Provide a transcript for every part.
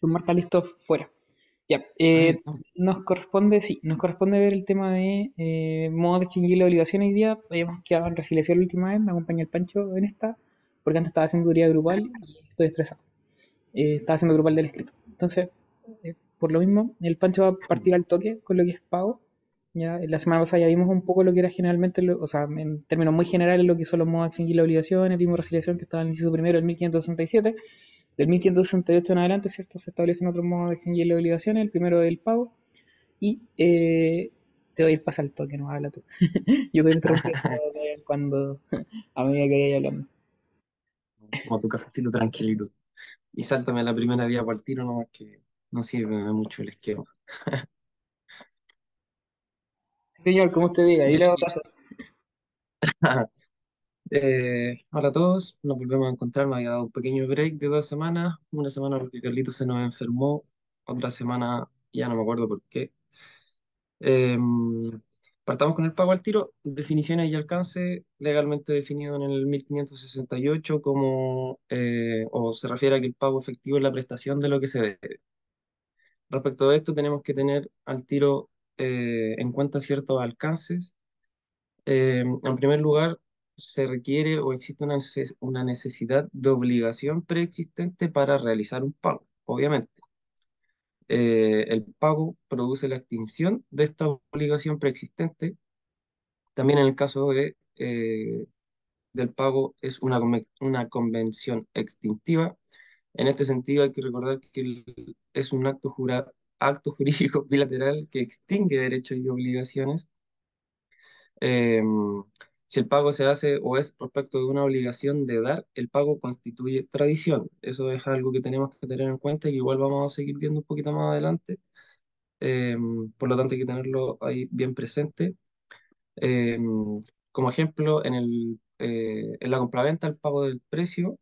Formar Carlitos fuera. Ya, nos corresponde ver el tema de modo de extinguir la obligación hoy día. Habíamos quedado en refiliación la última vez, me acompaña el Pancho en esta, porque antes estaba haciendo teoría grupal y estoy estresado. Estaba haciendo grupal del escrito. Entonces, por lo mismo, el Pancho va a partir al toque con lo que es pago. Ya, la semana pasada ya vimos un poco lo que era generalmente, o sea, en términos muy generales, lo que son los modos de extinguir las obligaciones. Vimos resiliación que estaba en el inciso primero del 1567. Del 1568 en adelante, ¿cierto? Se establecen otros modos de extinguir las obligaciones. El primero es el pago. Y te doy el paso al toque, no habla tú. Yo te interrumpo cuando a medida que vaya hablando. Como tu cafecito tranquilito. Y sáltame la primera vía por el tiro, nomás que no sirve mucho el esquema. Señor, como usted diga, ahí le hago paso. Hola a todos, nos volvemos a encontrar. Nos había dado un pequeño break de 2 semanas. Una semana porque Carlitos se nos enfermó, otra semana ya no me acuerdo por qué. Partamos con el pago al tiro. Definiciones y alcance, legalmente definido en el 1568 como, o se refiere a que el pago efectivo es la prestación de lo que se debe. Respecto de esto tenemos que tener al tiro en cuenta ciertos alcances. En primer lugar, se requiere o existe una necesidad de obligación preexistente para realizar un pago, obviamente. El pago produce la extinción de esta obligación preexistente. También en el caso de, del pago es una convención extintiva. En este sentido hay que recordar que es un acto jurídico bilateral que extingue derechos y obligaciones. Si el pago se hace o es respecto de una obligación de dar, el pago constituye tradición. Eso es algo que tenemos que tener en cuenta y igual vamos a seguir viendo un poquito más adelante. Por lo tanto, hay que tenerlo ahí bien presente. Como ejemplo, en la compraventa, el pago del precio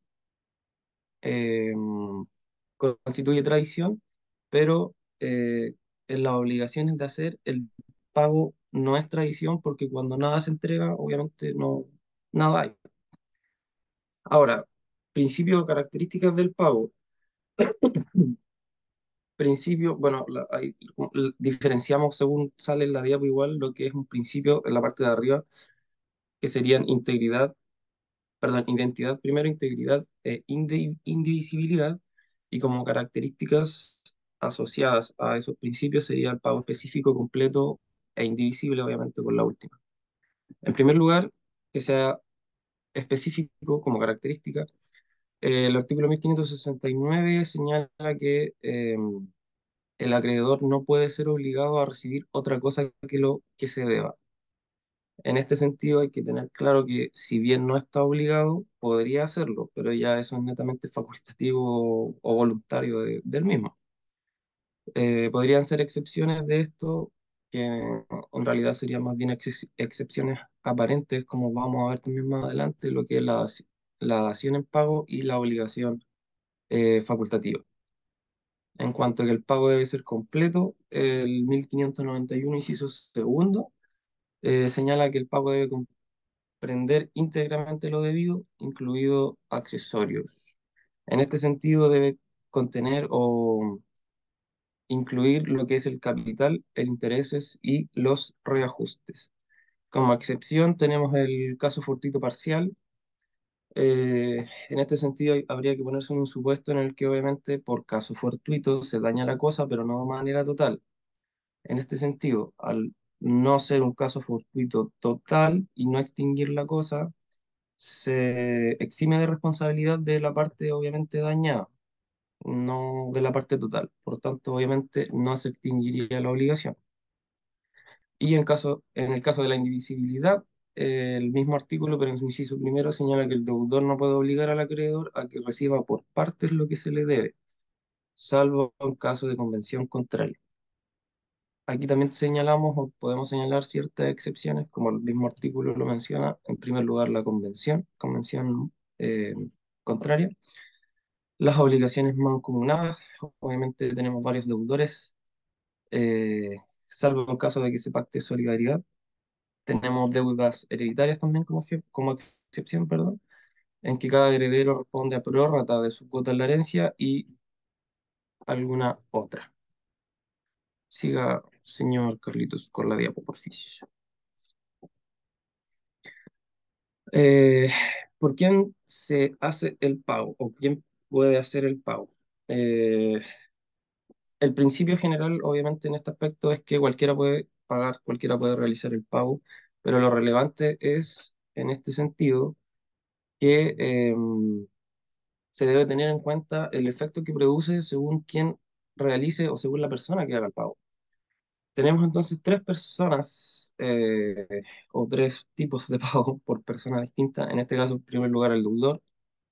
constituye tradición, pero en las obligaciones de hacer el pago no es tradición porque cuando nada se entrega, obviamente no, nada hay. Ahora, principios o características del pago. Principio, bueno, diferenciamos según sale en la diapo igual lo que es un principio en la parte de arriba, que serían identidad primero, integridad e indivisibilidad, y como características asociadas a esos principios sería el pago específico, completo e indivisible, obviamente, por la última. En primer lugar, que sea específico como característica, el artículo 1569 señala que el acreedor no puede ser obligado a recibir otra cosa que lo que se deba. En este sentido, hay que tener claro que, si bien no está obligado, podría hacerlo, pero ya eso es netamente facultativo o voluntario del mismo. Podrían ser excepciones de esto, que en realidad serían más bien excepciones aparentes, como vamos a ver también más adelante, lo que es la dación en pago y la obligación facultativa. En cuanto a que el pago debe ser completo, el 1591, inciso segundo, señala que el pago debe comprender íntegramente lo debido, incluido accesorios. En este sentido debe contener o incluir lo que es el capital, el intereses y los reajustes. Como excepción tenemos el caso fortuito parcial. En este sentido habría que ponerse en un supuesto en el que obviamente por caso fortuito se daña la cosa, pero no de manera total. En este sentido, al no ser un caso fortuito total y no extinguir la cosa, se exime de responsabilidad de la parte obviamente dañada, no de la parte total. Por tanto, obviamente, no se extinguiría la obligación. Y en el caso de la indivisibilidad, el mismo artículo, pero en su inciso primero, señala que el deudor no puede obligar al acreedor a que reciba por partes lo que se le debe, salvo en caso de convención contraria. Aquí también señalamos o podemos señalar ciertas excepciones, como el mismo artículo lo menciona. En primer lugar, la convención contraria. Las obligaciones mancomunadas, obviamente tenemos varios deudores, salvo en caso de que se pacte solidaridad. Tenemos deudas hereditarias también como excepción, perdón, en que cada heredero responde a prórrata de su cuota en la herencia y alguna otra. Siga, señor Carlitos, con la diapo, por favor. ¿Por quién se hace el pago o quién puede hacer el pago? El principio general, obviamente, en este aspecto es que cualquiera puede pagar, cualquiera puede realizar el pago, pero lo relevante es, en este sentido, que se debe tener en cuenta el efecto que produce según quién realice o según la persona que haga el pago. Tenemos entonces tres personas o tres tipos de pago por persona distinta. En este caso, en primer lugar, el deudor.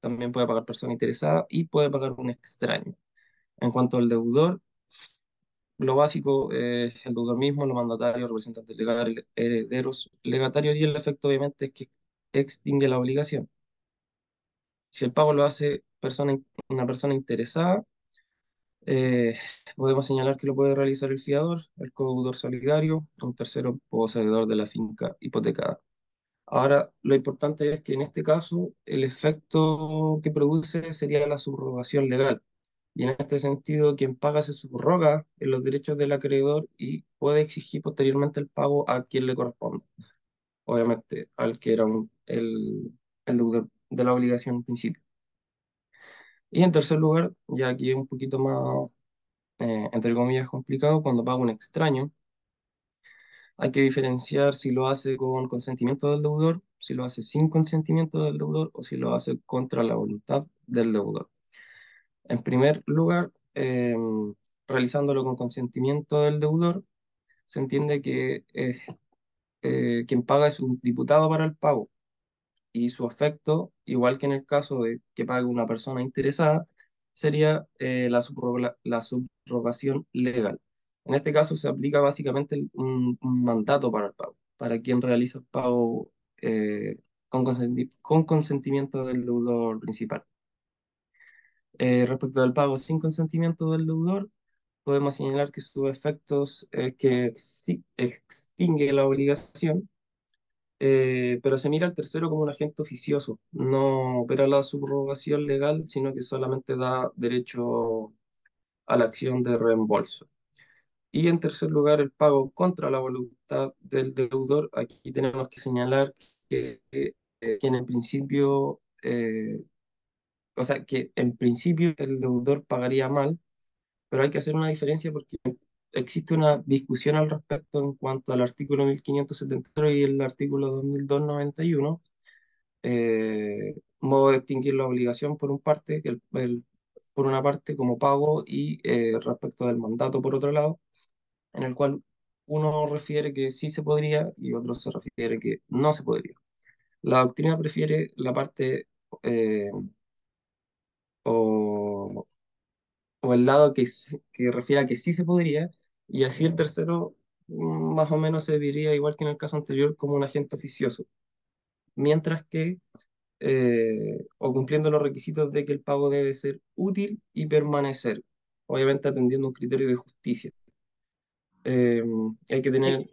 También puede pagar persona interesada y puede pagar un extraño. En cuanto al deudor, lo básico es el deudor mismo, los mandatarios, representantes legales, herederos, legatarios, y el efecto obviamente es que extingue la obligación. Si el pago lo hace una persona interesada, podemos señalar que lo puede realizar el fiador, el codeudor solidario, un tercero poseedor de la finca hipotecada. Ahora, lo importante es que en este caso el efecto que produce sería la subrogación legal. Y en este sentido, quien paga se subroga en los derechos del acreedor y puede exigir posteriormente el pago a quien le corresponde. Obviamente, al que era el deudor de la obligación en principio. Y en tercer lugar, ya aquí es un poquito más, entre comillas, complicado, cuando paga un extraño, hay que diferenciar si lo hace con consentimiento del deudor, si lo hace sin consentimiento del deudor o si lo hace contra la voluntad del deudor. En primer lugar, realizándolo con consentimiento del deudor, se entiende que quien paga es un diputado para el pago. Y su efecto, igual que en el caso de que pague una persona interesada, sería la subrogación legal. En este caso se aplica básicamente un mandato para el pago, para quien realiza el pago con consentimiento del deudor principal. Respecto al pago sin consentimiento del deudor, podemos señalar que su efecto es que extingue la obligación, pero se mira al tercero como un agente oficioso, no opera la subrogación legal, sino que solamente da derecho a la acción de reembolso. Y en tercer lugar, el pago contra la voluntad del deudor. Aquí tenemos que señalar que en el principio, el deudor pagaría mal, pero hay que hacer una diferencia porque existe una discusión al respecto en cuanto al artículo 1573 y el artículo 2291, modo de extinguir la obligación por, por una parte como pago y respecto del mandato por otro lado, en el cual uno refiere que sí se podría y otro se refiere que no se podría. La doctrina prefiere la parte o el lado que refiere a que sí se podría, y así el tercero más o menos se diría, igual que en el caso anterior, como un agente oficioso, mientras que, o cumpliendo los requisitos de que el pago debe ser útil y permanecer, obviamente atendiendo un criterio de justicia. Hay que tener...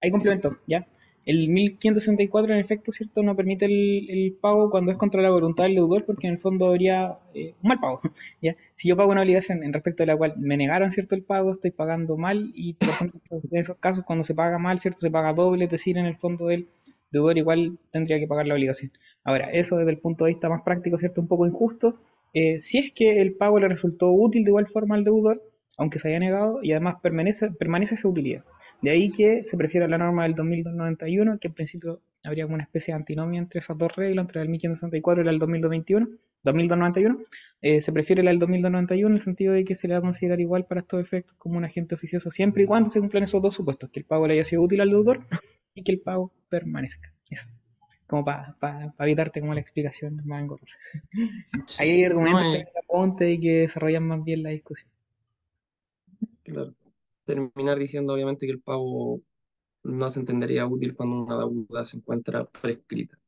Hay complemento, ya. El 1564, en efecto, ¿cierto?, no permite el pago cuando es contra la voluntad del deudor, porque en el fondo habría un mal pago, ¿ya? Si yo pago una obligación en respecto a la cual me negaron, ¿cierto?, el pago, estoy pagando mal, y por ejemplo, en esos casos cuando se paga mal, ¿cierto?, se paga doble, es decir, en el fondo el deudor igual tendría que pagar la obligación. Ahora, eso desde el punto de vista más práctico, ¿cierto?, un poco injusto. Si es que el pago le resultó útil de igual forma al deudor, aunque se haya negado, y además permanece esa utilidad. De ahí que se prefiera la norma del 2291, que en principio habría como una especie de antinomia entre esas dos reglas, entre el 1564 y la del 2291. Se prefiere la del 2291 en el sentido de que se le va a considerar igual para estos efectos como un agente oficioso siempre y cuando se cumplan esos dos supuestos, que el pago le haya sido útil al deudor y que el pago permanezca. Eso. Como para evitarte como la explicación más engorrosa. Ahí hay argumentos que se apuntan y que desarrollan más bien la discusión. Claro. Terminar diciendo obviamente que el pago no se entendería útil cuando una deuda se encuentra prescrita.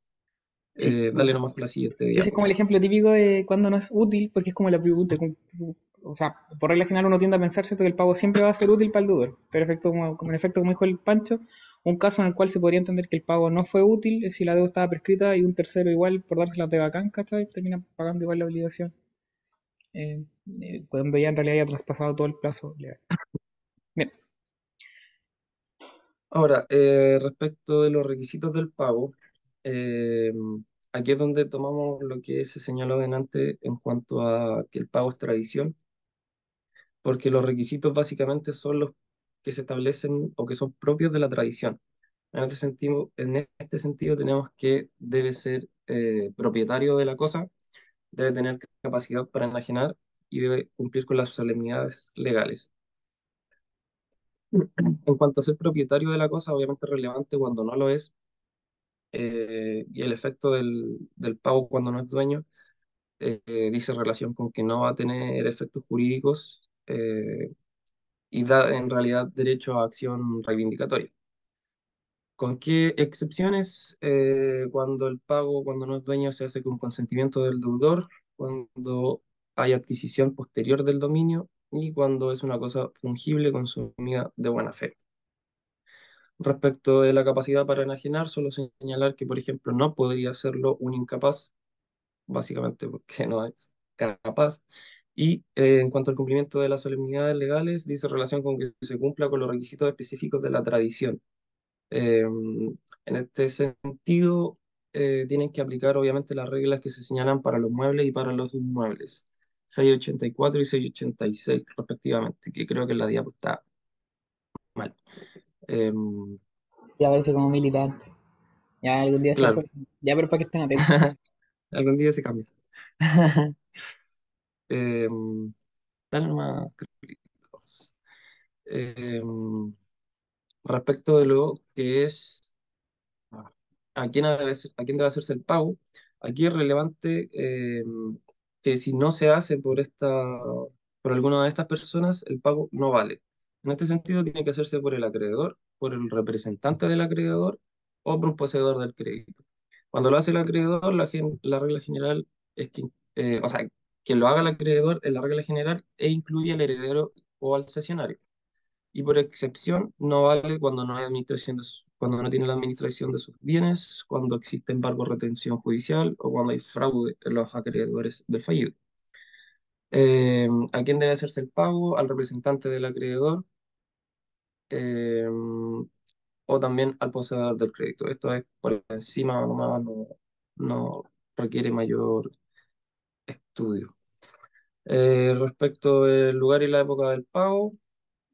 Sí. Dale nomás con la siguiente. Digamos. Ese es como el ejemplo típico de cuando no es útil, porque es como la pregunta, o sea, por regla general uno tiende a pensar, ¿cierto?, que el pago siempre va a ser útil para el deudor, pero como dijo el Pancho, un caso en el cual se podría entender que el pago no fue útil si la deuda estaba prescrita y un tercero igual por dárselas de bacán, ¿cachai?, termina pagando igual la obligación cuando ya en realidad haya traspasado todo el plazo legal. Bien. Ahora, respecto de los requisitos del pago, aquí es donde tomamos lo que se señaló delante en cuanto a que el pago es tradición, porque los requisitos básicamente son los que se establecen o que son propios de la tradición. En este sentido tenemos que debe ser propietario de la cosa, debe tener capacidad para enajenar y debe cumplir con las solemnidades legales. En cuanto a ser propietario de la cosa, obviamente es relevante cuando no lo es, y el efecto del pago cuando no es dueño dice relación con que no va a tener efectos jurídicos y da en realidad derecho a acción reivindicatoria. ¿Con qué excepciones? Cuando el pago, cuando no es dueño, se hace con consentimiento del deudor, cuando hay adquisición posterior del dominio y cuando es una cosa fungible consumida de buena fe. Respecto de la capacidad para enajenar, solo señalar que, por ejemplo, no podría hacerlo un incapaz, básicamente porque no es capaz. Y en cuanto al cumplimiento de las solemnidades legales, dice relación con que se cumpla con los requisitos específicos de la tradición. En este sentido, tienen que aplicar obviamente las reglas que se señalan para los muebles y para los inmuebles, 684 y 686 respectivamente, que creo que la diapo está mal. Ya parece como militar. Ya algún día claro. Ya, pero para que estén atentos. Algún día se cambia. Dale nomás. Respecto de lo que es a quién debe hacerse el pago, aquí es relevante que si no se hace por alguna de estas personas, el pago no vale. En este sentido tiene que hacerse por el acreedor, por el representante del acreedor o por un poseedor del crédito. Cuando lo hace el acreedor, la regla general es que, o sea, quien lo haga el acreedor es la regla general e incluye al heredero o al cesionario. Y por excepción no vale cuando no hay administración cuando no tiene la administración de sus bienes, cuando existe embargo o retención judicial o cuando hay fraude en los acreedores del fallido. ¿A quién debe hacerse el pago? Al representante del acreedor o también al poseedor del crédito. Esto es por encima, nomás no requiere mayor estudio. Respecto del lugar y la época del pago.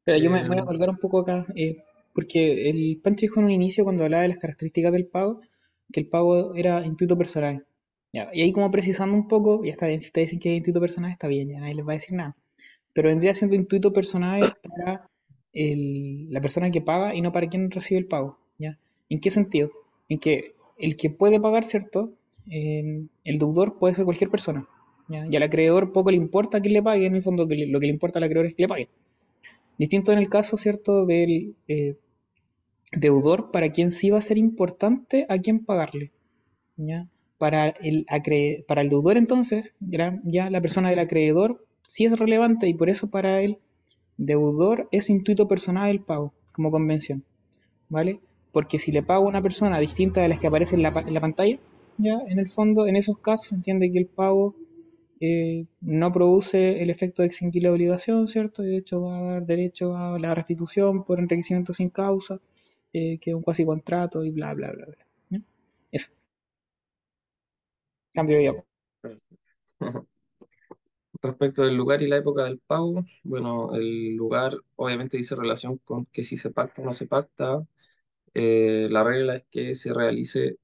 Pero yo me voy a colgar un poco acá, porque el Pancho dijo en un inicio, cuando hablaba de las características del pago, que el pago era instituto personal. Ya, y ahí como precisando un poco, ya está bien, si ustedes dicen que es instituto personal, está bien, ya nadie les va a decir nada. Pero vendría siendo instituto personal para la persona que paga y no para quien recibe el pago. ¿Ya? ¿En qué sentido? En que el que puede pagar, ¿cierto? El deudor puede ser cualquier persona. ¿Ya? Y al acreedor poco le importa que le pague, en el fondo lo que le importa al acreedor es que le pague. Distinto en el caso, ¿cierto?, del deudor, para quien sí va a ser importante a quien pagarle. ¿Ya? Para el deudor, entonces, ya la persona del acreedor sí es relevante y por eso para el deudor es instituto personal el pago, como convención. ¿Vale? Porque si le pago a una persona distinta de las que aparece en la pantalla, ya en el fondo, en esos casos se entiende que el pago no produce el efecto de extinguir la obligación, ¿cierto? De hecho va a dar derecho a la restitución por enriquecimiento sin causa, que es un cuasi contrato y bla bla bla bla, ¿no? Eso. Cambio ya. Respecto del lugar y la época del pago, bueno, el lugar obviamente dice relación con que si se pacta o no se pacta. La regla es que se realice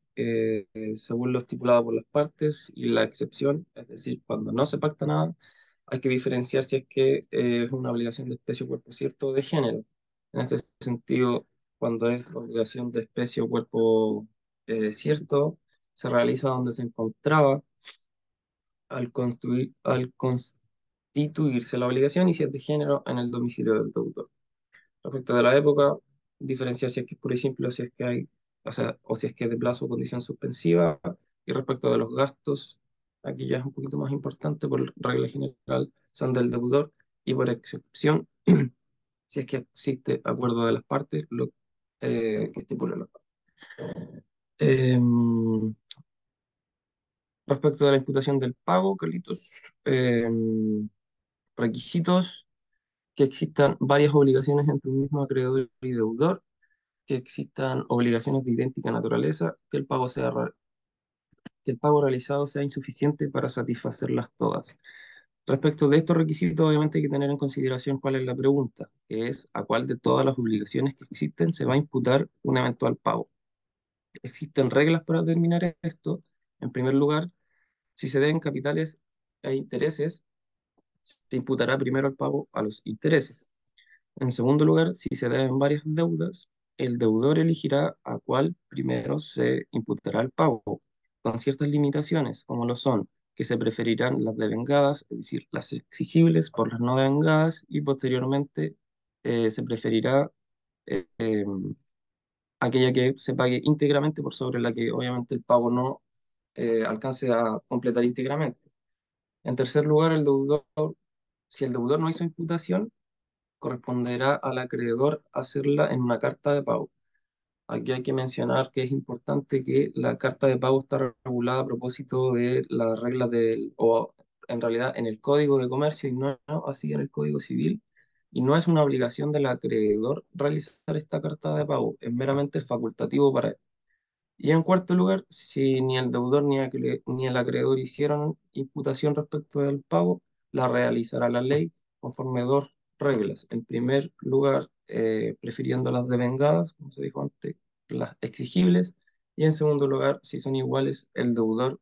según lo estipulado por las partes, y la excepción, es decir, cuando no se pacta nada, hay que diferenciar si es que es una obligación de especie o cuerpo cierto o de género. En este sentido, cuando es obligación de especie o cuerpo cierto, se realiza donde se encontraba al constituirse la obligación, y si es de género, en el domicilio del deudor. Respecto de la época, diferenciar si es que, por ejemplo, si es que hay, o sea, o si es que de plazo o condición suspensiva. Y respecto de los gastos, aquí ya es un poquito más importante, por regla general son del deudor, y por excepción, si es que existe acuerdo de las partes, lo que estipula la parte. Respecto de la imputación del pago, Carlitos, requisitos: que existan varias obligaciones entre un mismo acreedor y deudor, que existan obligaciones de idéntica naturaleza, que el pago realizado sea insuficiente para satisfacerlas todas. Respecto de estos requisitos, obviamente hay que tener en consideración cuál es la pregunta, que es a cuál de todas las obligaciones que existen se va a imputar un eventual pago. Existen reglas para determinar esto. En primer lugar, si se deben capitales e intereses, se imputará primero el pago a los intereses. En segundo lugar, si se deben varias deudas, el deudor elegirá a cuál primero se imputará el pago, con ciertas limitaciones, como lo son, que se preferirán las devengadas, es decir, las exigibles por las no devengadas, y posteriormente se preferirá aquella que se pague íntegramente por sobre la que obviamente el pago no alcance a completar íntegramente. En tercer lugar, el deudor, si el deudor no hizo imputación, corresponderá al acreedor hacerla en una carta de pago. Aquí hay que mencionar que es importante que la carta de pago está regulada a propósito de las reglas del, o en realidad en el Código de Comercio y no así en el Código Civil, y no es una obligación del acreedor realizar esta carta de pago, es meramente facultativo para él. Y en cuarto lugar, si ni el deudor ni el acreedor hicieron imputación respecto del pago, la realizará la ley conforme dos reglas. En primer lugar, prefiriendo las devengadas, como se dijo antes, las exigibles. Y en segundo lugar, si son iguales, el deudor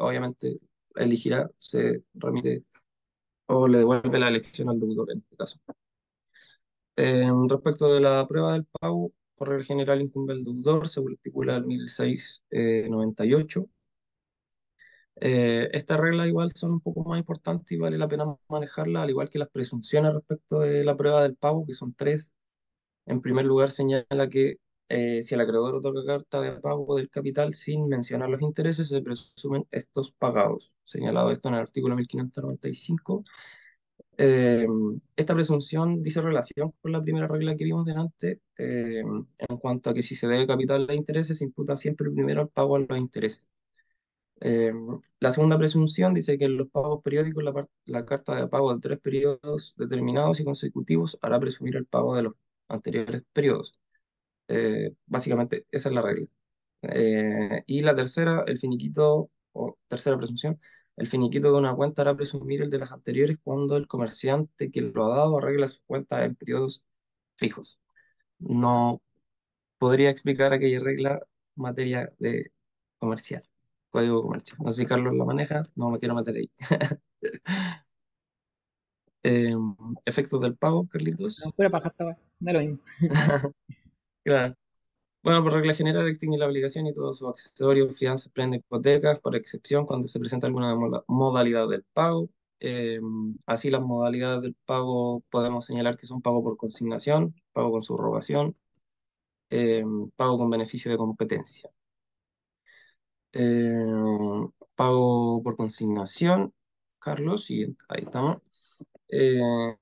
obviamente elegirá, se remite o le devuelve la elección al deudor en este caso. Respecto de la prueba del pago, por regla general incumbe al deudor, según el artículo del 1698. Esta regla igual son un poco más importantes y vale la pena manejarla, al igual que las presunciones respecto de la prueba del pago, que son tres. En primer lugar, señala que si el acreedor otorga carta de pago del capital sin mencionar los intereses, se presumen estos pagados. Señalado esto en el artículo 1595. Esta presunción dice relación con la primera regla que vimos delante, en cuanto a que si se debe capital a intereses, se imputa siempre primero el pago a los intereses. La segunda presunción dice que en los pagos periódicos la carta de pago de tres periodos determinados y consecutivos hará presumir el pago de los anteriores periodos. Básicamente esa es la regla. Y la tercera, el finiquito, o tercera presunción, el finiquito de una cuenta hará presumir el de las anteriores cuando el comerciante que lo ha dado arregla su cuenta en periodos fijos. No podría explicar aquella regla en materia de comercial, Código de Comercio. No sé si Carlos la maneja, no me quiero meter ahí. Efectos del pago, Carlitos. No, fuera paja, da lo mismo. Claro. Bueno, por regla general extingue la obligación y todos sus accesorios, fianzas, prendas, hipotecas, por excepción cuando se presenta alguna modalidad del pago. Así, las modalidades del pago podemos señalar que son pago por consignación, pago con subrogación, pago con beneficio de competencia. Pago por consignación, Carlos, y ahí estamos. En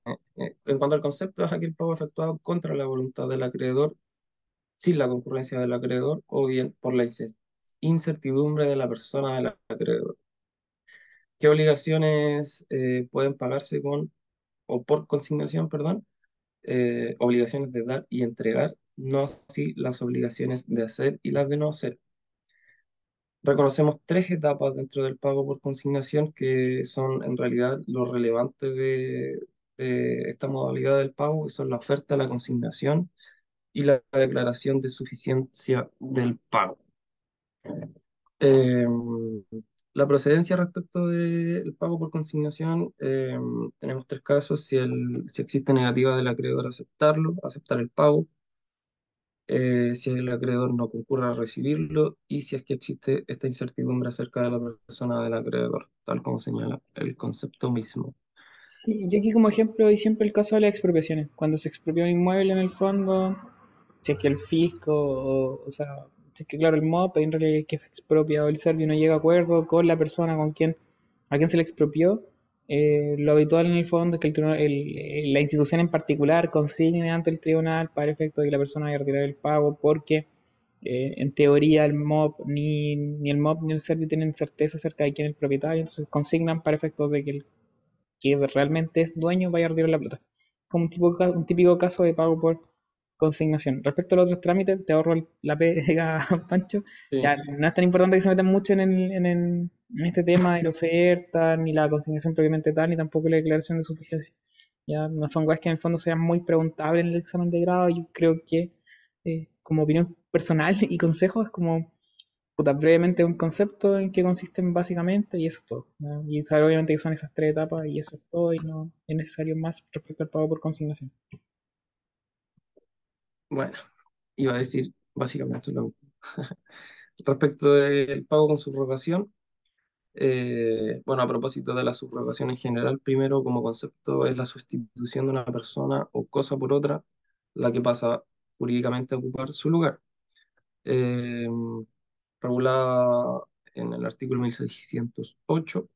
cuanto al concepto, es aquel pago efectuado contra la voluntad del acreedor, sin la concurrencia del acreedor o bien por la incertidumbre de la persona del acreedor. ¿Qué obligaciones pueden pagarse con o por consignación, perdón? Obligaciones de dar y entregar, no así las obligaciones de hacer y las de no hacer. Reconocemos tres etapas dentro del pago por consignación que son en realidad lo relevante de esta modalidad del pago, que son la oferta, la consignación y la declaración de suficiencia del pago. La procedencia respecto del pago por consignación, tenemos tres casos: si existe negativa del acreedor a aceptar el pago, si el acreedor no concurre a recibirlo, y si es que existe esta incertidumbre acerca de la persona del acreedor, tal como señala el concepto mismo. Sí, yo aquí como ejemplo doy siempre el caso de las expropiaciones, cuando se expropió un inmueble en el fondo. Si es que el fisco, o sea, si es que claro, el MOP, en realidad el que expropia o el SERVI no llega a acuerdo con la persona a quien se le expropió, lo habitual en el fondo es que la institución en particular consigne ante el tribunal para efecto de que la persona haya retirado el pago, porque En teoría el MOP ni el MOP ni el SERVI tienen certeza acerca de quién es el propietario, entonces consignan para efectos de que el que realmente es dueño vaya a retirar la plata. Como un típico caso de pago por consignación. Respecto a los otros trámites, te ahorro la pega, Pancho. Sí. Ya, no es tan importante que se metan mucho en este tema de la oferta, ni la consignación propiamente tal, ni tampoco la declaración de suficiencia. Ya, no son cosas que en el fondo sean muy preguntables en el examen de grado. Yo creo que, como opinión personal y consejo, es como brevemente un concepto en que consisten básicamente, y eso es todo, ¿no? Y saber obviamente que son esas tres etapas, y eso es todo, y no es necesario más respecto al pago por consignación. Bueno, iba a decir básicamente lo mismo. Respecto del pago con subrogación, bueno, a propósito de la subrogación en general, primero como concepto es la sustitución de una persona o cosa por otra, la que pasa jurídicamente a ocupar su lugar. Regulada en el artículo 1608,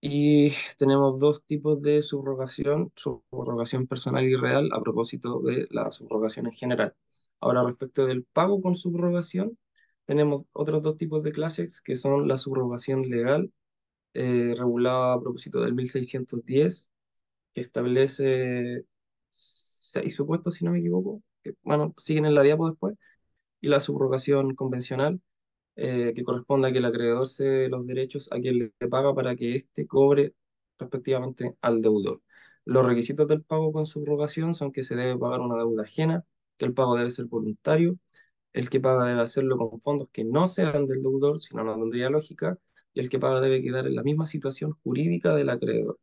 y tenemos dos tipos de subrogación: subrogación personal y real, a propósito de la subrogación en general. Ahora, respecto del pago con subrogación, tenemos otros dos tipos de clases, que son la subrogación legal, regulada a propósito del 1610, que establece 6 supuestos, si no me equivoco, que, bueno, siguen en la diapo después, y la subrogación convencional, que corresponde a que el acreedor cede los derechos a quien le paga para que éste cobre respectivamente al deudor. Los requisitos del pago con subrogación son que se debe pagar una deuda ajena, que el pago debe ser voluntario, el que paga debe hacerlo con fondos que no sean del deudor, si no, no tendría lógica, y el que paga debe quedar en la misma situación jurídica del acreedor.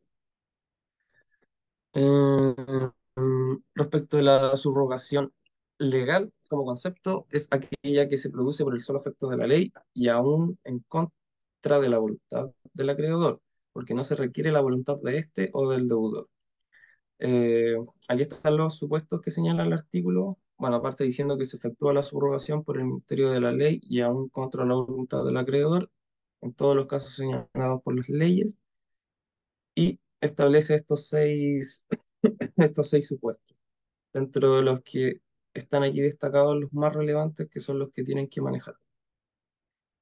Respecto de la subrogación legal, como concepto, es aquella que se produce por el solo efecto de la ley y aún en contra de la voluntad del acreedor, porque no se requiere la voluntad de este o del deudor. Aquí están los supuestos que señala el artículo, bueno, aparte diciendo que se efectúa la subrogación por el Ministerio de la Ley y aún contra la voluntad del acreedor, en todos los casos señalados por las leyes, y establece estos seis supuestos, dentro de los que están aquí destacados los más relevantes, que son los que tienen que manejar.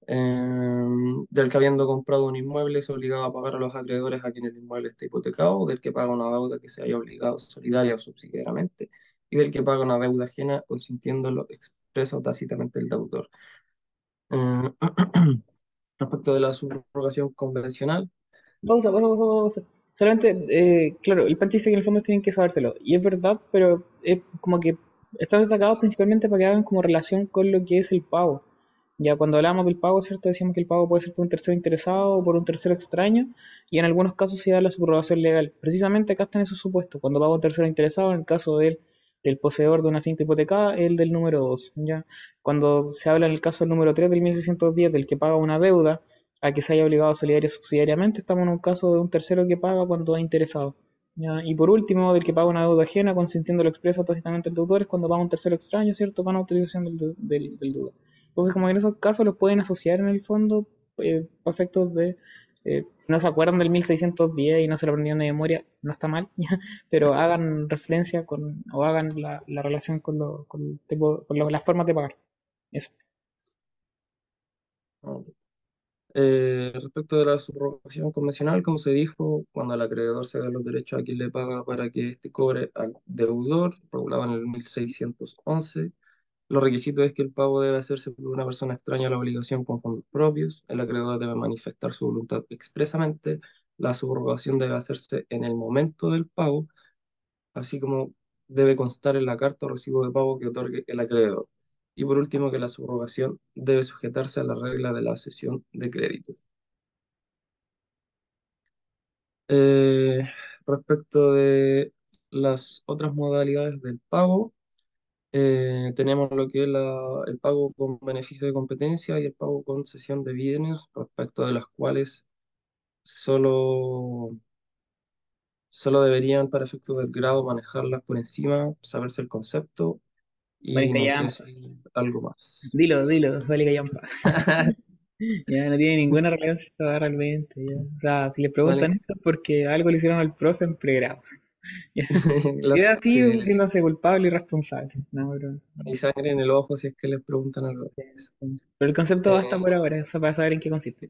Del que habiendo comprado un inmueble es obligado a pagar a los acreedores a quienes el inmueble está hipotecado, del que paga una deuda que se haya obligado solidaria o subsidiariamente, y del que paga una deuda ajena consintiéndolo expresa o tácitamente el deudor. Respecto de la subrogación convencional... Vamos. Solamente, claro, el Pancho dice que en el fondo tienen que sabérselo, y es verdad, pero es como que están destacados principalmente para que hagan como relación con lo que es el pago. Ya cuando hablábamos del pago, ¿cierto? Decíamos que el pago puede ser por un tercero interesado o por un tercero extraño, y en algunos casos se da la subrogación legal. Precisamente acá están esos supuestos, cuando paga un tercero interesado, en el caso del poseedor de una finca hipotecada, el del número 2. ¿Ya? Cuando se habla en el caso del número 3 del 1610, del que paga una deuda a que se haya obligado solidaria o subsidiariamente, estamos en un caso de un tercero que paga cuando es interesado. ¿Ya? Y por último, del que paga una deuda ajena, consintiendo lo expreso tácitamente el deudor, es cuando paga un tercero extraño, ¿cierto? Para una autorización del deudor. Entonces, como en esos casos los pueden asociar en el fondo, para efectos de... no se acuerdan del 1610 y no se lo aprendieron de memoria, no está mal, ¿ya? Pero hagan referencia o hagan la relación con las formas de pagar. Eso. Respecto de la subrogación convencional, como se dijo, cuando el acreedor cede los derechos a quien le paga para que éste cobre al deudor, regulado en el 1611, los requisitos es que el pago debe hacerse por una persona extraña a la obligación con fondos propios, el acreedor debe manifestar su voluntad expresamente, la subrogación debe hacerse en el momento del pago, así como debe constar en la carta o recibo de pago que otorgue el acreedor. Y por último, que la subrogación debe sujetarse a la regla de la cesión de crédito. Respecto de las otras modalidades del pago, tenemos lo que es el pago con beneficio de competencia y el pago con cesión de bienes, respecto de las cuales solo deberían, para efectos del grado, manejarlas por encima, saberse el concepto. Y no sé si algo más. Dilo, vale que llampa. Ya no tiene ninguna relación realmente. Ya. O sea, si le preguntan vale. Esto es porque algo le hicieron al profe en pregrado. Queda así sintiéndose culpable y responsable. No, pero... Y sangre en el ojo si es que les preguntan algo. Pero el concepto basta por ahora, eso para saber en qué consiste.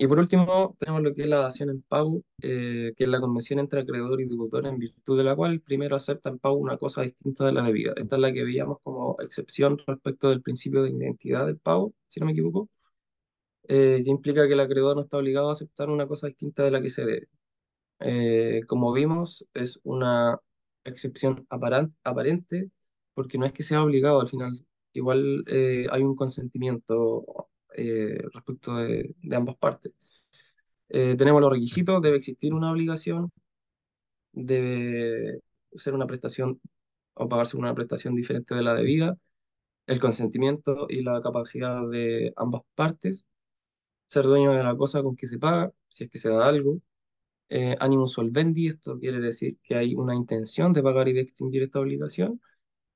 Y por último, tenemos lo que es la dación en pago, que es la convención entre acreedor y deudor en virtud de la cual el primero acepta en pago una cosa distinta de la debida. Esta es la que veíamos como excepción respecto del principio de identidad del pago, si no me equivoco, que implica que el acreedor no está obligado a aceptar una cosa distinta de la que se debe. Como vimos, es una excepción aparente, porque no es que sea obligado al final. Igual hay un consentimiento respecto de ambas partes. Tenemos los requisitos: debe existir una obligación, debe ser una prestación o pagarse una prestación diferente de la debida, el consentimiento y la capacidad de ambas partes, ser dueño de la cosa con que se paga, si es que se da algo. Animus solvendi, esto quiere decir que hay una intención de pagar y de extinguir esta obligación,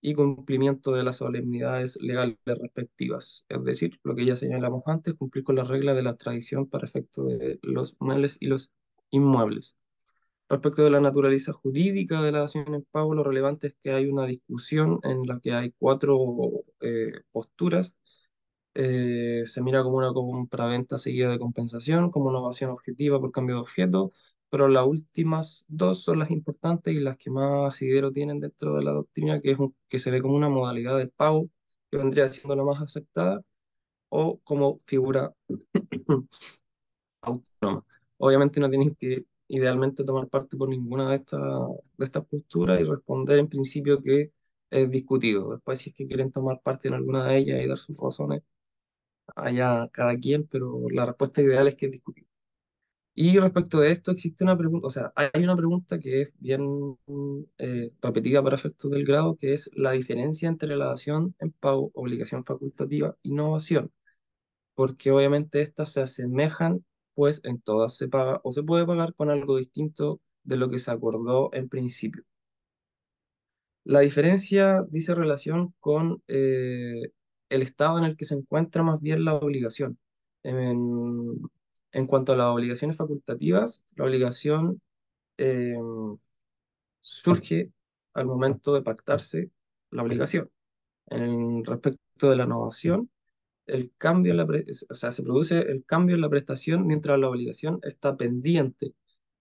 y cumplimiento de las solemnidades legales respectivas, es decir, lo que ya señalamos antes, cumplir con las reglas de la tradición para efecto de los muebles y los inmuebles. Respecto de la naturaleza jurídica de la dación en pago, lo relevante es que hay una discusión en la que hay cuatro posturas. Se mira como una compraventa seguida de compensación, como una evasión objetiva por cambio de objeto, pero las últimas dos son las importantes y las que más asidero tienen dentro de la doctrina, que es que se ve como una modalidad del pago, que vendría siendo la más aceptada, o como figura autónoma. Obviamente no tienen que idealmente tomar parte por ninguna de estas posturas y responder en principio que es discutido. Después, si es que quieren tomar parte en alguna de ellas y dar sus razones, allá cada quien, pero la respuesta ideal es que es discutido. Y respecto de esto existe una pregunta, o sea, hay una pregunta que es bien repetida para efectos del grado, que es la diferencia entre la dación en pago, obligación facultativa y no dación, porque obviamente estas se asemejan, pues en todas se paga o se puede pagar con algo distinto de lo que se acordó en principio. La diferencia dice relación con el estado en el que se encuentra más bien la obligación. En cuanto a las obligaciones facultativas, la obligación surge al momento de pactarse la obligación. Respecto de la novación, el cambio en se produce el cambio en la prestación mientras la obligación está pendiente.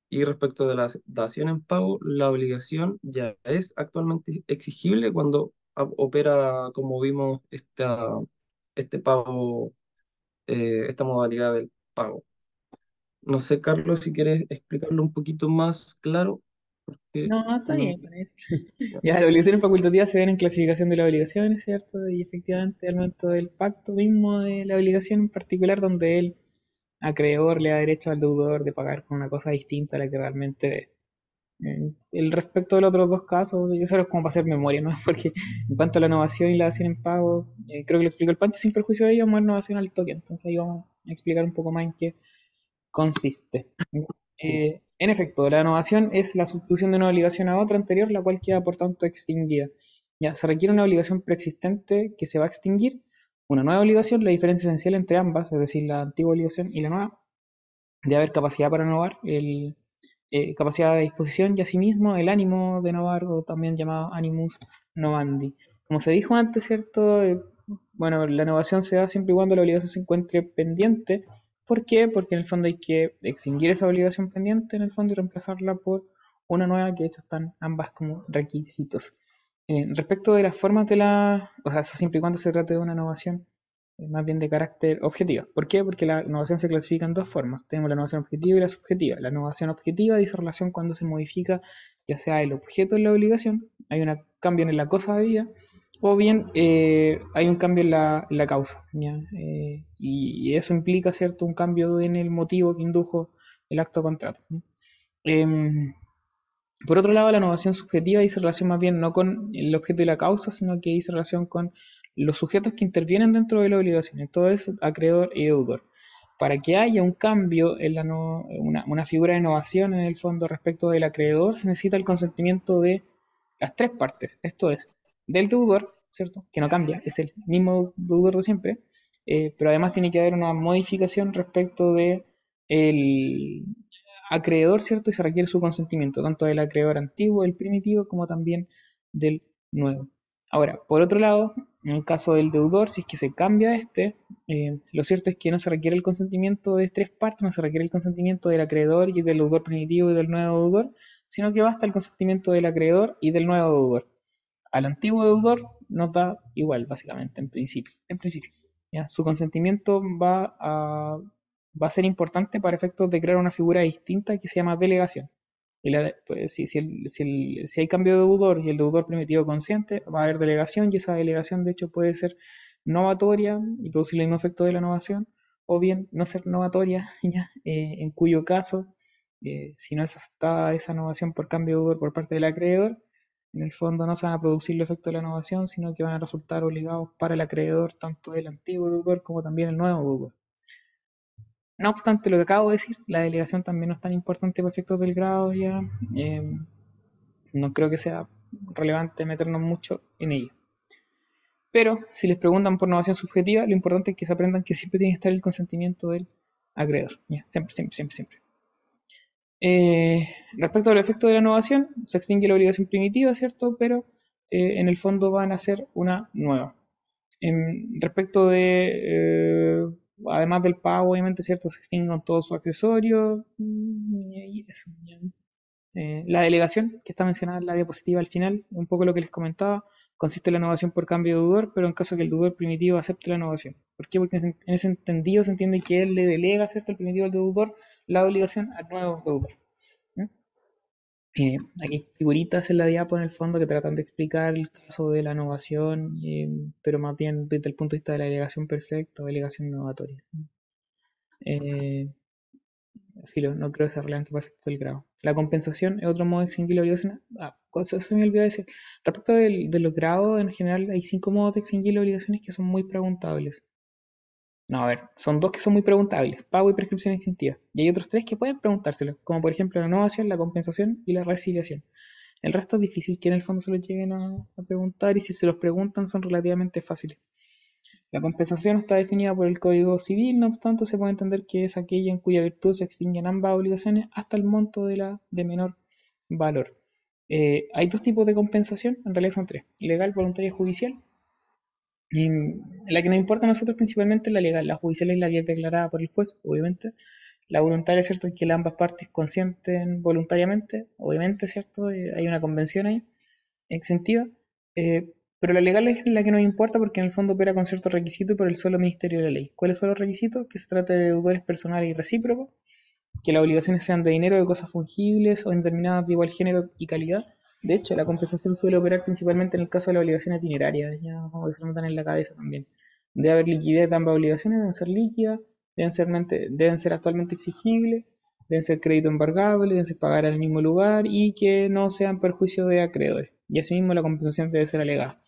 Y respecto de la dación en pago, la obligación ya es actualmente exigible cuando opera, como vimos, esta modalidad del pago. No sé, Carlos, si quieres explicarlo un poquito más claro. Porque... No, está bien. Ya, las obligaciones facultativas se ven en clasificación de las obligaciones, ¿cierto? Y efectivamente, al momento del pacto mismo de la obligación en particular, donde el acreedor le da derecho al deudor de pagar con una cosa distinta a la que realmente debe. El respecto de los otros dos casos, yo solo es como para hacer memoria, ¿no? Porque en cuanto a la innovación y la dación en pago, creo que lo explicó el Pancho, sin perjuicio de ello, vamos a innovación al toque. Entonces ahí vamos a explicar un poco más en qué consiste. En efecto, la innovación es la sustitución de una obligación a otra anterior, la cual queda por tanto extinguida. Ya, se requiere una obligación preexistente que se va a extinguir, una nueva obligación. La diferencia esencial entre ambas, es decir, la antigua obligación y la nueva, debe haber capacidad para innovar, capacidad de disposición y asimismo el ánimo de innovar, o también llamado animus innovandi. Como se dijo antes, ¿cierto? Bueno, la innovación se da siempre y cuando la obligación se encuentre pendiente. ¿Por qué? Porque en el fondo hay que extinguir esa obligación pendiente en el fondo y reemplazarla por una nueva, que de hecho están ambas como requisitos. Respecto de las formas de la... O sea, eso siempre y cuando se trate de una innovación más bien de carácter objetivo. ¿Por qué? Porque la innovación se clasifica en dos formas. Tenemos la innovación objetiva y la subjetiva. La innovación objetiva dice relación cuando se modifica ya sea el objeto en la obligación, hay un cambio en la cosa debida, o bien hay un cambio en la causa, ¿ya? Y eso implica, ¿cierto?, un cambio en el motivo que indujo el acto de contrato. Por otro lado, la innovación subjetiva dice relación más bien no con el objeto y la causa, sino que dice relación con los sujetos que intervienen dentro de la obligación, entonces acreedor y deudor. Para que haya un cambio, en la una figura de innovación en el fondo respecto del acreedor, se necesita el consentimiento de las tres partes, esto es, del deudor, ¿cierto?, que no cambia, es el mismo deudor de siempre, pero además tiene que haber una modificación respecto de el acreedor, ¿cierto? Y se requiere su consentimiento, tanto del acreedor antiguo, del primitivo, como también del nuevo. Ahora, por otro lado, en el caso del deudor, si es que se cambia lo cierto es que no se requiere el consentimiento de tres partes, no se requiere el consentimiento del acreedor y del deudor primitivo y del nuevo deudor, sino que basta el consentimiento del acreedor y del nuevo deudor. Al antiguo deudor nos da igual, básicamente, en principio. ¿Ya? Su consentimiento va a ser importante para efectos de crear una figura distinta que se llama delegación. Pues, si hay cambio de deudor y el deudor primitivo consciente, va a haber delegación, y esa delegación de hecho puede ser novatoria y producir el mismo efecto de la novación, o bien no ser novatoria, ¿ya? En cuyo caso, si no es afectada esa novación por cambio de deudor por parte del acreedor, en el fondo no se van a producir el efecto de la novación, sino que van a resultar obligados para el acreedor tanto el antiguo deudor como también el nuevo deudor. No obstante lo que acabo de decir, la delegación también no es tan importante para efectos del grado ya. No creo que sea relevante meternos mucho en ello. Pero si les preguntan por novación subjetiva, lo importante es que se aprendan que siempre tiene que estar el consentimiento del acreedor. Ya, siempre. Respecto al efecto de la novación, se extingue la obligación primitiva, ¿cierto? Pero en el fondo van a ser una nueva. Respecto de... además del pago, obviamente, ¿cierto? Se extinguen todos sus accesorios. La delegación, que está mencionada en la diapositiva al final, un poco lo que les comentaba, consiste en la novación por cambio de deudor, pero en caso de que el deudor primitivo acepte la novación. ¿Por qué? Porque en ese entendido se entiende que él le delega, ¿cierto?, el primitivo al deudor, la obligación al nuevo deudor. Aquí hay figuritas en la diapo en el fondo que tratan de explicar el caso de la novación, pero más bien desde el punto de vista de la delegación perfecta o delegación novatoria. Filo, no creo que sea relevante para el grado. La compensación es otro modo de extinguir la obligación. Cosas se me olvidó decir. Respecto de los grados, en general hay 5 modos de extinguir las obligaciones que son muy preguntables. No, a ver, son 2 que son muy preguntables, pago y prescripción extintiva. Y hay otros 3 que pueden preguntárselo, como por ejemplo la novación, la compensación y la resiliación. El resto es difícil que en el fondo se los lleguen a preguntar, y si se los preguntan son relativamente fáciles. La compensación está definida por el Código Civil, no obstante se puede entender que es aquella en cuya virtud se extinguen ambas obligaciones hasta el monto de menor valor. Hay 2 tipos de compensación, en realidad son 3, legal, voluntaria y judicial. Y la que nos importa a nosotros principalmente es la legal, la judicial es la que es declarada por el juez, obviamente. La voluntaria, ¿cierto?, es que las ambas partes consienten voluntariamente, obviamente, ¿cierto? Hay una convención ahí, exentiva. Pero la legal es la que nos importa porque en el fondo opera con ciertos requisitos por el solo Ministerio de la Ley. ¿Cuáles son los requisitos? Que se trate de deudores personales y recíprocos, que las obligaciones sean de dinero, de cosas fungibles o indeterminadas de igual género y calidad. De hecho, la compensación suele operar principalmente en el caso de las obligaciones itinerarias, ya como que se notan en la cabeza también. Debe haber liquidez de ambas obligaciones, deben ser líquidas, deben ser actualmente exigibles, deben ser crédito embargable, deben ser pagar en el mismo lugar y que no sean perjuicio de acreedores. Y asimismo la compensación debe ser alegada.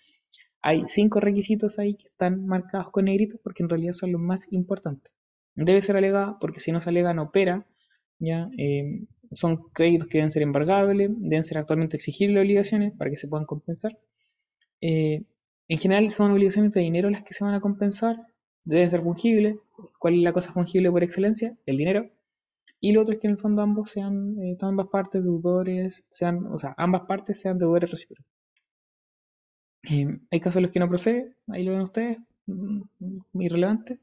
Hay 5 requisitos ahí que están marcados con negritos porque en realidad son los más importantes. Debe ser alegada porque si no se alega no opera, ya... son créditos que deben ser embargables, deben ser actualmente exigibles obligaciones para que se puedan compensar. En general son obligaciones de dinero las que se van a compensar, deben ser fungibles. ¿Cuál es la cosa fungible por excelencia? El dinero. Y lo otro es que en el fondo ambos sean, ambas partes deudores, ambas partes sean deudores recíprocos. Hay casos en los que no procede, ahí lo ven ustedes, irrelevante.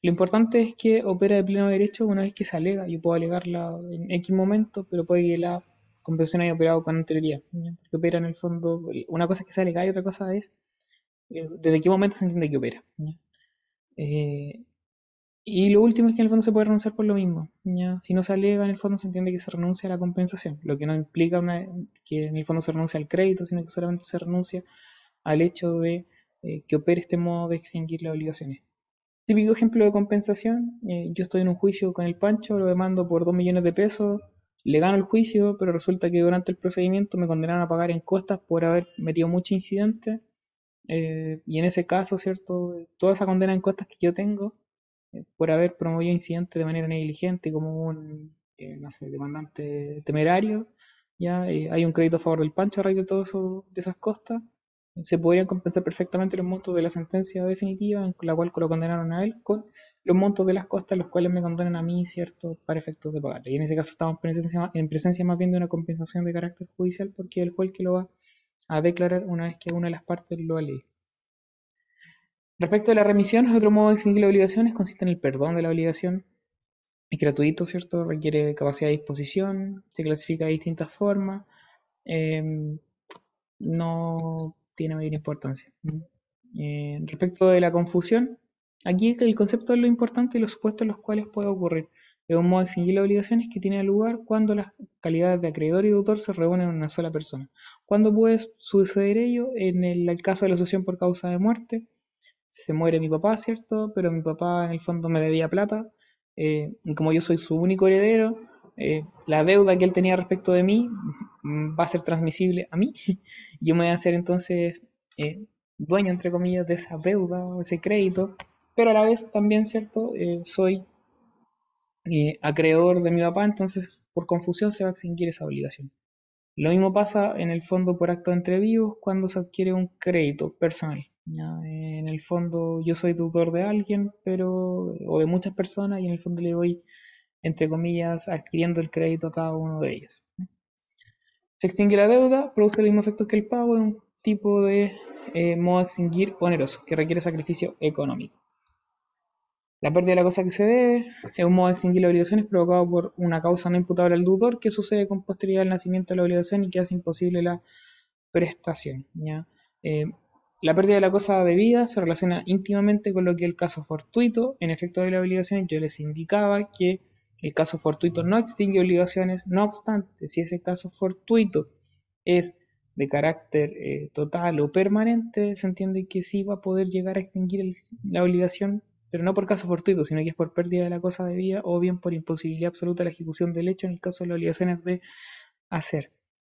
Lo importante es que opera de pleno derecho una vez que se alega. Yo puedo alegarla en X momento, pero puede que la compensación haya operado con anterioridad. Porque opera en el fondo, una cosa es que se alega y otra cosa es desde qué momento se entiende que opera. Y lo último es que en el fondo se puede renunciar por lo mismo. ¿Ya? Si no se alega, en el fondo se entiende que se renuncia a la compensación, lo que no implica que en el fondo se renuncia al crédito, sino que solamente se renuncia al hecho de que opere este modo de extinguir las obligaciones. Típico ejemplo de compensación, yo estoy en un juicio con el Pancho, lo demando por 2 millones de pesos, le gano el juicio, pero resulta que durante el procedimiento me condenaron a pagar en costas por haber metido mucho incidente, y en ese caso, ¿cierto?, toda esa condena en costas que yo tengo, por haber promovido incidentes de manera negligente, como un no sé, demandante temerario, ya hay un crédito a favor del Pancho a raíz de todas esas costas. Se podrían compensar perfectamente los montos de la sentencia definitiva en la cual lo condenaron a él con los montos de las costas los cuales me condonan a mí, ¿cierto?, para efectos de pagar. Y en ese caso estamos en presencia más bien de una compensación de carácter judicial, porque el juez que lo va a declarar una vez que una de las partes lo alegue. Respecto a la remisión, otro modo de extinguir las obligaciones consiste en el perdón de la obligación. Es gratuito, ¿cierto? Requiere capacidad de disposición, se clasifica de distintas formas, no tiene mayor importancia. Respecto de la confusión, aquí el concepto es lo importante y los supuestos en los cuales puede ocurrir. Es un modo de extinguir las obligaciones que tiene lugar cuando las calidades de acreedor y deudor se reúnen en una sola persona. ¿Cuándo puede suceder ello? En el caso de la sucesión por causa de muerte. Se muere mi papá, ¿cierto? Pero mi papá en el fondo me debía plata. Como yo soy su único heredero, la deuda que él tenía respecto de mí va a ser transmisible a mí. Yo me voy a hacer entonces dueño, entre comillas, de esa deuda o ese crédito. Pero a la vez también, ¿cierto? Soy acreedor de mi papá, entonces por confusión se va a extinguir esa obligación. Lo mismo pasa en el fondo por acto entre vivos cuando se adquiere un crédito personal. ¿Ya? En el fondo yo soy deudor de alguien, pero o de muchas personas, y en el fondo le voy, entre comillas, adquiriendo el crédito a cada uno de ellos. Se extingue la deuda, produce el mismo efecto que el pago, es un tipo de modo de extinguir oneroso, que requiere sacrificio económico. La pérdida de la cosa que se debe es un modo de extinguir las obligaciones provocado por una causa no imputable al deudor que sucede con posterioridad al nacimiento de la obligación y que hace imposible la prestación. ¿Ya? La pérdida de la cosa debida se relaciona íntimamente con lo que es el caso fortuito. En efecto de la obligación, yo les indicaba que el caso fortuito no extingue obligaciones. No obstante, si ese caso fortuito es de carácter total o permanente, se entiende que sí va a poder llegar a extinguir la obligación, pero no por caso fortuito, sino que es por pérdida de la cosa debida o bien por imposibilidad absoluta de la ejecución del hecho en el caso de las obligaciones de hacer.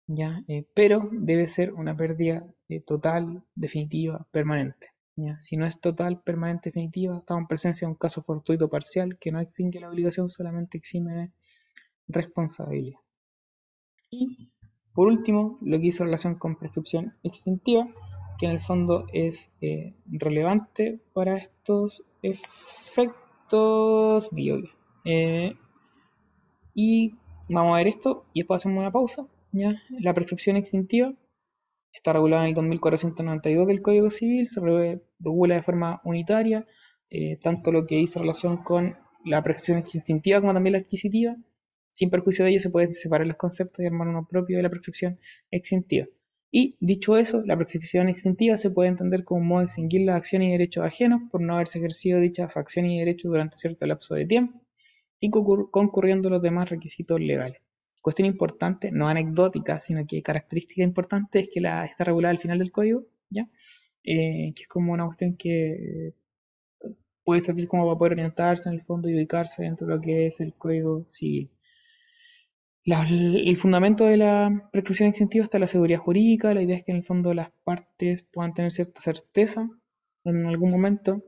¿Ya? Pero debe ser una pérdida total, definitiva, permanente. ¿Ya? Si no es total, permanente, definitiva, estamos en presencia de un caso fortuito parcial que no extingue la obligación, solamente exime de responsabilidad. Y, por último, lo que hizo relación con prescripción extintiva, que en el fondo es relevante para estos efectos biológicos. Y vamos a ver esto y después hacemos una pausa. ¿Ya? La prescripción extintiva está regulada en el 2492 del Código Civil, se regula de forma unitaria, tanto lo que dice relación con la prescripción extintiva como también la adquisitiva. Sin perjuicio de ello se pueden separar los conceptos y armar uno propio de la prescripción extintiva. Y, dicho eso, la prescripción extintiva se puede entender como un modo de extinguir las acciones y derechos ajenos por no haberse ejercido dichas acciones y derechos durante cierto lapso de tiempo y concurriendo los demás requisitos legales. Cuestión importante, no anecdótica, sino que característica importante, es que está regulada al final del código, ¿ya? Que es como una cuestión que puede servir como para poder orientarse en el fondo y ubicarse dentro de lo que es el Código Civil. El fundamento de la prescripción extintiva está en la seguridad jurídica. La idea es que en el fondo las partes puedan tener cierta certeza en algún momento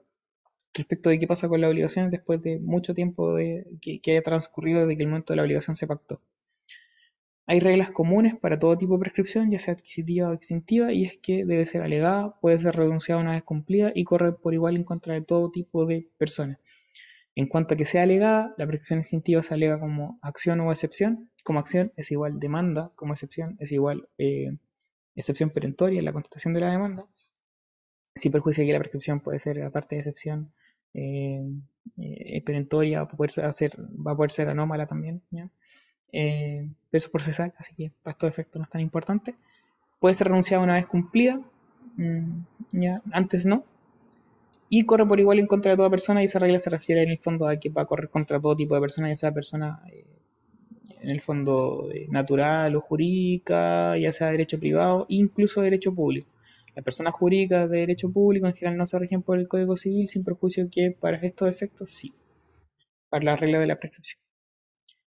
respecto de qué pasa con las obligaciones después de mucho tiempo que haya transcurrido desde que el momento de la obligación se pactó. Hay reglas comunes para todo tipo de prescripción, ya sea adquisitiva o extintiva, y es que debe ser alegada, puede ser renunciada una vez cumplida y corre por igual en contra de todo tipo de personas. En cuanto a que sea alegada, la prescripción extintiva se alega como acción o excepción. Como acción es igual demanda, como excepción es igual excepción perentoria en la contestación de la demanda. Sin perjuicio de que la prescripción puede ser, aparte de excepción perentoria, va a poder ser anómala también, ¿ya? Peso procesal, así que para estos efectos no es tan importante. Puede ser renunciada una vez cumplida, ya, antes no, y corre por igual en contra de toda persona, y esa regla se refiere en el fondo a que va a correr contra todo tipo de persona, ya sea persona en el fondo natural o jurídica, ya sea derecho privado, incluso derecho público. Las personas jurídicas de derecho público en general no se rigen por el Código Civil, sin perjuicio que para estos efectos sí, para la regla de la prescripción.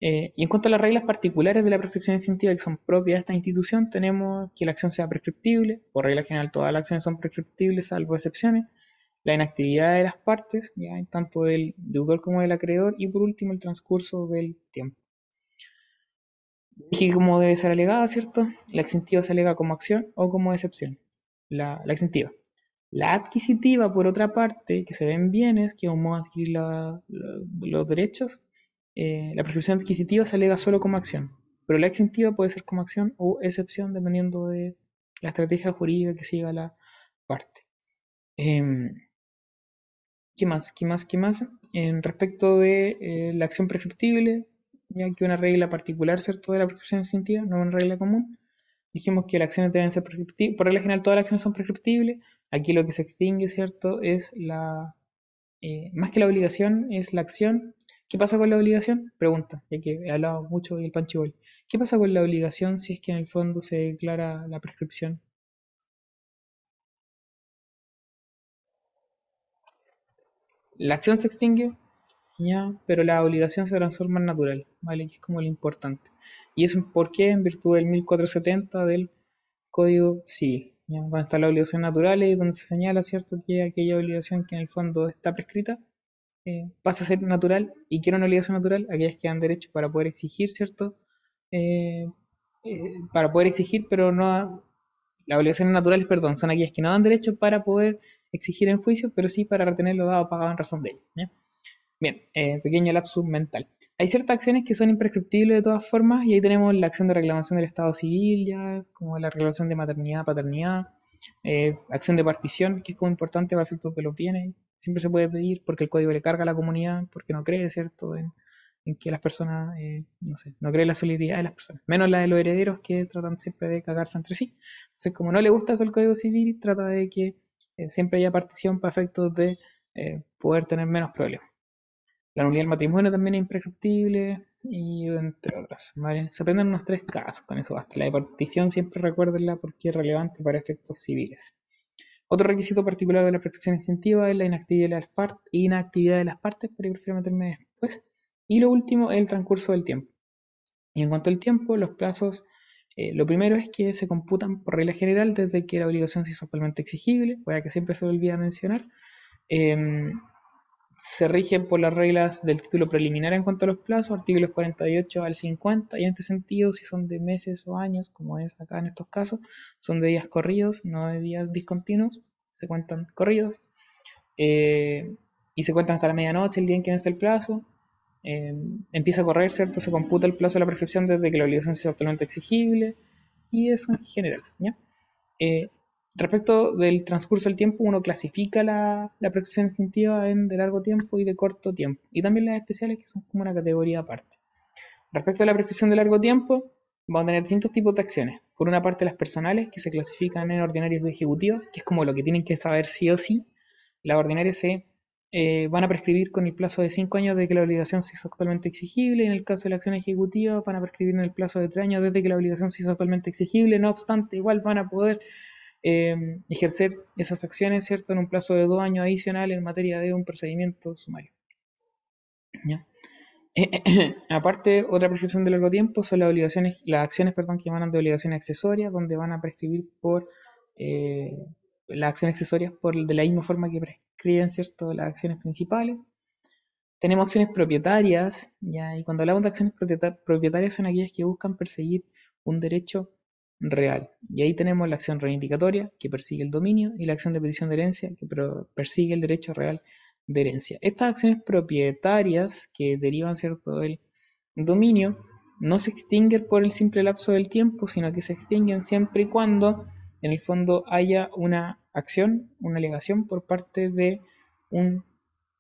Y en cuanto a las reglas particulares de la prescripción extintiva que son propias de esta institución, tenemos que la acción sea prescriptible. Por regla general todas las acciones son prescriptibles, salvo excepciones. La inactividad de las partes, ya, tanto del deudor como del acreedor. Y por último, el transcurso del tiempo. Dije cómo debe ser alegada, ¿cierto? La extintiva se alega como acción o como excepción. La extintiva. La adquisitiva, por otra parte, que se ven bienes que vamos a adquirir los derechos, la prescripción adquisitiva se alega solo como acción, pero la exentiva puede ser como acción o excepción dependiendo de la estrategia jurídica que siga la parte. ¿Qué más? Respecto de la acción prescriptible, ya que una regla particular, ¿cierto?, de la prescripción exentiva, no una regla común. Dijimos que las acciones deben ser prescriptibles. Por regla general, todas las acciones son prescriptibles. Aquí lo que se extingue, ¿cierto?, es la... más que la obligación, es la acción. ¿Qué pasa con la obligación? Pregunta, ya que he hablado mucho y el Pancho igual. ¿Qué pasa con la obligación si es que en el fondo se declara la prescripción? La acción se extingue, ya, pero la obligación se transforma en natural, ¿vale? Que es como lo importante. Y eso, ¿por qué? En virtud del 1470 del Código Civil. ¿Ya? Van a estar las obligaciones naturales, donde se señala, ¿cierto?, que aquella obligación que en el fondo está prescrita pasa a ser natural, y que era una obligación natural, aquellas que dan derecho para poder exigir, ¿cierto? Para poder exigir, pero no... Las obligaciones naturales, perdón, son aquellas que no dan derecho para poder exigir en juicio, pero sí para retener lo dado pagado en razón de ello, ¿ya? Bien, pequeño lapsus mental. Hay ciertas acciones que son imprescriptibles de todas formas, y ahí tenemos la acción de reclamación del Estado civil, ya, como la reclamación de maternidad, paternidad, acción de partición, que es como importante para efectos de los bienes. Siempre se puede pedir porque el código le carga a la comunidad, porque no cree, ¿cierto?, en que las personas, no sé, no cree en la solidaridad de las personas, menos la de los herederos, que tratan siempre de cagarse entre sí. Entonces, como no le gusta eso el código civil, trata de que siempre haya partición para efectos de poder tener menos problemas. La nulidad del matrimonio también es imprescriptible, y entre otras, ¿vale? Se aprenden unos 3 casos con eso basta. La de partición siempre recuérdenla porque es relevante para efectos civiles. Otro requisito particular de la prescripción exentiva es la inactividad de las partes, pero yo prefiero meterme después. Y lo último es el transcurso del tiempo. Y en cuanto al tiempo, los plazos, lo primero es que se computan por regla general desde que la obligación se hizo totalmente exigible, cosa que siempre se olvida mencionar. Se rigen por las reglas del título preliminar en cuanto a los plazos, artículos 48 al 50, y en este sentido, si son de meses o años, como es acá en estos casos, son de días corridos, no de días discontinuos, se cuentan corridos, y se cuentan hasta la medianoche, el día en que vence el plazo, empieza a correr, ¿cierto? Se computa el plazo de la prescripción desde que la obligación sea totalmente exigible, y eso en general, ¿ya? Respecto del transcurso del tiempo, uno clasifica la prescripción exentiva en de largo tiempo y de corto tiempo, y también las especiales, que son como una categoría aparte. Respecto a la prescripción de largo tiempo, vamos a tener distintos tipos de acciones. Por una parte, las personales, que se clasifican en ordinarias y ejecutivas, que es como lo que tienen que saber sí o sí. Las ordinarias se van a prescribir con el plazo de 5 años de que la obligación se hizo actualmente exigible, y en el caso de la acción ejecutiva van a prescribir en el plazo de 3 años desde que la obligación se hizo actualmente exigible. No obstante, igual van a poder ejercer esas acciones, ¿cierto?, en un plazo de 2 años adicional en materia de un procedimiento sumario. ¿Ya? Aparte, otra prescripción de largo tiempo son las acciones que emanan de obligaciones accesorias, donde van a prescribir por las acciones accesorias de la misma forma que prescriben, ¿cierto?, las acciones principales. Tenemos acciones propietarias, ¿ya? Y cuando hablamos de acciones propietarias, son aquellas que buscan perseguir un derecho real. Y ahí tenemos la acción reivindicatoria, que persigue el dominio, y la acción de petición de herencia, que persigue el derecho real de herencia. Estas acciones propietarias, que derivan, ¿cierto?, del dominio, no se extinguen por el simple lapso del tiempo, sino que se extinguen siempre y cuando en el fondo haya una acción, una alegación por parte de un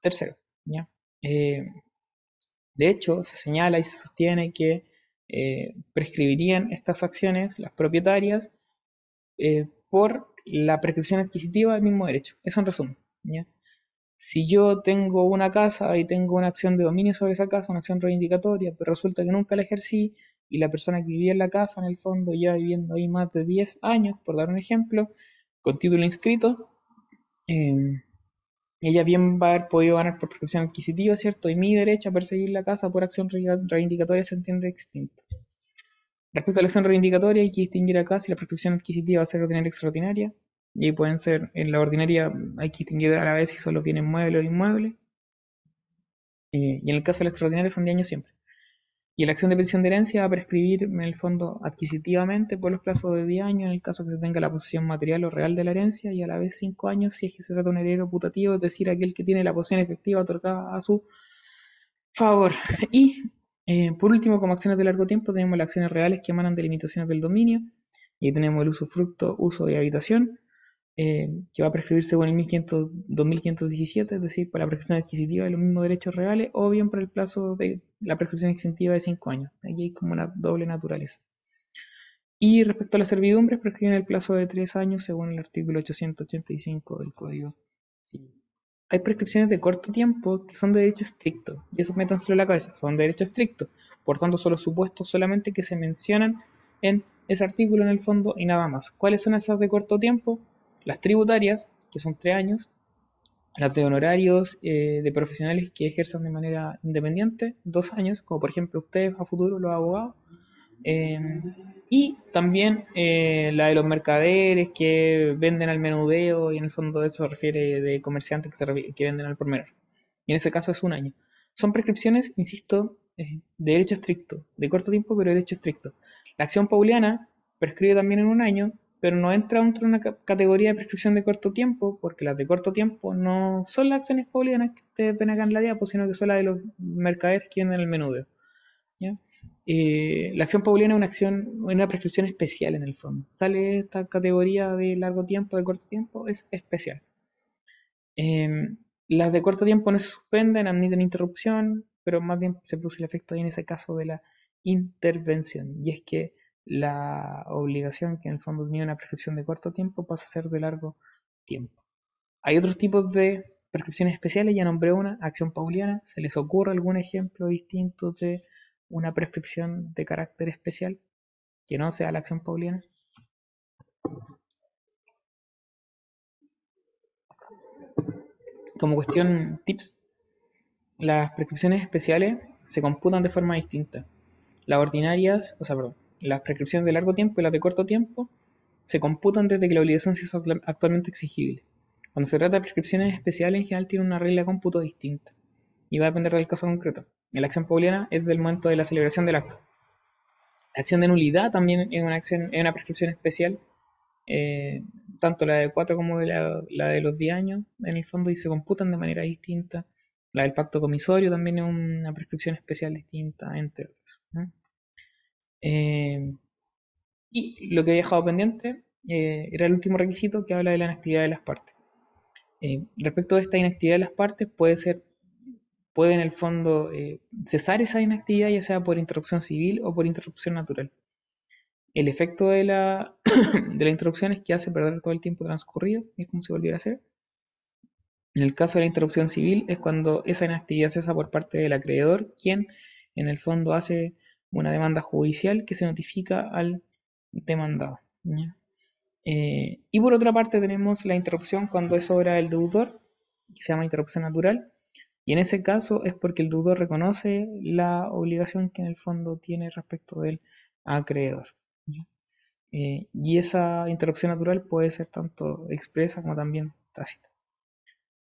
tercero, ¿ya? De hecho, se señala y se sostiene que prescribirían estas acciones, las propietarias, por la prescripción adquisitiva del mismo derecho. Eso en resumen, ¿ya? Si yo tengo una casa y tengo una acción de dominio sobre esa casa, una acción reivindicatoria, pero resulta que nunca la ejercí, y la persona que vivía en la casa, en el fondo, lleva viviendo ahí más de 10 años, por dar un ejemplo, con título inscrito, ella bien va a haber podido ganar por prescripción adquisitiva, ¿cierto? Y mi derecho a perseguir la casa por acción reivindicatoria se entiende extinto. Respecto a la acción reivindicatoria, hay que distinguir acá si la prescripción adquisitiva va a ser ordinaria o extraordinaria. Y pueden ser, en la ordinaria hay que distinguir a la vez si solo vienen muebles o inmuebles. Y en el caso de la extraordinaria son de años siempre. Y la acción de petición de herencia va a prescribir, en el fondo, adquisitivamente por los plazos de 10 años en el caso que se tenga la posesión material o real de la herencia, y a la vez 5 años si es que se trata de un heredero putativo, es decir, aquel que tiene la posesión efectiva otorgada a su favor. Y, por último, como acciones de largo tiempo, tenemos las acciones reales que emanan de limitaciones del dominio, y ahí tenemos el usufructo, uso y habitación, que va a prescribir según el 2517, es decir, para la prescripción adquisitiva de los mismos derechos reales, o bien para el plazo de la prescripción exentiva de 5 años. Aquí hay como una doble naturaleza. Y respecto a las servidumbres, prescriben el plazo de 3 años según el artículo 885 del Código Civil. Hay prescripciones de corto tiempo que son de derecho estricto, y eso métanselo en la cabeza, son de derecho estricto, por tanto son los supuestos solamente que se mencionan en ese artículo en el fondo y nada más. ¿Cuáles son esas de corto tiempo? Las tributarias, que son 3 años, las de honorarios de profesionales que ejerzan de manera independiente, 2 años, como por ejemplo ustedes a futuro, los abogados, y también la de los mercaderes que venden al menudeo, y en el fondo eso se refiere de comerciantes que venden al por menor, y en ese caso es 1 año. Son prescripciones, insisto, de derecho estricto, de corto tiempo pero de derecho estricto. La acción pauliana prescribe también en 1 año, pero no entra dentro de una categoría de prescripción de corto tiempo, porque las de corto tiempo no son las acciones paulianas que ustedes ven acá en la diapo, sino que son las de los mercaderes que venden el menudeo. ¿Ya? La acción pauliana es una acción, una prescripción especial en el fondo. Sale de esta categoría de largo tiempo, de corto tiempo, es especial. Las de corto tiempo no se suspenden, admiten interrupción, pero más bien se produce el efecto ahí en ese caso de la intervención, y es que la obligación que en el fondo tenía una prescripción de corto tiempo pasa a ser de largo tiempo. Hay otros tipos de prescripciones especiales, ya nombré una, acción pauliana. ¿Se les ocurre algún ejemplo distinto de una prescripción de carácter especial que no sea la acción pauliana? Como cuestión tips, las prescripciones especiales se computan de forma distinta. Las ordinarias, las prescripciones de largo tiempo y las de corto tiempo se computan desde que la obligación se hizo actualmente exigible. Cuando se trata de prescripciones especiales, en general tiene una regla de cómputo distinta y va a depender del caso concreto. La acción pauliana es del momento de la celebración del acto. La acción de nulidad también es una prescripción especial, tanto la de 4 como de la de los 10 años, en el fondo, y se computan de manera distinta. La del pacto comisorio también es una prescripción especial distinta, entre otros. Y lo que he dejado pendiente era el último requisito que habla de la inactividad de las partes. Respecto a esta inactividad de las partes, puede en el fondo cesar esa inactividad, ya sea por interrupción civil o por interrupción natural. El efecto de la interrupción es que hace perder todo el tiempo transcurrido, es como si volviera a ser. En el caso de la interrupción civil es cuando esa inactividad cesa por parte del acreedor, quien en el fondo hace una demanda judicial que se notifica al demandado. Y por otra parte tenemos la interrupción cuando es obra del deudor, que se llama interrupción natural, y en ese caso es porque el deudor reconoce la obligación que en el fondo tiene respecto del acreedor. Y esa interrupción natural puede ser tanto expresa como también tácita.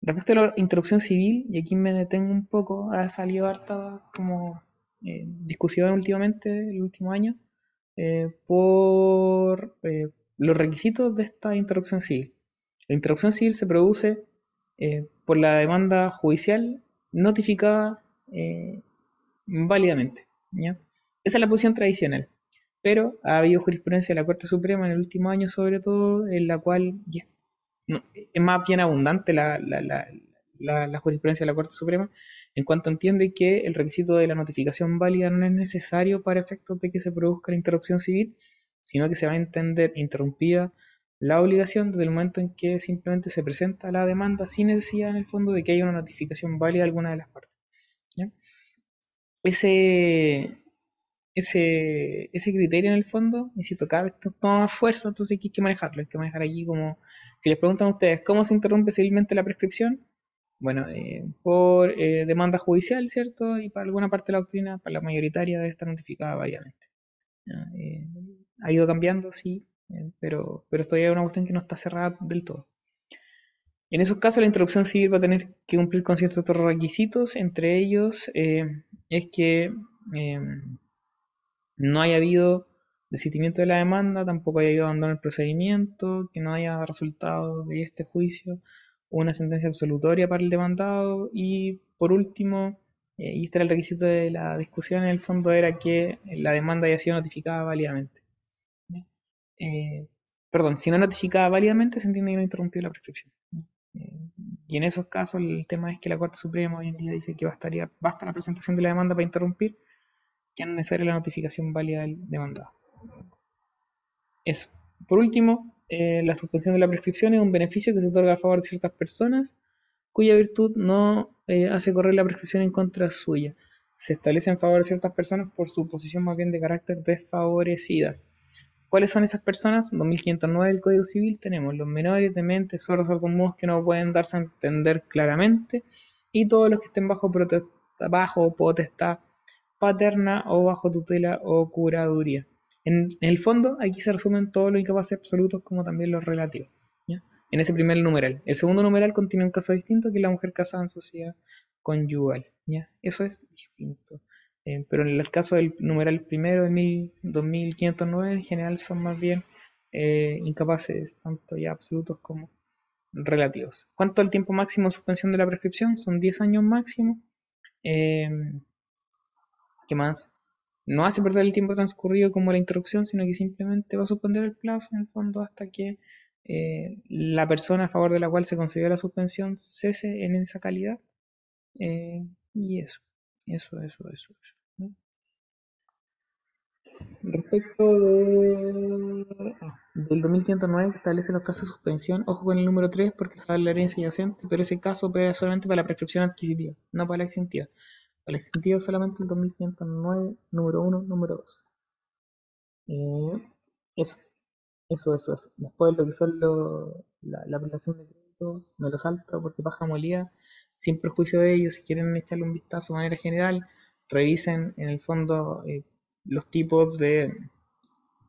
Respecto a la interrupción civil, y aquí me detengo un poco, ha salido harta como discusión últimamente, el último año, por los requisitos de esta interrupción civil. La interrupción civil se produce por la demanda judicial notificada válidamente, ¿ya? Esa es la posición tradicional, pero ha habido jurisprudencia de la Corte Suprema en el último año, sobre todo, en la cual es más bien abundante la jurisprudencia de la Corte Suprema, en cuanto entiende que el requisito de la notificación válida no es necesario para efectos de que se produzca la interrupción civil, sino que se va a entender interrumpida la obligación desde el momento en que simplemente se presenta la demanda sin necesidad en el fondo de que haya una notificación válida de alguna de las partes. ¿Ya? Ese criterio en el fondo, insisto, cada vez toma más fuerza, entonces hay que manejarlo, hay que manejar aquí como, si les preguntan a ustedes cómo se interrumpe civilmente la prescripción, bueno, por demanda judicial, ¿cierto? Y para alguna parte de la doctrina, para la mayoritaria, debe estar notificada válidamente. Ha ido cambiando, sí, pero esto ya es una cuestión que no está cerrada del todo. En esos casos, la interrupción civil va a tener que cumplir con ciertos otros requisitos, entre ellos es que no haya habido desistimiento de la demanda, tampoco haya habido abandono del procedimiento, que no haya resultado de este juicio una sentencia absolutoria para el demandado, y por último, y este era el requisito de la discusión en el fondo, era que la demanda haya sido notificada válidamente. Perdón, si no notificada válidamente, se entiende que no interrumpió la prescripción. Y en esos casos el tema es que la Corte Suprema hoy en día dice que basta la presentación de la demanda para interrumpir, ya no es necesaria la notificación válida del demandado. Eso. Por último, la suspensión de la prescripción es un beneficio que se otorga a favor de ciertas personas cuya virtud no hace correr la prescripción en contra suya. Se establece en favor de ciertas personas por su posición más bien de carácter desfavorecida. ¿Cuáles son esas personas? 2509 del Código Civil tenemos los menores, dementes, sordos, sordomudos que no pueden darse a entender claramente, y todos los que estén bajo potestad paterna o bajo tutela o curaduría. En el fondo, aquí se resumen todos los incapaces absolutos como también los relativos, ¿ya? En ese primer numeral. El segundo numeral contiene un caso distinto, que es la mujer casada en sociedad conyugal, ¿ya? Eso es distinto. Pero en el caso del numeral primero de 2509, en general son más bien incapaces, tanto ya absolutos como relativos. ¿Cuánto al tiempo máximo de suspensión de la prescripción? Son 10 años máximo. ¿Qué más? No hace perder el tiempo transcurrido como la interrupción, sino que simplemente va a suspender el plazo, en el fondo, hasta que la persona a favor de la cual se concedió la suspensión cese en esa calidad. Y eso. ¿No? Respecto del 2509, que establece los casos de suspensión, ojo con el número 3 porque está la herencia yacente, pero ese caso opera solamente para la prescripción adquisitiva, no para la exentiva. Para la exentiva solamente el 2509, número 1, número 2. Eso. Después lo que son la aplicación de crédito, me lo salto porque paja molida. Sin perjuicio de ello, si quieren echarle un vistazo de manera general, revisen en el fondo los tipos de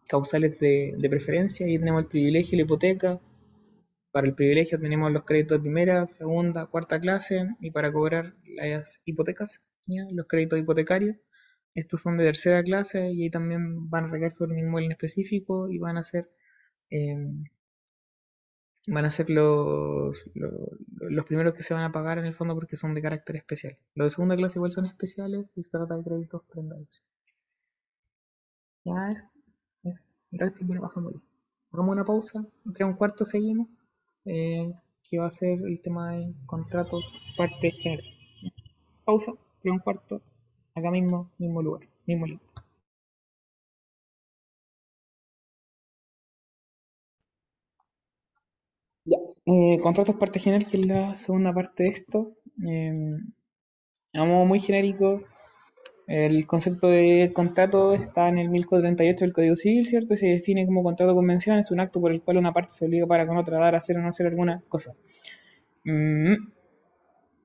causales de preferencia. Ahí tenemos el privilegio y la hipoteca. Para el privilegio tenemos los créditos de primera, segunda, cuarta clase, y para cobrar las hipotecas, ¿ya? Los créditos hipotecarios. Estos son de tercera clase y ahí también van a recaer sobre un inmueble en específico y van a ser los primeros que se van a pagar en el fondo porque son de carácter especial. Los de segunda clase igual son especiales y se trata de créditos prendales. Ya es el resto viene bajo muy bien. Hagamos una pausa, entre un cuarto seguimos, que va a ser el tema de contratos, parte general. Pausa, entre un cuarto, acá mismo lugar, mismo libro. Contratos parte general, que es la segunda parte de esto. A modo muy genérico, el concepto de contrato está en el 1438 del Código Civil, ¿cierto? Se define como contrato de convención, es un acto por el cual una parte se obliga para con otra a dar, hacer o no hacer alguna cosa.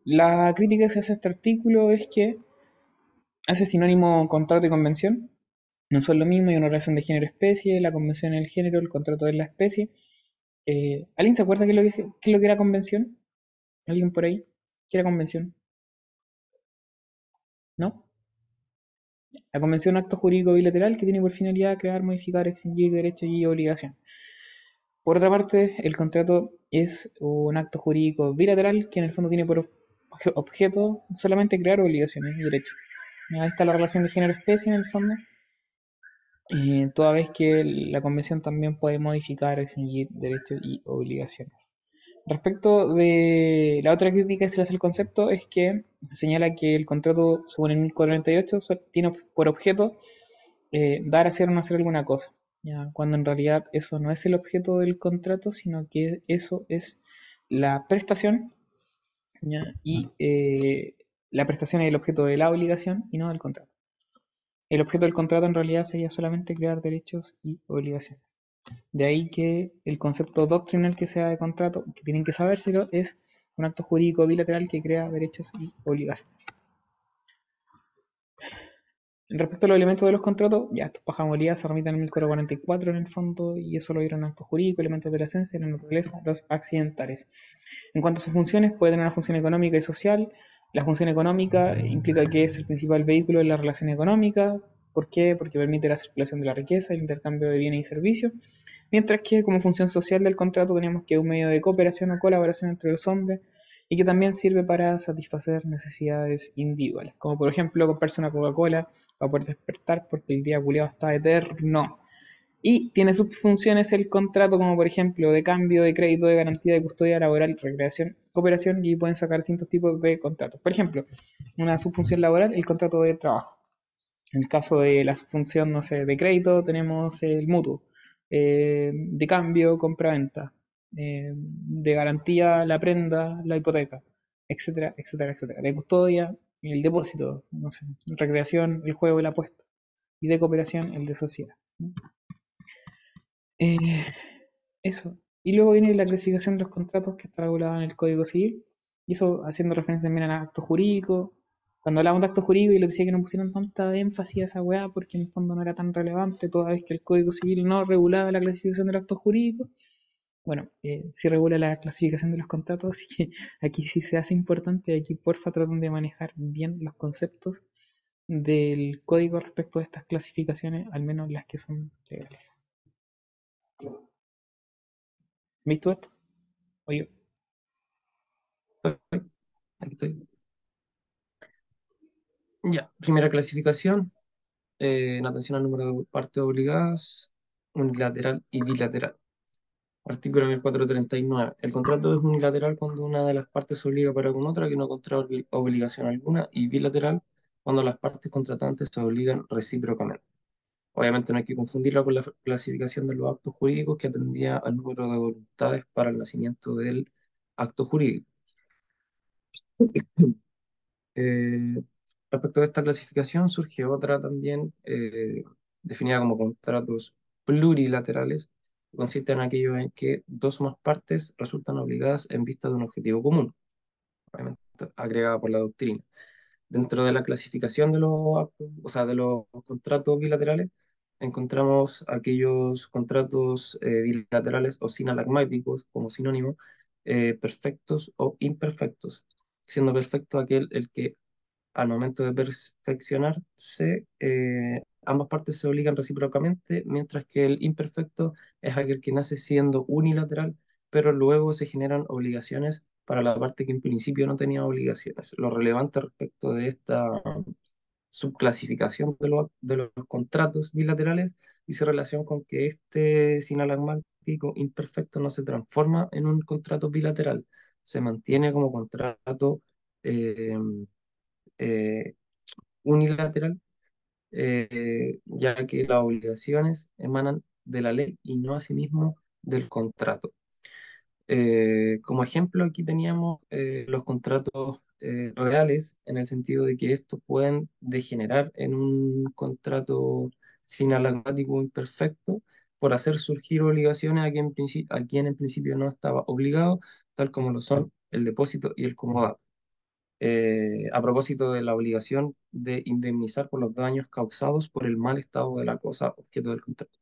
La crítica que se hace a este artículo es que hace sinónimo contrato y convención. No son lo mismo, hay una relación de género-especie, la convención en el género, el contrato de la especie. ¿Alguien se acuerda qué es lo que era convención? ¿Alguien por ahí? ¿Qué era convención? ¿No? La convención es un acto jurídico bilateral que tiene por finalidad crear, modificar, exigir derechos y obligación. Por otra parte, el contrato es un acto jurídico bilateral que en el fondo tiene por objeto solamente crear obligaciones y derechos. Ahí está la relación de género-especie en el fondo. Toda vez que la convención también puede modificar, exigir derechos y obligaciones. Respecto de la otra crítica que se le hace al concepto es que señala que el contrato, según el 1048, tiene por objeto dar, hacer o no hacer alguna cosa, ¿ya? Cuando en realidad eso no es el objeto del contrato, sino que eso es la prestación, ¿ya? Y la prestación es el objeto de la obligación y no del contrato. El objeto del contrato en realidad sería solamente crear derechos y obligaciones. De ahí que el concepto doctrinal que sea de contrato, que tienen que sabérselo, es un acto jurídico bilateral que crea derechos y obligaciones. Respecto a los elementos de los contratos, ya estos pajamorías se remiten en 1444 en el fondo, y eso lo dieron actos jurídicos, elementos de la esencia, la naturaleza, los accidentales. En cuanto a sus funciones, puede tener una función económica y social, La función económica implica que es el principal vehículo de la relación económica. ¿Por qué? Porque permite la circulación de la riqueza, el intercambio de bienes y servicios. Mientras que como función social del contrato teníamos que es un medio de cooperación o colaboración entre los hombres y que también sirve para satisfacer necesidades individuales. Como por ejemplo comprarse una Coca-Cola para poder despertar porque el día culiado está eterno. Y tiene subfunciones el contrato, como por ejemplo de cambio, de crédito, de garantía, de custodia laboral, recreación, cooperación, y pueden sacar distintos tipos de contratos. Por ejemplo, una subfunción laboral, el contrato de trabajo. En el caso de la subfunción, no sé, de crédito, tenemos el mutuo, de cambio, compra-venta, de garantía, la prenda, la hipoteca, etcétera, etcétera, etcétera. De custodia, el depósito, no sé, recreación, el juego y la apuesta. Y de cooperación, el de sociedad. Eso. Y luego viene la clasificación de los contratos que está regulada en el Código Civil. Y eso haciendo referencia también a actos jurídicos. Cuando hablábamos de actos jurídicos, y les decía que no pusieron tanta énfasis a esa weá porque en el fondo no era tan relevante, toda vez que el Código Civil no regulaba la clasificación de los actos jurídicos. Bueno, sí regula la clasificación de los contratos, así que aquí sí se hace importante. Aquí porfa tratan de manejar bien los conceptos del código respecto a estas clasificaciones, al menos las que son legales. ¿Visto esto? Oye. Aquí estoy. Ya, primera clasificación, en atención al número de partes obligadas, unilateral y bilateral. Artículo 1439. El contrato es unilateral cuando una de las partes se obliga para con otra que no contrae obligación alguna, y bilateral cuando las partes contratantes se obligan recíprocamente. Obviamente no hay que confundirla con la clasificación de los actos jurídicos, que atendía al número de voluntades para el nacimiento del acto jurídico. Respecto a esta clasificación surge otra también, definida como contratos plurilaterales, que consiste en aquellos en que dos o más partes resultan obligadas en vista de un objetivo común, obviamente agregada por la doctrina. Dentro de la clasificación de los contratos bilaterales, encontramos aquellos contratos bilaterales o sinalagmáticos como sinónimo, perfectos o imperfectos, siendo perfecto aquel el que al momento de perfeccionarse ambas partes se obligan recíprocamente, mientras que el imperfecto es aquel que nace siendo unilateral, pero luego se generan obligaciones para la parte que en principio no tenía obligaciones. Lo relevante respecto de esta subclasificación de los contratos bilaterales dice relación con que este sinalagmático imperfecto no se transforma en un contrato bilateral, se mantiene como contrato unilateral, ya que las obligaciones emanan de la ley y no asimismo del contrato. Como ejemplo, aquí teníamos los contratos reales, en el sentido de que estos pueden degenerar en un contrato sinalagmático imperfecto por hacer surgir obligaciones a quien en principio no estaba obligado, tal como lo son el depósito y el comodato. A propósito de la obligación de indemnizar por los daños causados por el mal estado de la cosa objeto del contrato.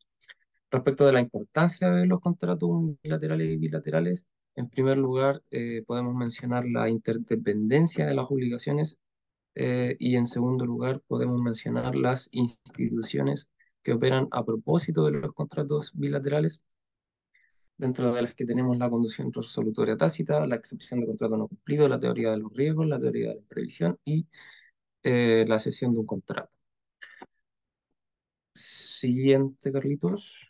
Respecto de la importancia de los contratos unilaterales y bilaterales, en primer lugar podemos mencionar la interdependencia de las obligaciones y en segundo lugar podemos mencionar las instituciones que operan a propósito de los contratos bilaterales, dentro de las que tenemos la conducción resolutoria tácita, la excepción de contrato no cumplido, la teoría de los riesgos, la teoría de la previsión y la cesión de un contrato. Siguiente, Carlitos.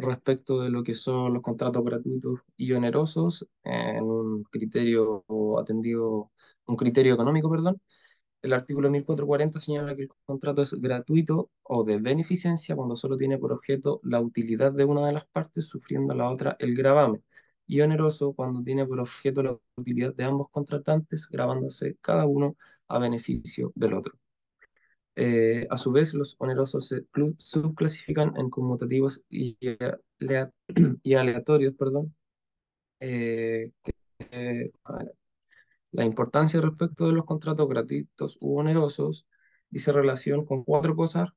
Respecto de lo que son los contratos gratuitos y onerosos, en un criterio atendido, un criterio económico, perdón, el artículo 1440 señala que el contrato es gratuito o de beneficencia cuando solo tiene por objeto la utilidad de una de las partes, sufriendo la otra el gravamen, y oneroso cuando tiene por objeto la utilidad de ambos contratantes, gravándose cada uno a beneficio del otro. A su vez, los onerosos se subclasifican en conmutativos y aleatorios, perdón. La importancia respecto de los contratos gratuitos u onerosos dice relación con cuatro cosas,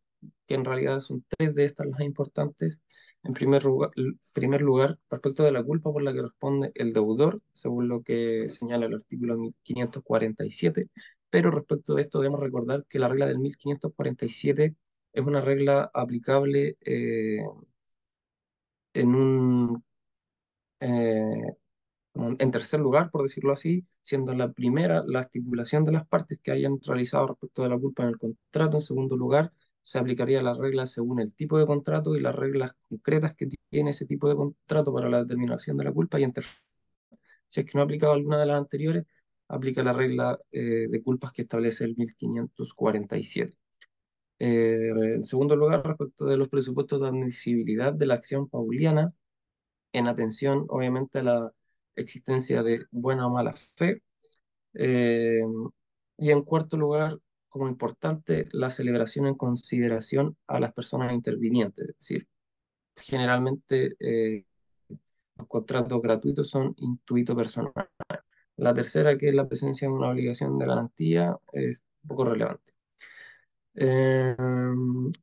que en realidad son tres de estas las importantes, En primer lugar, respecto de la culpa por la que responde el deudor, según lo que señala el artículo 1547, pero respecto de esto debemos recordar que la regla del 1547 es una regla aplicable en tercer lugar, por decirlo así, siendo la primera la estipulación de las partes que hayan realizado respecto de la culpa en el contrato. En segundo lugar, se aplicaría la regla según el tipo de contrato y las reglas concretas que tiene ese tipo de contrato para la determinación de la culpa. Y en tercer lugar, si es que no ha aplicado alguna de las anteriores, aplica la regla de culpas que establece el 1547. En segundo lugar, respecto de los presupuestos de admisibilidad de la acción pauliana, en atención, obviamente, a la existencia de buena o mala fe. Y en cuarto lugar, como importante, la celebración en consideración a las personas intervinientes. Es decir, generalmente los contratos gratuitos son intuito personal. La tercera, que es la presencia de una obligación de garantía, es poco relevante.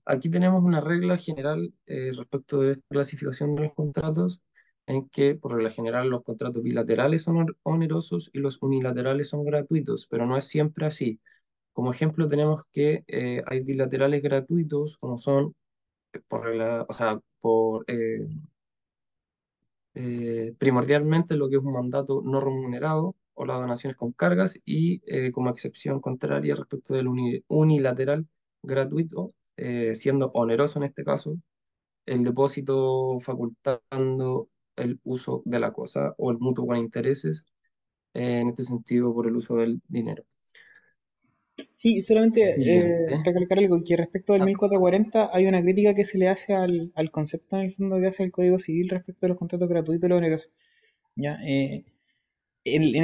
Aquí tenemos una regla general respecto de esta clasificación de los contratos, en que por regla general los contratos bilaterales son onerosos y los unilaterales son gratuitos, pero no es siempre así. Como ejemplo tenemos que hay bilaterales gratuitos, como son primordialmente lo que es un mandato no remunerado o las donaciones con cargas, y como excepción contraria respecto del unilateral gratuito, siendo oneroso en este caso, el depósito facultando el uso de la cosa o el mutuo con intereses, en este sentido por el uso del dinero. Sí, solamente recalcar algo, que respecto del 1440 hay una crítica que se le hace al concepto en el fondo que hace el Código Civil respecto a los contratos gratuitos y los onerosos. ¿Ya? En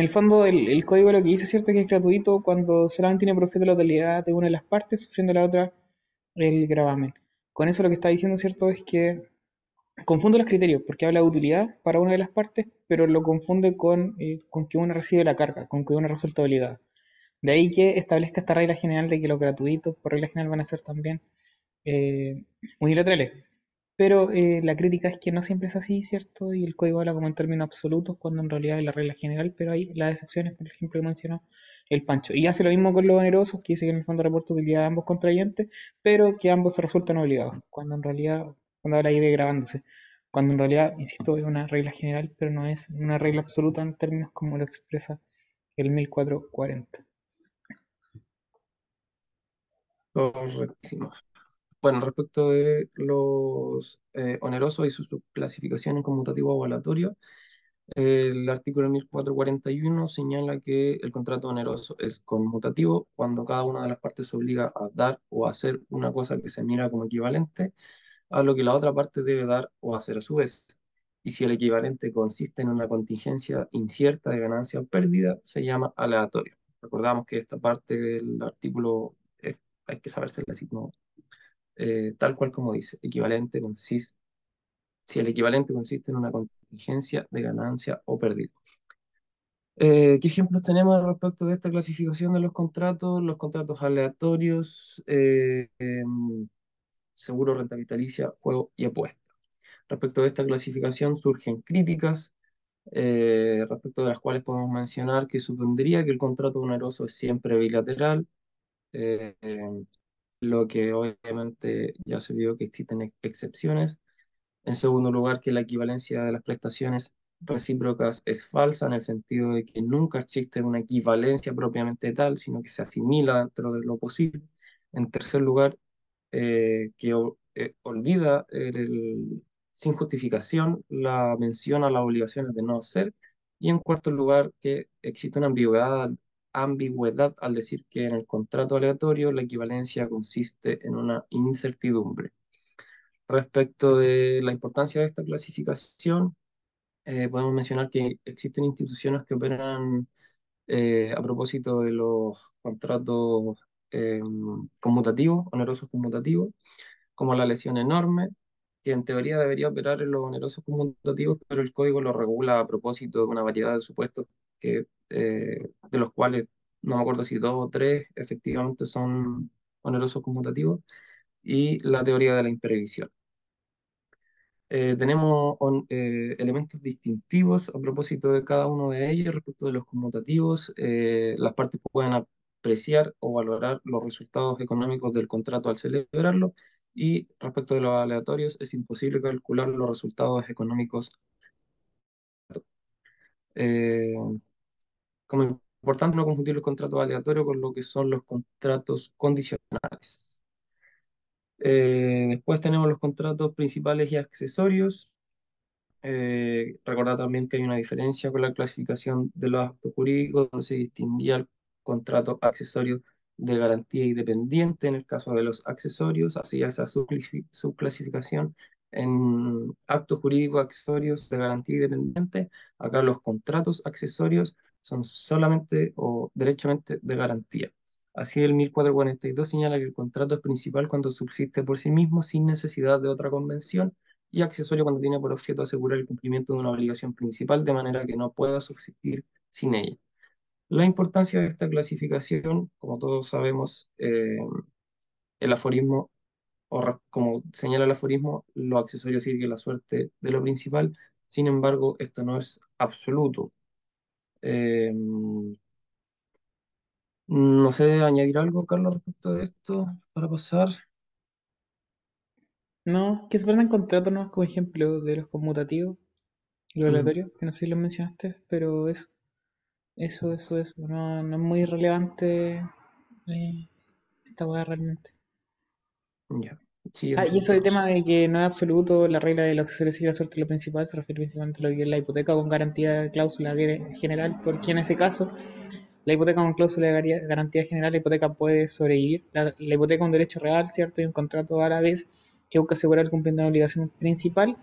el fondo el código lo que dice, cierto, que es gratuito cuando solamente tiene provecho la totalidad de una de las partes, sufriendo la otra el gravamen. Con eso lo que está diciendo, cierto, es que confunde los criterios, porque habla de utilidad para una de las partes, pero lo confunde con que uno recibe la carga, con que uno resulta obligado. De ahí que establezca esta regla general de que los gratuitos, por regla general, van a ser también unilaterales. Pero la crítica es que no siempre es así, ¿cierto? Y el código habla como en términos absolutos, cuando en realidad es la regla general, pero hay las excepciones, por ejemplo, que mencionó el Pancho. Y hace lo mismo con los onerosos, que dice que en el fondo reporta utilidad a ambos contrayentes, pero que ambos resultan obligados, cuando en realidad, cuando habla ahí de gravándose, cuando en realidad, insisto, es una regla general, pero no es una regla absoluta en términos como lo expresa el 1440. Correctísimo. Bueno, respecto de los onerosos y su clasificación en conmutativo o avalatorio, el artículo 1441 señala que el contrato oneroso es conmutativo cuando cada una de las partes se obliga a dar o a hacer una cosa que se mira como equivalente a lo que la otra parte debe dar o hacer a su vez. Y si el equivalente consiste en una contingencia incierta de ganancia o pérdida, se llama aleatorio. Recordamos que esta parte del artículo hay que sabérsela así como tal cual como dice, si el equivalente consiste en una contingencia de ganancia o pérdida. ¿Qué ejemplos tenemos respecto de esta clasificación de los contratos? Los contratos aleatorios, seguro, renta vitalicia, juego y apuesta. Respecto de esta clasificación surgen críticas, respecto de las cuales podemos mencionar que supondría que el contrato oneroso es siempre bilateral, lo que obviamente ya se vio que existen excepciones. En segundo lugar, que la equivalencia de las prestaciones recíprocas es falsa, en el sentido de que nunca existe una equivalencia propiamente tal, sino que se asimila dentro de lo posible. En tercer lugar, que olvida sin justificación la mención a las obligaciones de no hacer. Y en cuarto lugar, que existe una ambigüedad al decir que en el contrato aleatorio la equivalencia consiste en una incertidumbre. Respecto de la importancia de esta clasificación, podemos mencionar que existen instituciones que operan a propósito de los contratos conmutativos, onerosos conmutativos, como la lesión enorme, que en teoría debería operar en los onerosos conmutativos, pero el código lo regula a propósito de una variedad de supuestos que de los cuales no me acuerdo si 2 o 3 efectivamente son onerosos conmutativos, y la teoría de la imprevisión. tenemos elementos distintivos a propósito de cada uno de ellos respecto de los conmutativos. Las partes pueden apreciar o valorar los resultados económicos del contrato al celebrarlo, y respecto de los aleatorios es imposible calcular los resultados económicos. Como importante no confundir los contratos aleatorios con lo que son los contratos condicionales. Después tenemos los contratos principales y accesorios. Recordad también que hay una diferencia con la clasificación de los actos jurídicos, donde se distinguía el contrato accesorio de garantía y dependiente en el caso de los accesorios, hacía esa subclasificación en actos jurídicos accesorios de garantía y dependiente. Acá los contratos accesorios son solamente o derechamente de garantía. Así el 1442 señala que el contrato es principal cuando subsiste por sí mismo sin necesidad de otra convención, y accesorio cuando tiene por objeto asegurar el cumplimiento de una obligación principal de manera que no pueda subsistir sin ella. La importancia de esta clasificación, como todos sabemos, el aforismo, o como señala el aforismo, lo accesorio sirve la suerte de lo principal. Sin embargo, esto no es absoluto. No sé, añadir algo, Carlos, respecto de esto, para pasar. No, que se prendan contratos nomás como ejemplo de los conmutativos y los aleatorios, que no sé si los mencionaste, pero eso, no es muy relevante esta hueá realmente. Ya. Sí, y eso del tema de que no es absoluto, la regla de los accesorios y la suerte es lo principal, se refiere principalmente a lo que es la hipoteca con garantía de cláusula general, porque en ese caso la hipoteca con cláusula de garantía general, la hipoteca puede sobrevivir, la hipoteca es un derecho real, ¿cierto? Y un contrato a la vez que busca asegurar el cumplimiento de una obligación principal,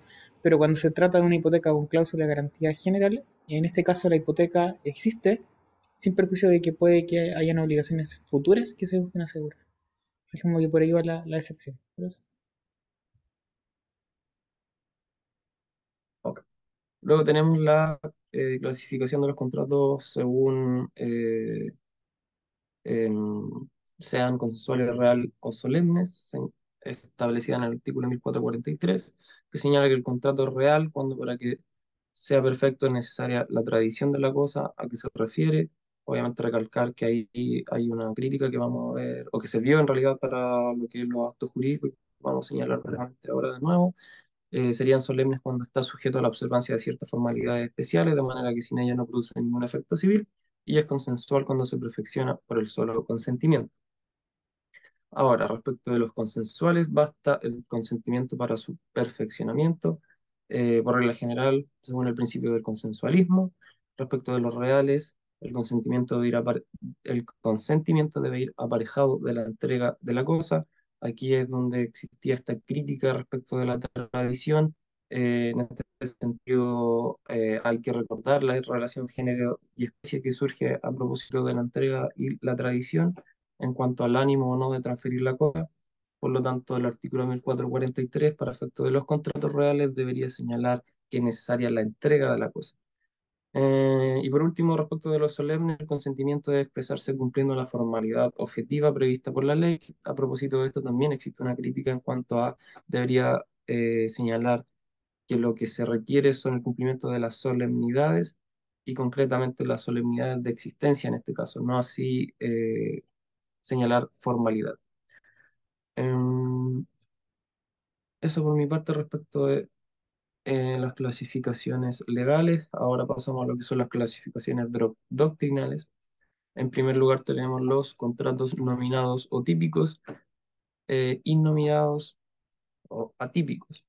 pero cuando se trata de una hipoteca con cláusula de garantía general, en este caso la hipoteca existe, sin perjuicio de que puede que hayan obligaciones futuras que se busquen asegurar. Es como que por ahí va la excepción. Okay. Luego tenemos la clasificación de los contratos según sean consensuales, real o solemnes, establecida en el artículo 1443, que señala que el contrato es real cuando para que sea perfecto es necesaria la tradición de la cosa a que se refiere. Obviamente recalcar que ahí hay una crítica que vamos a ver, o que se vio en realidad para lo que es los actos jurídicos, vamos a señalar brevemente ahora de nuevo. Serían solemnes cuando está sujeto a la observancia de ciertas formalidades especiales, de manera que sin ellas no produce ningún efecto civil, y es consensual cuando se perfecciona por el solo consentimiento. Ahora, respecto de los consensuales, basta el consentimiento para su perfeccionamiento, por regla general, según el principio del consensualismo. Respecto de los reales, el consentimiento debe ir aparejado de la entrega de la cosa. Aquí es donde existía esta crítica respecto de la tradición. En este sentido, hay que recordar la relación género y especie que surge a propósito de la entrega y la tradición en cuanto al ánimo o no de transferir la cosa. Por lo tanto, el artículo 1443, para efecto de los contratos reales, debería señalar que es necesaria la entrega de la cosa. Y por último, respecto de lo solemne, el consentimiento debe expresarse cumpliendo la formalidad objetiva prevista por la ley. A propósito de esto, también existe una crítica en cuanto a debería señalar que lo que se requiere son el cumplimiento de las solemnidades, y concretamente las solemnidades de existencia en este caso, no así señalar formalidad. Eso por mi parte respecto de las clasificaciones legales. Ahora pasamos a lo que son las clasificaciones doctrinales. En primer lugar tenemos los contratos nominados o típicos, innominados o atípicos.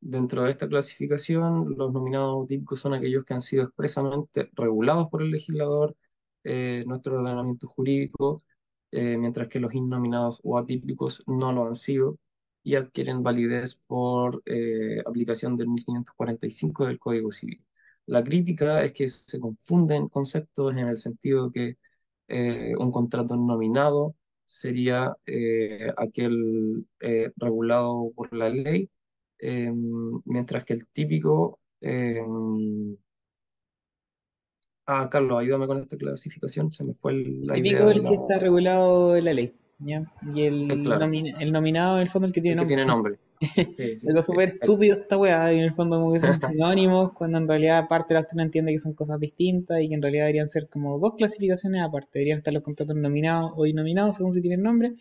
Dentro de esta clasificación, los nominados o típicos son aquellos que han sido expresamente regulados por el legislador, nuestro ordenamiento jurídico, mientras que los innominados o atípicos no lo han sido, y adquieren validez por aplicación del 1545 del Código Civil. La crítica es que se confunden conceptos en el sentido que un contrato nominado sería aquel regulado por la ley, mientras que el típico... Carlos, ayúdame con esta clasificación, se me fue la idea. Típico es el que está regulado en la ley. ¿Ya? Y el nominado en el fondo el que tiene nombre. Sí. Es súper estúpido esta weá, y en el fondo como que son sinónimos, cuando en realidad aparte la autora entiende que son cosas distintas y que en realidad deberían ser como dos clasificaciones aparte, deberían estar los contratos nominados o innominados según si tienen nombre,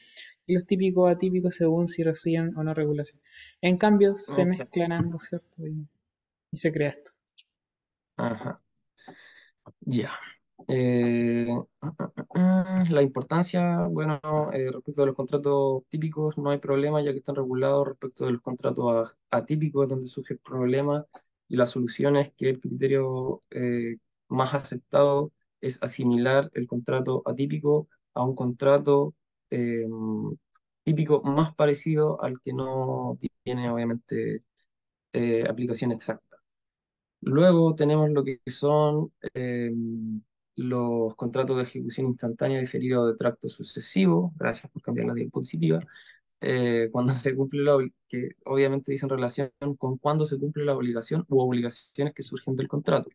y los típicos atípicos según si reciben o no regulación. En cambio, se mezclan ambos, ¿cierto? Y se crea esto. Ajá. Ya. La importancia, bueno, respecto a los contratos típicos no hay problema, ya que están regulados. Respecto de los contratos atípicos, donde surge el problema, y la solución es que el criterio más aceptado es asimilar el contrato atípico a un contrato típico más parecido al que no tiene obviamente aplicación exacta. Luego tenemos lo que son los contratos de ejecución instantánea, diferida o de tracto sucesivo, gracias por cambiar la diapositiva, cuando se cumple que obviamente dicen relación con cuando se cumple la obligación u obligaciones que surgen del contrato.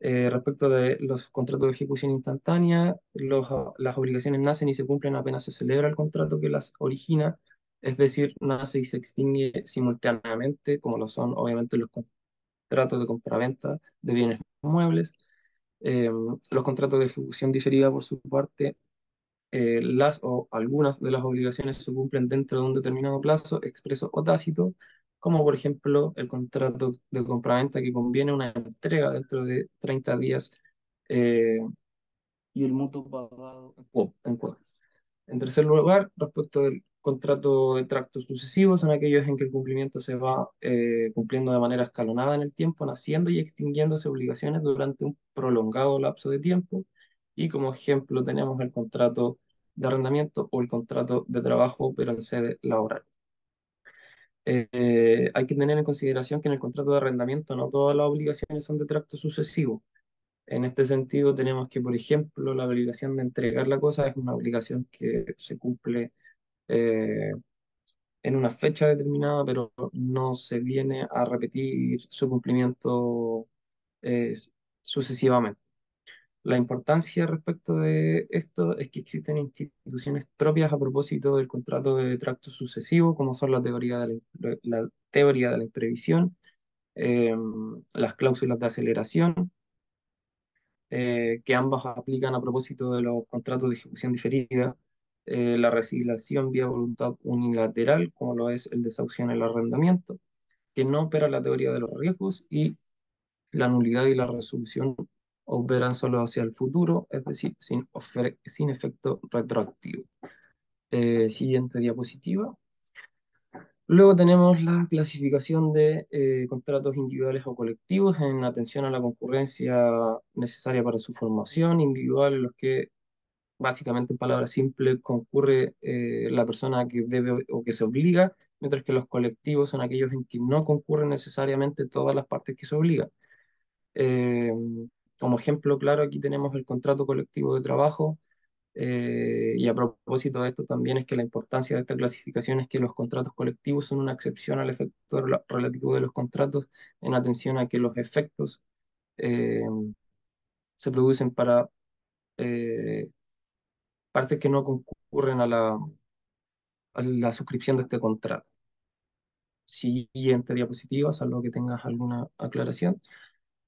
Respecto de los contratos de ejecución instantánea, las obligaciones nacen y se cumplen apenas se celebra el contrato que las origina, es decir, nace y se extingue simultáneamente, como lo son obviamente los contratos de compraventa de bienes muebles. Los contratos de ejecución diferida, por su parte, las o algunas de las obligaciones se cumplen dentro de un determinado plazo, expreso o tácito, como por ejemplo el contrato de compraventa que conviene una entrega dentro de 30 días y el mutuo pagado en cuotas. En tercer lugar, respecto del contrato de tracto sucesivo, son aquellos en que el cumplimiento se va cumpliendo de manera escalonada en el tiempo, naciendo y extinguiéndose obligaciones durante un prolongado lapso de tiempo, y como ejemplo tenemos el contrato de arrendamiento o el contrato de trabajo, pero en sede laboral. Hay que tener en consideración que en el contrato de arrendamiento no todas las obligaciones son de tracto sucesivo. En este sentido tenemos que, por ejemplo, la obligación de entregar la cosa es una obligación que se cumple en una fecha determinada, pero no se viene a repetir su cumplimiento sucesivamente. La importancia respecto de esto es que existen instituciones propias a propósito del contrato de tracto sucesivo, como son la teoría de la imprevisión, las cláusulas de aceleración, que ambas aplican a propósito de los contratos de ejecución diferida, la rescisión vía voluntad unilateral, como lo es el desahucio en el arrendamiento, que no opera la teoría de los riesgos, y la nulidad y la resolución operan solo hacia el futuro, es decir, sin efecto retroactivo. Siguiente diapositiva. Luego tenemos la clasificación de contratos individuales o colectivos en atención a la concurrencia necesaria para su formación. Individual, en los que básicamente en palabras simples concurre la persona que debe o que se obliga, mientras que los colectivos son aquellos en que no concurren necesariamente todas las partes que se obligan. Como ejemplo claro, aquí tenemos el contrato colectivo de trabajo, y a propósito de esto también es que la importancia de esta clasificación es que los contratos colectivos son una excepción al efecto relativo de los contratos, en atención a que los efectos se producen para partes que no concurren a la suscripción de este contrato. Siguiente diapositiva, salvo que tengas alguna aclaración.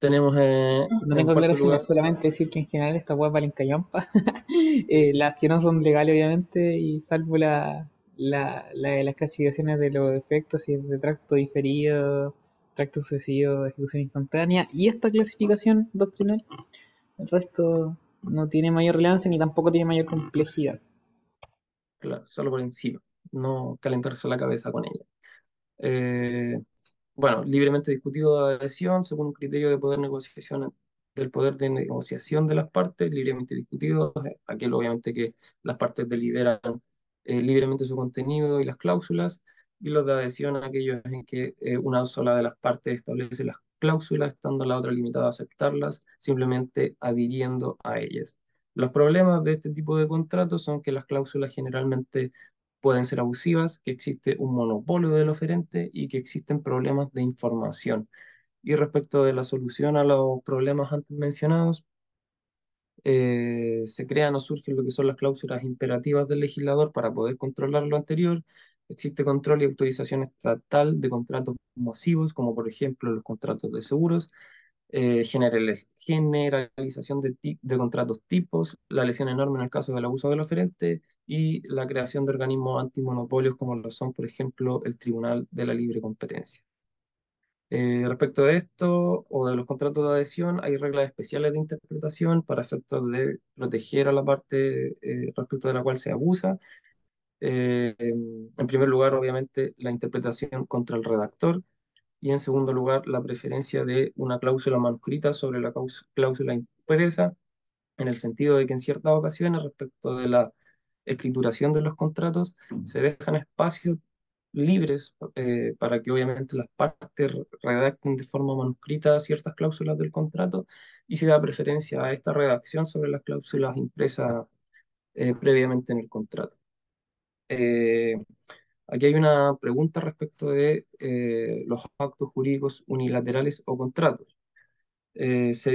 Tenemos, no tengo claro, sino solamente decir que en general estas weas valen callampa. Las que no son legales, obviamente, y salvo las clasificaciones de los efectos, si es de tracto diferido, tracto sucesivo, ejecución instantánea, y esta clasificación doctrinal, el resto no tiene mayor relevancia ni tampoco tiene mayor complejidad. Claro, solo por encima, no calentarse la cabeza con ella. Bueno, libremente discutido de adhesión, según un criterio de poder negociación, del poder de negociación de las partes, libremente discutido, aquel obviamente que las partes deliberan libremente su contenido y las cláusulas, y los de adhesión, aquellos en que una sola de las partes establece las cláusulas, estando la otra limitada a aceptarlas, simplemente adhiriendo a ellas. Los problemas de este tipo de contratos son que las cláusulas generalmente pueden ser abusivas, que existe un monopolio del oferente y que existen problemas de información. Y respecto de la solución a los problemas antes mencionados, se crean o surgen lo que son las cláusulas imperativas del legislador para poder controlar lo anterior, Existe control y autorización estatal de contratos masivos, como por ejemplo los contratos de seguros, generalización de contratos tipos, la lesión enorme en el caso del abuso del oferente y la creación de organismos antimonopolios como lo son, por ejemplo, el Tribunal de la Libre Competencia. Respecto de esto o de los contratos de adhesión, hay reglas especiales de interpretación para efectos de proteger a la parte respecto de la cual se abusa. En primer lugar, obviamente, la interpretación contra el redactor y en segundo lugar, la preferencia de una cláusula manuscrita sobre la cláusula impresa en el sentido de que en ciertas ocasiones respecto de la escrituración de los contratos se dejan espacios libres para que obviamente las partes redacten de forma manuscrita ciertas cláusulas del contrato y se da preferencia a esta redacción sobre las cláusulas impresas previamente en el contrato. Aquí hay una pregunta respecto de los actos jurídicos unilaterales o contratos. Se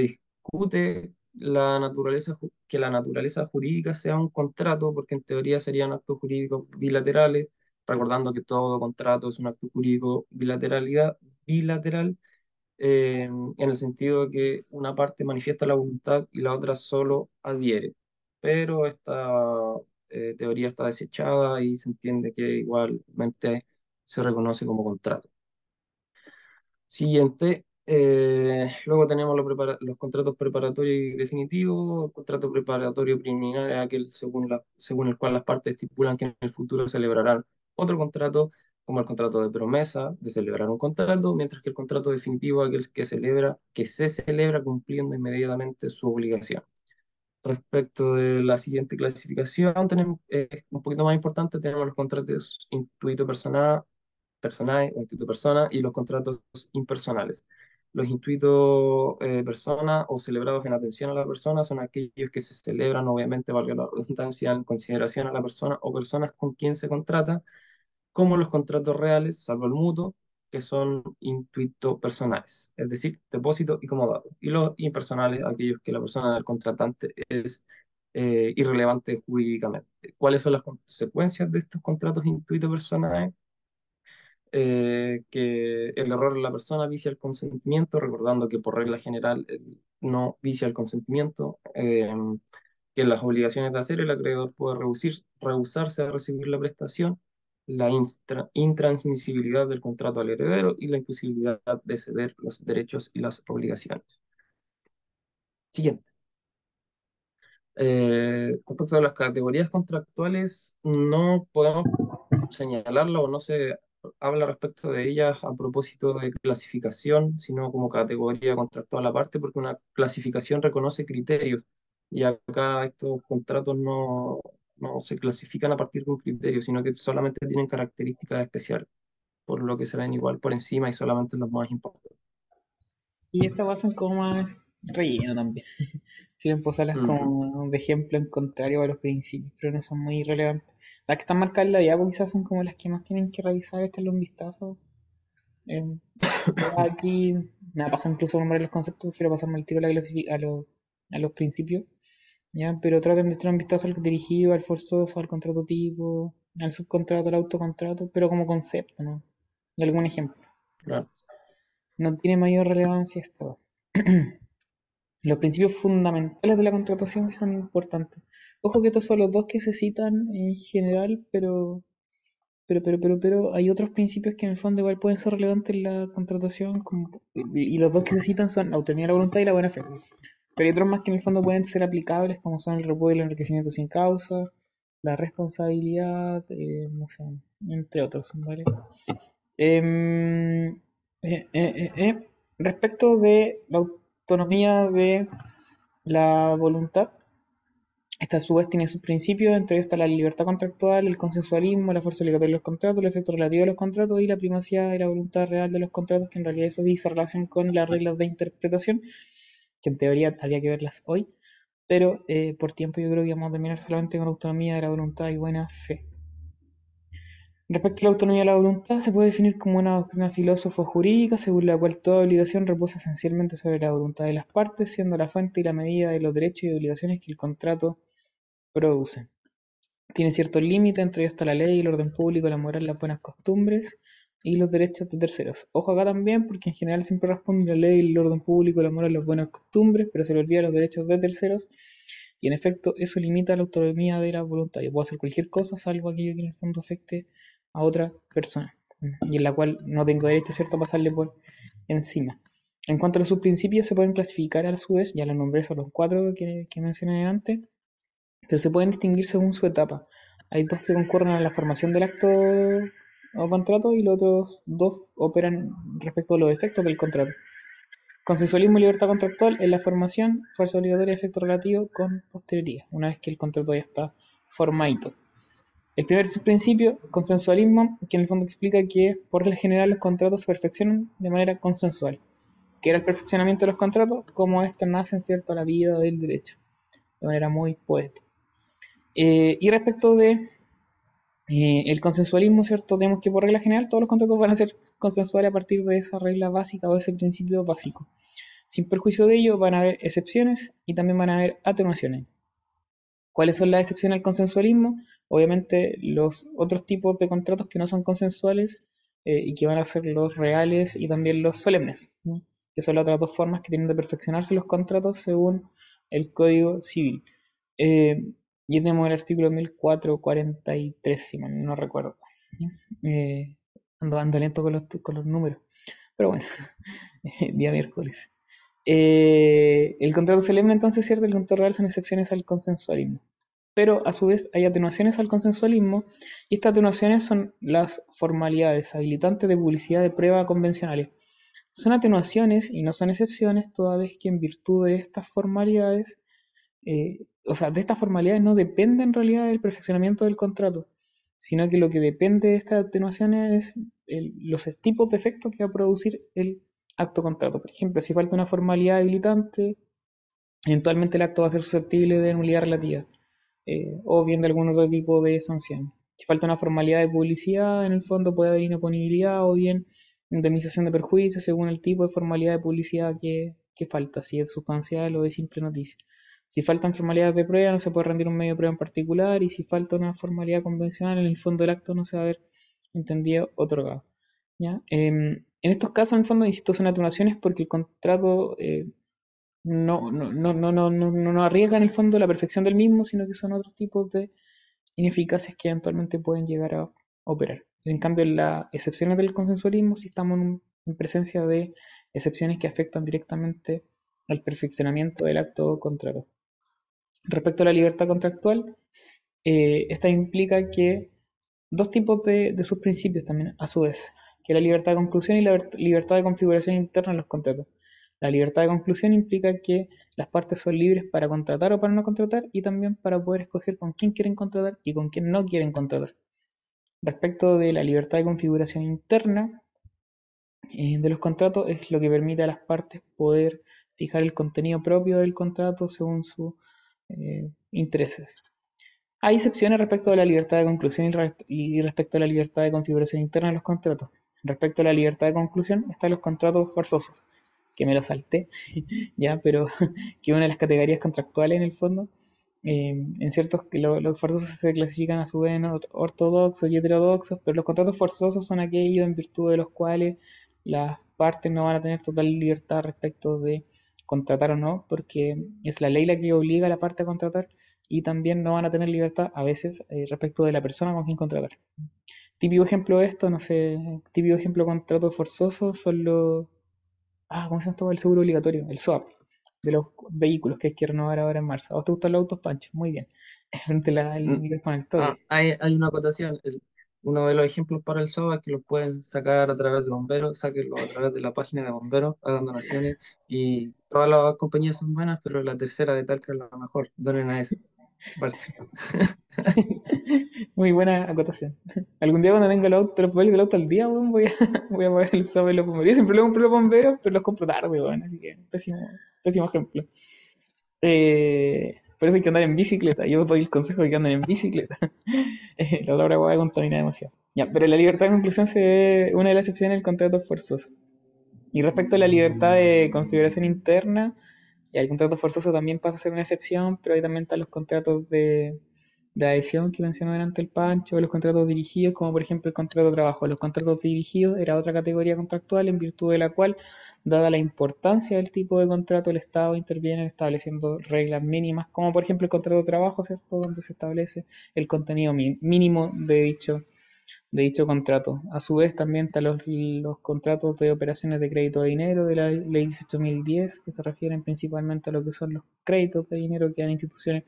discute que la naturaleza jurídica sea un contrato porque en teoría serían actos jurídicos bilaterales, recordando que todo contrato es un acto jurídico bilateral en el sentido de que una parte manifiesta la voluntad y la otra solo adhiere, pero esta teoría está desechada y se entiende que igualmente se reconoce como contrato. Siguiente, luego tenemos los contratos preparatorios y definitivos. El contrato preparatorio preliminar es aquel según el cual las partes estipulan que en el futuro celebrarán otro contrato, como el contrato de promesa de celebrar un contrato, mientras que el contrato definitivo es aquel que se celebra cumpliendo inmediatamente su obligación. Respecto de la siguiente clasificación, tenemos, un poquito más importante, tenemos los contratos intuito persona y los contratos impersonales. Los intuito persona o celebrados en atención a la persona son aquellos que se celebran, obviamente, valga la redundancia, en consideración a la persona o personas con quien se contrata, como los contratos reales, salvo el mutuo, que son intuito personales, es decir, depósito y comodato. Y los impersonales, aquellos que la persona del contratante es irrelevante jurídicamente. ¿Cuáles son las consecuencias de estos contratos intuito personales? Que el error de la persona vicia el consentimiento, recordando que por regla general no vicia el consentimiento, que las obligaciones de hacer el acreedor puede rehusarse a recibir la prestación, la intransmisibilidad del contrato al heredero y la imposibilidad de ceder los derechos y las obligaciones. Siguiente. Respecto a las categorías contractuales, no podemos señalarla o no se habla respecto de ellas a propósito de clasificación, sino como categoría contractual aparte, porque una clasificación reconoce criterios y acá estos contratos no se clasifican a partir de un criterio, sino que solamente tienen características especiales, por lo que se ven igual por encima y solamente los más importantes. Y estas cosas son como más relleno también. Sirven posarlas como de ejemplo en contrario a los principios, pero no son muy relevantes. Las que están marcadas en la diapo quizás son como las que más tienen que revisar, echarle un vistazo. Aquí me da paja incluso nombrar los conceptos, prefiero pasarme el tiro a los principios. ¿Ya? Pero traten de echar un vistazo al dirigido, al forzoso, al contrato tipo, al subcontrato, al autocontrato, pero como concepto, ¿no? De algún ejemplo. Claro. No tiene mayor relevancia esto. Los principios fundamentales de la contratación son importantes. Ojo que estos son los dos que se citan en general, pero hay otros principios que en el fondo igual pueden ser relevantes en la contratación, como, y los dos que se citan son la autonomía de la voluntad y la buena fe. Pero hay otros más que en el fondo pueden ser aplicables, como son el repudio y el enriquecimiento sin causa, la responsabilidad, no sé, entre otros, ¿vale? Respecto de la autonomía de la voluntad, esta a su vez tiene sus principios, entre ellos está la libertad contractual, el consensualismo, la fuerza obligatoria de los contratos, el efecto relativo de los contratos y la primacía de la voluntad real de los contratos, que en realidad eso dice relación con las reglas de interpretación, que en teoría había que verlas hoy, pero por tiempo yo creo que vamos a terminar solamente con autonomía de la voluntad y buena fe. Respecto a la autonomía de la voluntad, se puede definir como una doctrina filósofo-jurídica según la cual toda obligación reposa esencialmente sobre la voluntad de las partes, siendo la fuente y la medida de los derechos y obligaciones que el contrato produce. tiene cierto límite, entre ellos está la ley, el orden público, la moral, las buenas costumbres y los derechos de terceros. Ojo acá también, porque en general siempre responde la ley, el orden público, la moral, las buenas costumbres, pero se le olvida los derechos de terceros. Y en efecto, eso limita la autonomía de la voluntad. Yo puedo hacer cualquier cosa, salvo aquello que en el fondo afecte a otra persona, y en la cual no tengo derecho, ¿cierto?, a pasarle por encima. En cuanto a los subprincipios, se pueden clasificar a su vez, ya los nombré, son los cuatro que mencioné antes, pero se pueden distinguir según su etapa. Hay dos que concurren a la formación del acto o contrato, y los otros dos operan respecto a los efectos del contrato. Consensualismo y libertad contractual en la formación, fuerza obligatoria y efecto relativo con posterioridad, una vez que el contrato ya está formadito. El primer subprincipio, consensualismo, que en el fondo explica que por regla general los contratos se perfeccionan de manera consensual, que era el perfeccionamiento de los contratos, como estos nacen, ¿cierto?, a la vida del derecho, de manera muy poética. Y respecto de el consensualismo, ¿cierto?, tenemos que por regla general todos los contratos van a ser consensuales a partir de esa regla básica o ese principio básico. Sin perjuicio de ello van a haber excepciones y también van a haber atenuaciones. ¿Cuáles son las excepciones al consensualismo? Obviamente los otros tipos de contratos que no son consensuales y que van a ser los reales y también los solemnes, ¿no?, que son las otras dos formas que tienen de perfeccionarse los contratos según el Código Civil. Y tenemos el artículo 1443, si no recuerdo. Ando lento con los números. Pero bueno, día miércoles. El contrato solemne, entonces, ¿cierto?, el contrato real son excepciones al consensualismo. Pero, a su vez, hay atenuaciones al consensualismo, y estas atenuaciones son las formalidades habilitantes de publicidad de prueba convencionales. Son atenuaciones y no son excepciones, toda vez que en virtud de estas formalidades... de estas formalidades no depende en realidad del perfeccionamiento del contrato, sino que lo que depende de estas atenuaciones es los tipos de efectos que va a producir el acto contrato. Por ejemplo, si falta una formalidad habilitante, eventualmente el acto va a ser susceptible de nulidad relativa, o bien de algún otro tipo de sanción. Si falta una formalidad de publicidad, en el fondo puede haber inoponibilidad o bien indemnización de perjuicio según el tipo de formalidad de publicidad que falta, si es sustancial o de simple noticia. Si faltan formalidades de prueba, no se puede rendir un medio de prueba en particular, y si falta una formalidad convencional, en el fondo del acto no se va a haber entendido otorgado. ¿Ya? En estos casos, en el fondo, insisto, son atenuaciones porque el contrato no arriesga en el fondo la perfección del mismo, sino que son otros tipos de ineficacias que eventualmente pueden llegar a operar. En cambio, en las excepciones del consensualismo, si estamos en presencia de excepciones que afectan directamente al perfeccionamiento del acto o contrato. Respecto a la libertad contractual, esta implica que dos tipos de sus principios también, a su vez, que la libertad de conclusión y la libertad de configuración interna en los contratos. La libertad de conclusión implica que las partes son libres para contratar o para no contratar, y también para poder escoger con quién quieren contratar y con quién no quieren contratar. Respecto de la libertad de configuración interna de los contratos, es lo que permite a las partes poder fijar el contenido propio del contrato según su intereses. Hay excepciones respecto a la libertad de conclusión y respecto a la libertad de configuración interna de los contratos. Respecto a la libertad de conclusión están los contratos forzosos, que me los salté, ya, pero que una de las categorías contractuales en el fondo. En ciertos que los forzosos se clasifican a su vez en ortodoxos y heterodoxos, pero los contratos forzosos son aquellos en virtud de los cuales las partes no van a tener total libertad respecto de contratar o no, porque es la ley la que obliga a la parte a contratar, y también no van a tener libertad a veces respecto de la persona con quien contratar. Típico ejemplo de esto, no sé, típico ejemplo de contrato forzoso son los... ¿cómo se llama esto? El seguro obligatorio, el SOAP, de los vehículos que hay que renovar ahora en marzo. ¿A vos te gustan los autos, Pancho? Muy bien. Hay una acotación. Uno de los ejemplos para el SOAP es que los pueden sacar a través de bomberos, sáquenlo a través de la página de bomberos, hagan donaciones, y todas las compañías son buenas, pero la tercera de Talca es la mejor, donen a eso. Muy buena acotación. Algún día cuando tenga los papeles del auto al día, bueno, voy a mover el SOAP y los bomberos. Siempre lo compro los bomberos, pero los compro tarde, bueno, así que pésimo ejemplo. Por eso hay que andar en bicicleta. Yo doy el consejo de que anden en bicicleta. La otra hueá contamina demasiado. Ya, pero la libertad de conclusión se ve una de las excepciones del contrato forzoso. Y respecto a la libertad de configuración interna, el contrato forzoso también pasa a ser una excepción, pero ahí también están los contratos de de adhesión que mencionó delante el Pancho, los contratos dirigidos, como por ejemplo el contrato de trabajo. Los contratos dirigidos era otra categoría contractual en virtud de la cual, dada la importancia del tipo de contrato, el Estado interviene estableciendo reglas mínimas, como por ejemplo el contrato de trabajo, ¿cierto?, donde se establece el contenido mínimo de dicho contrato. A su vez también están los contratos de operaciones de crédito de dinero de la ley 18.010, que se refieren principalmente a lo que son los créditos de dinero que dan instituciones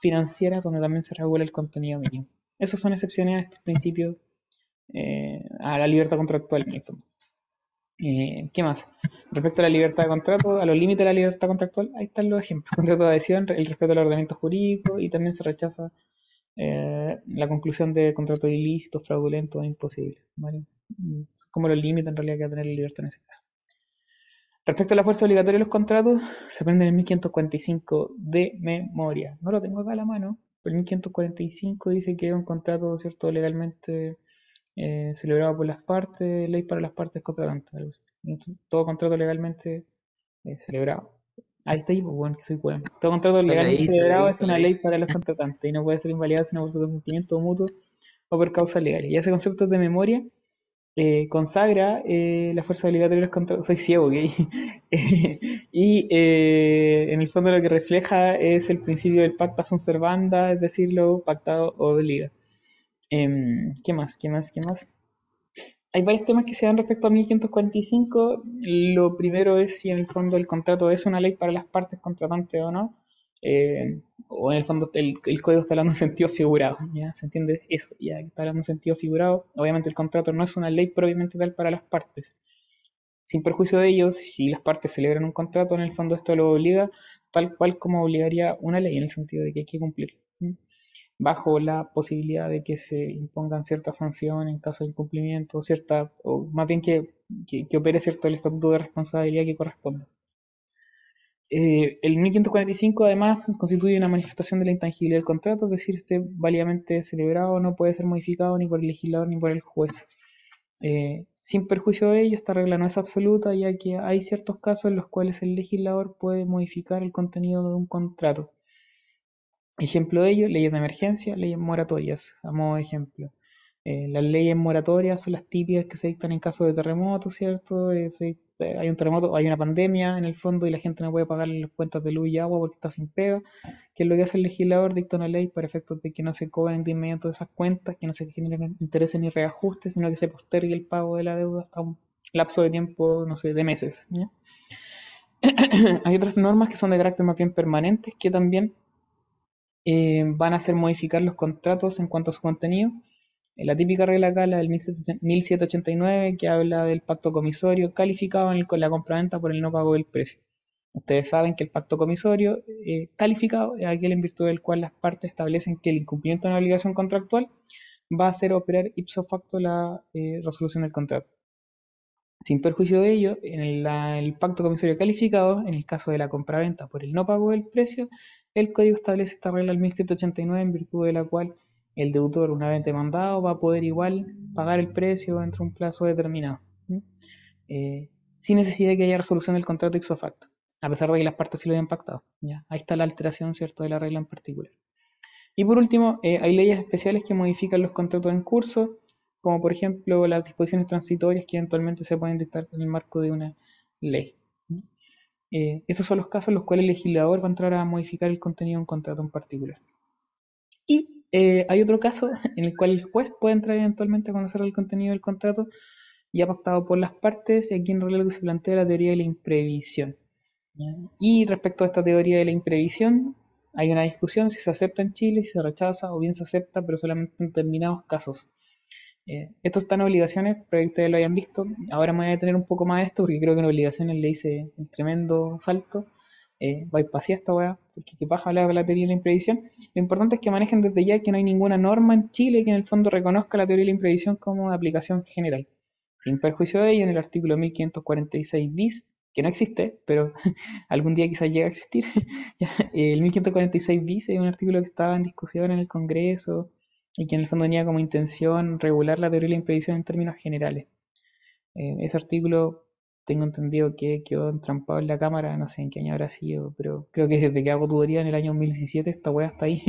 financieras, donde también se regula el contenido mínimo. Esas son excepciones a estos principios, a la libertad contractual en el fondo. ¿Qué más? Respecto a la libertad de contrato, a los límites de la libertad contractual, ahí están los ejemplos. Contrato de adhesión, el respeto al ordenamiento jurídico, y también se rechaza la conclusión de contratos ilícitos, fraudulentos o imposibles, ¿vale? Como los límites en realidad que va a tener la libertad en ese caso. Respecto a la fuerza obligatoria de los contratos, se prenden en 1545 de memoria. No lo tengo acá a la mano, pero el 1545 dice que es un contrato, ¿cierto?, legalmente celebrado por las partes, ley para las partes contratantes. Todo contrato legalmente celebrado. Ahí está, ahí, bueno, que soy bueno. Todo contrato legalmente celebrado es una ley para los contratantes y no puede ser invalidado sino por su consentimiento mutuo o por causas legales. Y ese concepto de memoria consagra la fuerza obligatoria de los contratos. Soy ciego, ¿ok? En el fondo lo que refleja es el principio del pacta sunt servanda, es decir, lo pactado obliga. ¿Qué más? ¿Qué más? ¿Qué más? Hay varios temas que se dan respecto a 1545. Lo primero es si en el fondo el contrato es una ley para las partes contratantes o no. O en el fondo el código está hablando en sentido figurado, ¿ya? ¿Se entiende eso? Ya está hablando en sentido figurado. Obviamente el contrato no es una ley propiamente tal para las partes. Sin perjuicio de ellos, si las partes celebran un contrato, en el fondo esto lo obliga tal cual como obligaría una ley, en el sentido de que hay que cumplir, ¿sí?, bajo la posibilidad de que se impongan ciertas sanciones en caso de incumplimiento, o más bien que opere cierto el estatuto de responsabilidad que corresponda. El 1545 además constituye una manifestación de la intangibilidad del contrato, es decir, este válidamente celebrado no puede ser modificado ni por el legislador ni por el juez. Sin perjuicio de ello, esta regla no es absoluta, ya que hay ciertos casos en los cuales el legislador puede modificar el contenido de un contrato. Ejemplo de ello, leyes de emergencia, leyes moratorias, a modo de ejemplo. Las leyes moratorias son las típicas que se dictan en caso de terremoto, ¿cierto? Sí, hay un terremoto, hay una pandemia en el fondo y la gente no puede pagar las cuentas de luz y agua porque está sin pega. ¿Qué es lo que hace el legislador? Dicta una ley para efectos de que no se cobren de inmediato esas cuentas, que no se generen intereses ni reajustes, sino que se postergue el pago de la deuda hasta un lapso de tiempo, no sé, de meses, ¿ya? Hay otras normas que son de carácter más bien permanentes que también van a hacer modificar los contratos en cuanto a su contenido. La típica regla acá, la del 1789, que habla del pacto comisorio calificado con la compraventa por el no pago del precio. Ustedes saben que el pacto comisorio calificado es aquel en virtud del cual las partes establecen que el incumplimiento de una obligación contractual va a hacer operar ipso facto la resolución del contrato. Sin perjuicio de ello, en el pacto comisorio calificado, en el caso de la compraventa por el no pago del precio, el código establece esta regla del 1789 en virtud de la cual el deudor, una vez demandado, va a poder igual pagar el precio dentro de un plazo determinado, ¿sí?, sin necesidad de que haya resolución del contrato ipso facto, a pesar de que las partes sí lo hayan pactado, ¿ya? Ahí está la alteración, ¿cierto?, de la regla en particular. Y por último, hay leyes especiales que modifican los contratos en curso, como por ejemplo las disposiciones transitorias que eventualmente se pueden dictar en el marco de una ley. Esos son los casos en los cuales el legislador va a entrar a modificar el contenido de un contrato en particular. Y hay otro caso en el cual el juez puede entrar eventualmente a conocer el contenido del contrato ya pactado por las partes, y aquí en realidad se plantea la teoría de la imprevisión. Y respecto a esta teoría de la imprevisión, hay una discusión si se acepta en Chile, si se rechaza, o bien se acepta, pero solamente en determinados casos. Estos están obligaciones, pero ustedes lo hayan visto. Ahora me voy a detener un poco más a esto porque creo que en obligaciones le hice un tremendo salto. Bypassé esta weá, porque qué paja hablar de la teoría de la imprevisión. Lo importante es que manejen desde ya que no hay ninguna norma en Chile que en el fondo reconozca la teoría de la imprevisión como de aplicación general. Sin perjuicio de ello, en el artículo 1546 bis, que no existe, pero algún día quizás llegue a existir, el 1546 bis es un artículo que estaba en discusión en el Congreso, y que en el fondo tenía como intención regular la teoría de la imprevisión en términos generales. Ese artículo Tengo entendido que quedó entrampado en la cámara, no sé en qué año habrá sido, pero creo que desde que hago tubería en el año 2017 esta weá está ahí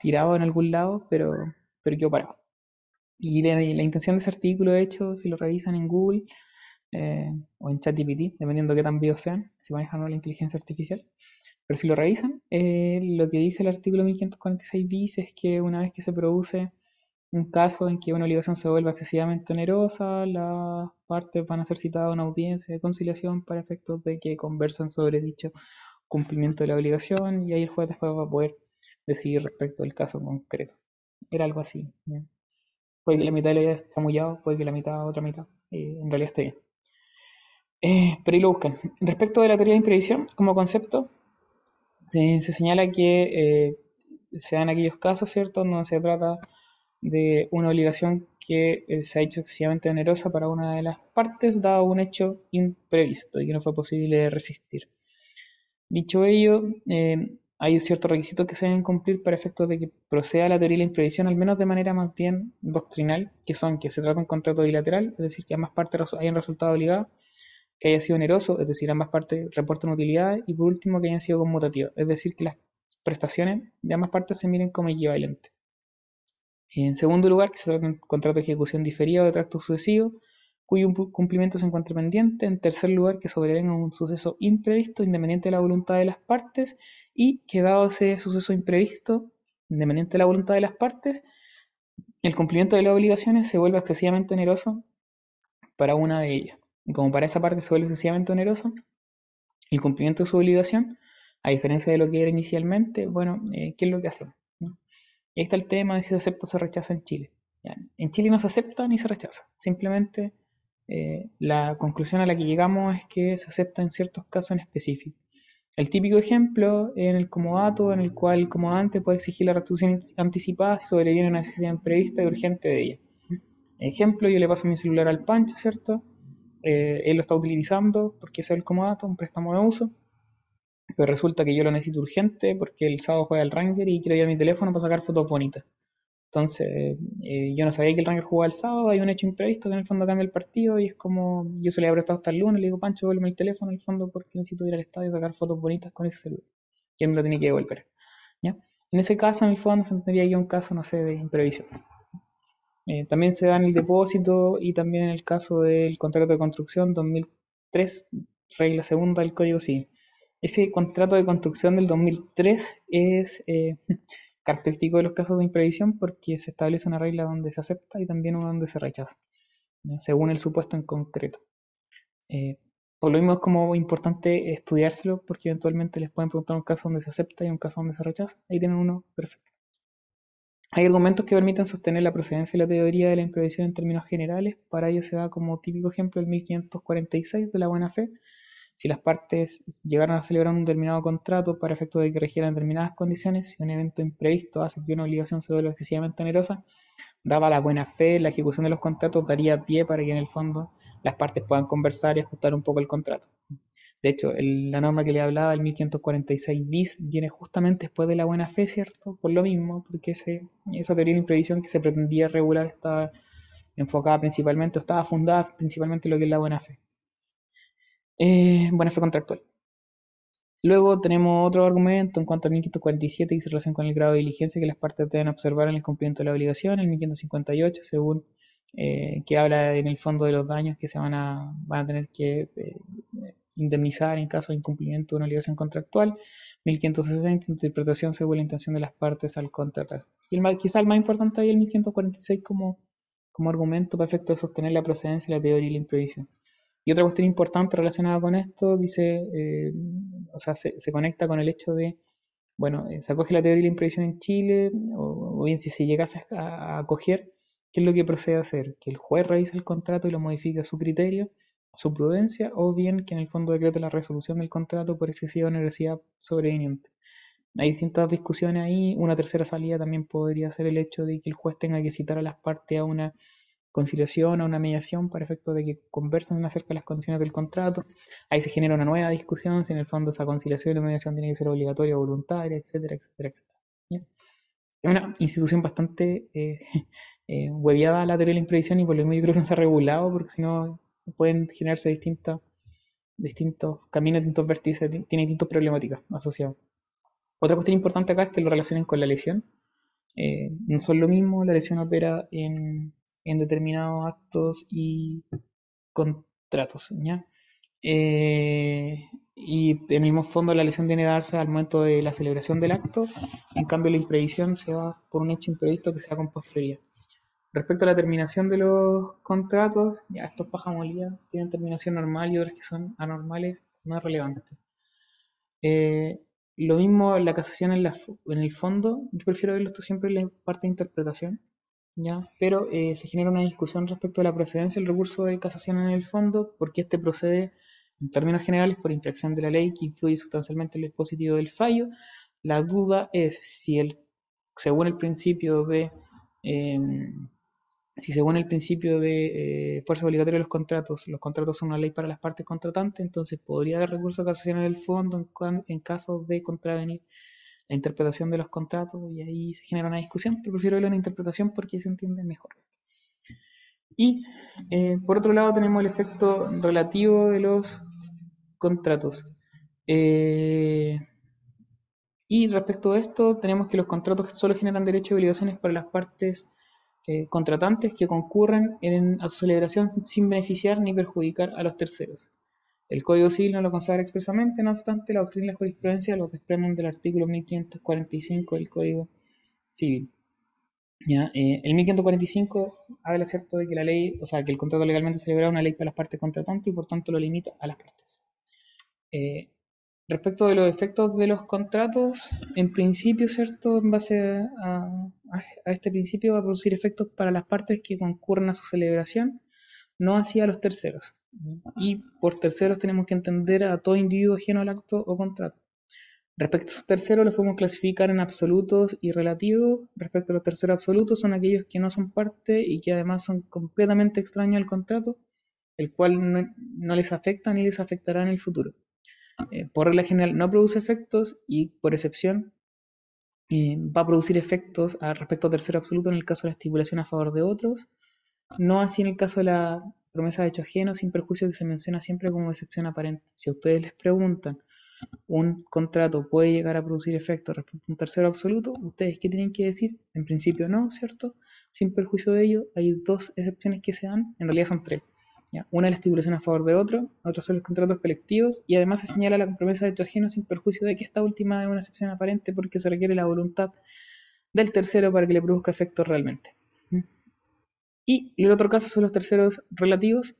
tirado en algún lado, pero quedó parado. Y la intención de ese artículo, de hecho, si lo revisan en Google o en ChatGPT, dependiendo de qué tan vivos sean, si manejan o no la inteligencia artificial, pero si lo revisan, lo que dice el artículo 1546 bis es que una vez que se produce un caso en que una obligación se vuelva excesivamente onerosa, las partes van a ser citadas a una audiencia de conciliación para efectos de que conversan sobre dicho cumplimiento de la obligación, y ahí el juez después va a poder decidir respecto al caso concreto. Era algo así. ¿Bien? Puede que la mitad de la idea esté amullado, puede que la mitad, otra mitad, en realidad esté bien. Pero ahí lo buscan. Respecto de la teoría de imprevisión, como concepto, se señala que se dan aquellos casos, ¿cierto?, donde se trata de una obligación que se ha hecho excesivamente onerosa para una de las partes, dado un hecho imprevisto y que no fue posible resistir. Dicho ello, hay ciertos requisitos que se deben cumplir para efectos de que proceda la teoría de la imprevisión, al menos de manera más bien doctrinal, que son que se trata de un contrato bilateral, es decir, que ambas partes hayan resultado obligadas, que haya sido oneroso, es decir, ambas partes reporten utilidades, y por último, que hayan sido conmutativas, es decir, que las prestaciones de ambas partes se miren como equivalentes. En segundo lugar, que se trata de un contrato de ejecución diferida o de tracto sucesivo, cuyo cumplimiento se encuentra pendiente. En tercer lugar, que sobrevenga un suceso imprevisto, independiente de la voluntad de las partes, y que dado ese suceso imprevisto, independiente de la voluntad de las partes, el cumplimiento de las obligaciones se vuelve excesivamente oneroso para una de ellas. Y como para esa parte se vuelve excesivamente oneroso el cumplimiento de su obligación, a diferencia de lo que era inicialmente, bueno, ¿qué es lo que hacemos? Ahí está el tema de si se acepta o se rechaza en Chile. Ya, en Chile no se acepta ni se rechaza. Simplemente la conclusión a la que llegamos es que se acepta en ciertos casos en específico. El típico ejemplo en el comodato, en el cual el comodante puede exigir la restitución anticipada si sobreviene una necesidad imprevista y urgente de ella. Ejemplo, yo le paso mi celular al Pancho, ¿cierto? Él lo está utilizando porque es el comodato, un préstamo de uso. Pero resulta que yo lo necesito urgente porque el sábado juega el Ranger y quiero ir a mi teléfono para sacar fotos bonitas. Entonces, yo no sabía que el Ranger jugaba el sábado, hay un hecho imprevisto que en el fondo cambia el partido y es como, yo se le había prestado hasta el lunes, le digo, Pancho, devuélveme el teléfono en el fondo porque necesito ir al estadio y sacar fotos bonitas con ese celular. ¿Quién me lo tiene que devolver? ¿Ya? En ese caso, en el fondo, se tendría que un caso, no sé, de imprevisión. También se da en el depósito y también en el caso del contrato de construcción 2003, regla segunda del Código Civil. Ese contrato de construcción del 2003 es característico de los casos de imprevisión porque se establece una regla donde se acepta y también una donde se rechaza, ¿no?, según el supuesto en concreto. Por lo mismo es como importante estudiárselo porque eventualmente les pueden preguntar un caso donde se acepta y un caso donde se rechaza. Ahí tienen uno perfecto. Hay argumentos que permiten sostener la procedencia de la teoría de la imprevisión en términos generales. Para ello se da como típico ejemplo el 1546 de la buena fe. Si las partes llegaron a celebrar un determinado contrato para efecto de que regieran determinadas condiciones, si un evento imprevisto hace que una obligación se vuelva excesivamente onerosa, dada la buena fe, la ejecución de los contratos daría pie para que en el fondo las partes puedan conversar y ajustar un poco el contrato. De hecho, la norma que le hablaba, el 1546 bis, viene justamente después de la buena fe, ¿cierto? Por lo mismo, porque esa teoría de imprevisión que se pretendía regular estaba enfocada principalmente, o estaba fundada principalmente en lo que es la buena fe. Buena fe contractual. Luego tenemos otro argumento en cuanto al 1547 que dice relación con el grado de diligencia que las partes deben observar en el cumplimiento de la obligación. El 1558 según que habla en el fondo de los daños que se van a tener que indemnizar en caso de incumplimiento de una obligación contractual. 1560 interpretación según la intención de las partes al contratar. Y quizá el más importante ahí el 1546 como argumento para efecto de sostener la procedencia de la teoría y la imprevisión. Y otra cuestión importante relacionada con esto, dice, se conecta con el hecho de, bueno, se acoge la teoría de la imprevisión en Chile, o bien si se llegase a acoger, ¿qué es lo que procede a hacer? Que el juez revise el contrato y lo modifique a su criterio, a su prudencia, o bien que en el fondo decrete la resolución del contrato por excesiva onerosidad sobreveniente. Hay distintas discusiones ahí, una tercera salida también podría ser el hecho de que el juez tenga que citar a las partes a una conciliación o una mediación para efectos de que conversen acerca de las condiciones del contrato. Ahí se genera una nueva discusión si en el fondo esa conciliación o mediación tiene que ser obligatoria o voluntaria, etcétera, etcétera, etcétera. ¿Ya? Es una institución bastante hueviada la teoría de la imprevisión y por lo mismo yo creo que no se ha regulado porque si no pueden generarse distintas distintos caminos, distintos vértices, tiene distintas problemáticas asociadas. Otra cuestión importante acá es que lo relacionen con la lesión. No son lo mismo, la lesión opera en determinados actos y contratos, ¿ya? Y en el mismo fondo la lesión tiene que darse al momento de la celebración del acto, en cambio la imprevisión se da por un hecho imprevisto que se da con posterioridad. Respecto a la terminación de los contratos, ya estos pajamolías tienen terminación normal y otras que son anormales, no relevantes. Lo mismo la casación en el fondo, yo prefiero verlo esto siempre en la parte de interpretación, ¿ya? Pero se genera una discusión respecto a la procedencia del recurso de casación en el fondo, porque este procede en términos generales por infracción de la ley que influye sustancialmente en el dispositivo del fallo. La duda es si según el principio de fuerza obligatoria de los contratos son una ley para las partes contratantes, entonces podría haber recurso de casación en el fondo en caso de contravenir la interpretación de los contratos, y ahí se genera una discusión, pero prefiero verlo en interpretación porque se entiende mejor. Y por otro lado tenemos el efecto relativo de los contratos. Y respecto a esto tenemos que los contratos solo generan derechos y obligaciones para las partes contratantes que concurren a su celebración sin beneficiar ni perjudicar a los terceros. El Código Civil no lo consagra expresamente, no obstante, la doctrina y la jurisprudencia los desprenden del artículo 1545 del Código Civil. ¿Ya? El 1545 habla, ¿cierto?, de que la ley, o sea, que el contrato legalmente celebrado es una ley para las partes contratantes y por tanto lo limita a las partes. Respecto de los efectos de los contratos, en principio, ¿cierto?, en base a este principio va a producir efectos para las partes que concurren a su celebración, no así a los terceros. Y por terceros tenemos que entender a todo individuo ajeno al acto o contrato. Respecto a los terceros los podemos clasificar en absolutos y relativos. Respecto a los terceros absolutos son aquellos que no son parte y que además son completamente extraños al contrato, el cual no les afecta ni les afectará en el futuro. Por regla general no produce efectos y por excepción va a producir efectos respecto a tercero absoluto en el caso de la estipulación a favor de otros, no así en el caso de la promesa de hecho ajeno, sin perjuicio que se menciona siempre como excepción aparente. Si a ustedes les preguntan, un contrato puede llegar a producir efectos respecto a un tercero absoluto, ¿ustedes qué tienen que decir? En principio no, ¿cierto? Sin perjuicio de ello, hay dos excepciones que se dan, en realidad son tres. ¿Ya? Una es la estipulación a favor de otro, otra son los contratos colectivos, y además se señala la promesa de hecho ajeno sin perjuicio de que esta última es una excepción aparente porque se requiere la voluntad del tercero para que le produzca efectos realmente. Y el otro caso son los terceros relativos,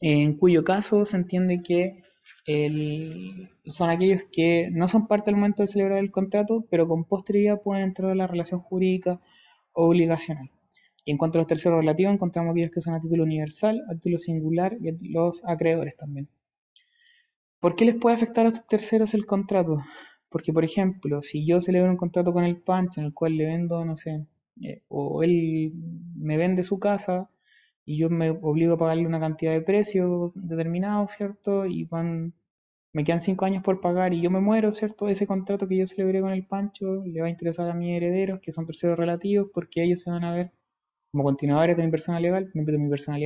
en cuyo caso se entiende que son aquellos que no son parte al momento de celebrar el contrato, pero con posterioridad pueden entrar a la relación jurídica obligacional. Y en cuanto a los terceros relativos, encontramos aquellos que son a título universal, a título singular y a los acreedores también. ¿Por qué les puede afectar a estos terceros el contrato? Porque, por ejemplo, si yo celebro un contrato con el Pancho en el cual le vendo, no sé, o él me vende su casa, y yo me obligo a pagarle una cantidad de precio determinado, ¿cierto? Y me quedan 5 años por pagar y yo me muero, ¿cierto? Ese contrato que yo celebré con el Pancho le va a interesar a mis herederos, que son terceros relativos, porque ellos se van a ver como continuadores de mi personalidad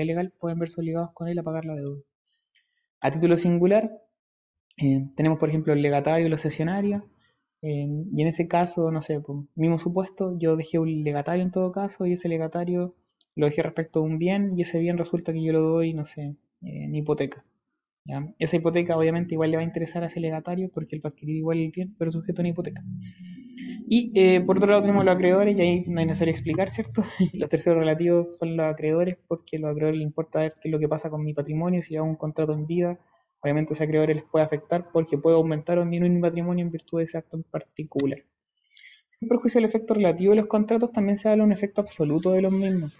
legal, pueden verse obligados con él a pagar la deuda. A título singular, tenemos por ejemplo el legatario y los cesionarios, y en ese caso, no sé, por mismo supuesto, yo dejé un legatario en todo caso, y ese legatario lo dejé respecto a un bien, y ese bien resulta que yo lo doy, no sé, en hipoteca. ¿Ya? Esa hipoteca obviamente igual le va a interesar a ese legatario porque él va a adquirir igual el bien, pero sujeto a una hipoteca. Y por otro lado tenemos los acreedores, y ahí no es necesario explicar, ¿cierto? Los terceros relativos son los acreedores, porque a los acreedores les importa ver qué es lo que pasa con mi patrimonio. Si hago un contrato en vida, obviamente a esos acreedores les puede afectar porque puedo aumentar o disminuir mi patrimonio en virtud de ese acto en particular. En perjuicio del efecto relativo de los contratos también se habla de un efecto absoluto de los mismos.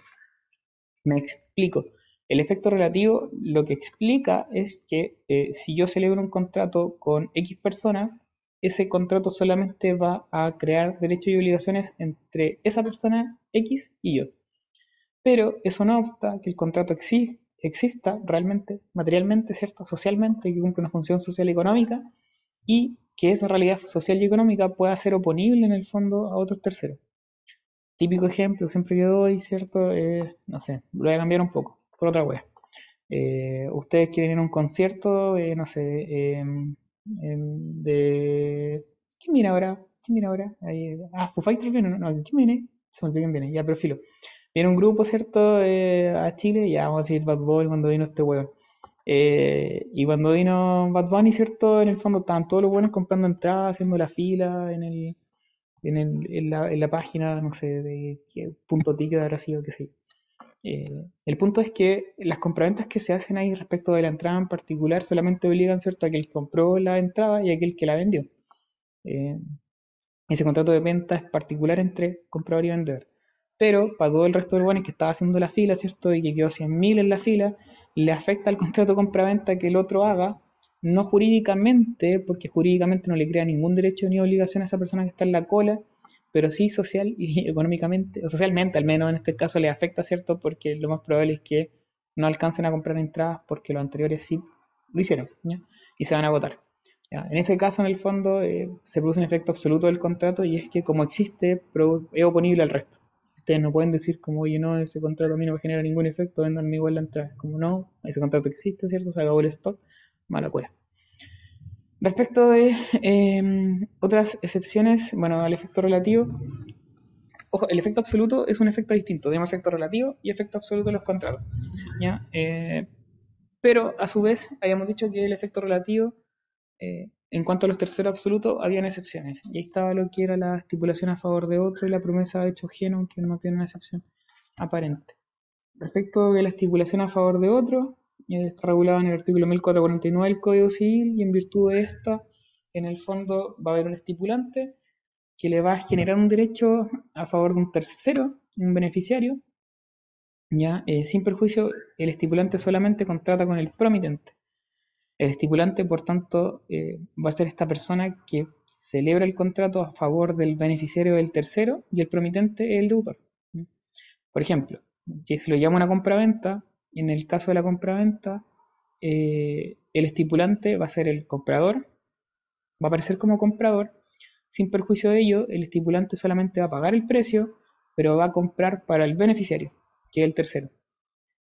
Me explico. El efecto relativo lo que explica es que si yo celebro un contrato con X persona, ese contrato solamente va a crear derechos y obligaciones entre esa persona X y yo. Pero eso no obsta que el contrato exista realmente, materialmente, ¿cierto?, socialmente, que cumple una función social y económica, y que esa realidad social y económica pueda ser oponible en el fondo a otros terceros. Típico ejemplo, siempre que doy, ¿cierto? No sé, lo voy a cambiar un poco, por otra wea. ustedes quieren ir a un concierto, no sé, de... ¿Quién viene ahora? ¿Quién viene ahora? Ahí, Foo Fighters viene, no, ¿quién viene? Se me olvidó quién viene, ya, pero filo. Viene un grupo, ¿cierto? A Chile, ya vamos a decir Bad Bunny cuando vino este hueón. Y cuando vino Bad Bunny, ¿cierto? En el fondo estaban todos los buenos comprando entradas, haciendo la fila en la página, no sé, de qué punto ticket habrá sido, qué sé yo. El punto es que las compraventas que se hacen ahí respecto de la entrada en particular solamente obligan, ¿cierto?, a aquel que compró la entrada y aquel que la vendió. Ese contrato de venta es particular entre comprador y vendedor. Pero para todo el resto de buenos que estaba haciendo la fila, ¿cierto?, y que quedó 100.000 en la fila, le afecta al contrato de compraventa que el otro haga, no jurídicamente, porque jurídicamente no le crea ningún derecho ni obligación a esa persona que está en la cola, pero sí social y económicamente, o socialmente al menos en este caso le afecta, ¿cierto? Porque lo más probable es que no alcancen a comprar entradas porque los anteriores sí lo hicieron, ¿ya? Y se van a agotar. ¿Ya? En ese caso, en el fondo, se produce un efecto absoluto del contrato y es que como existe, es oponible al resto. Ustedes no pueden decir como, oye, no, ese contrato a mí no me genera ningún efecto, vendanme igual la entrada. Como no, ese contrato existe, ¿cierto? Se acabó el stock, mala cueva. Respecto de otras excepciones, bueno, al efecto relativo, ojo, el efecto absoluto es un efecto distinto, tenemos efecto relativo y efecto absoluto en los contratos, ¿ya? Pero a su vez, habíamos dicho que el efecto relativo, en cuanto a los terceros absolutos, habían excepciones, y ahí estaba lo que era la estipulación a favor de otro y la promesa de hecho ajeno, aunque no me tiene una excepción aparente. Respecto de la estipulación a favor de otro, está regulado en el artículo 1449 del Código Civil y en virtud de esta, en el fondo, va a haber un estipulante que le va a generar un derecho a favor de un tercero, un beneficiario, ¿ya? Sin perjuicio, el estipulante solamente contrata con el promitente. El estipulante, por tanto, va a ser esta persona que celebra el contrato a favor del beneficiario del tercero y el promitente es el deudor. ¿Sí? Por ejemplo, si se lo llama una compraventa, en el caso de la compraventa, el estipulante va a ser el comprador, va a aparecer como comprador, sin perjuicio de ello, el estipulante solamente va a pagar el precio, pero va a comprar para el beneficiario, que es el tercero.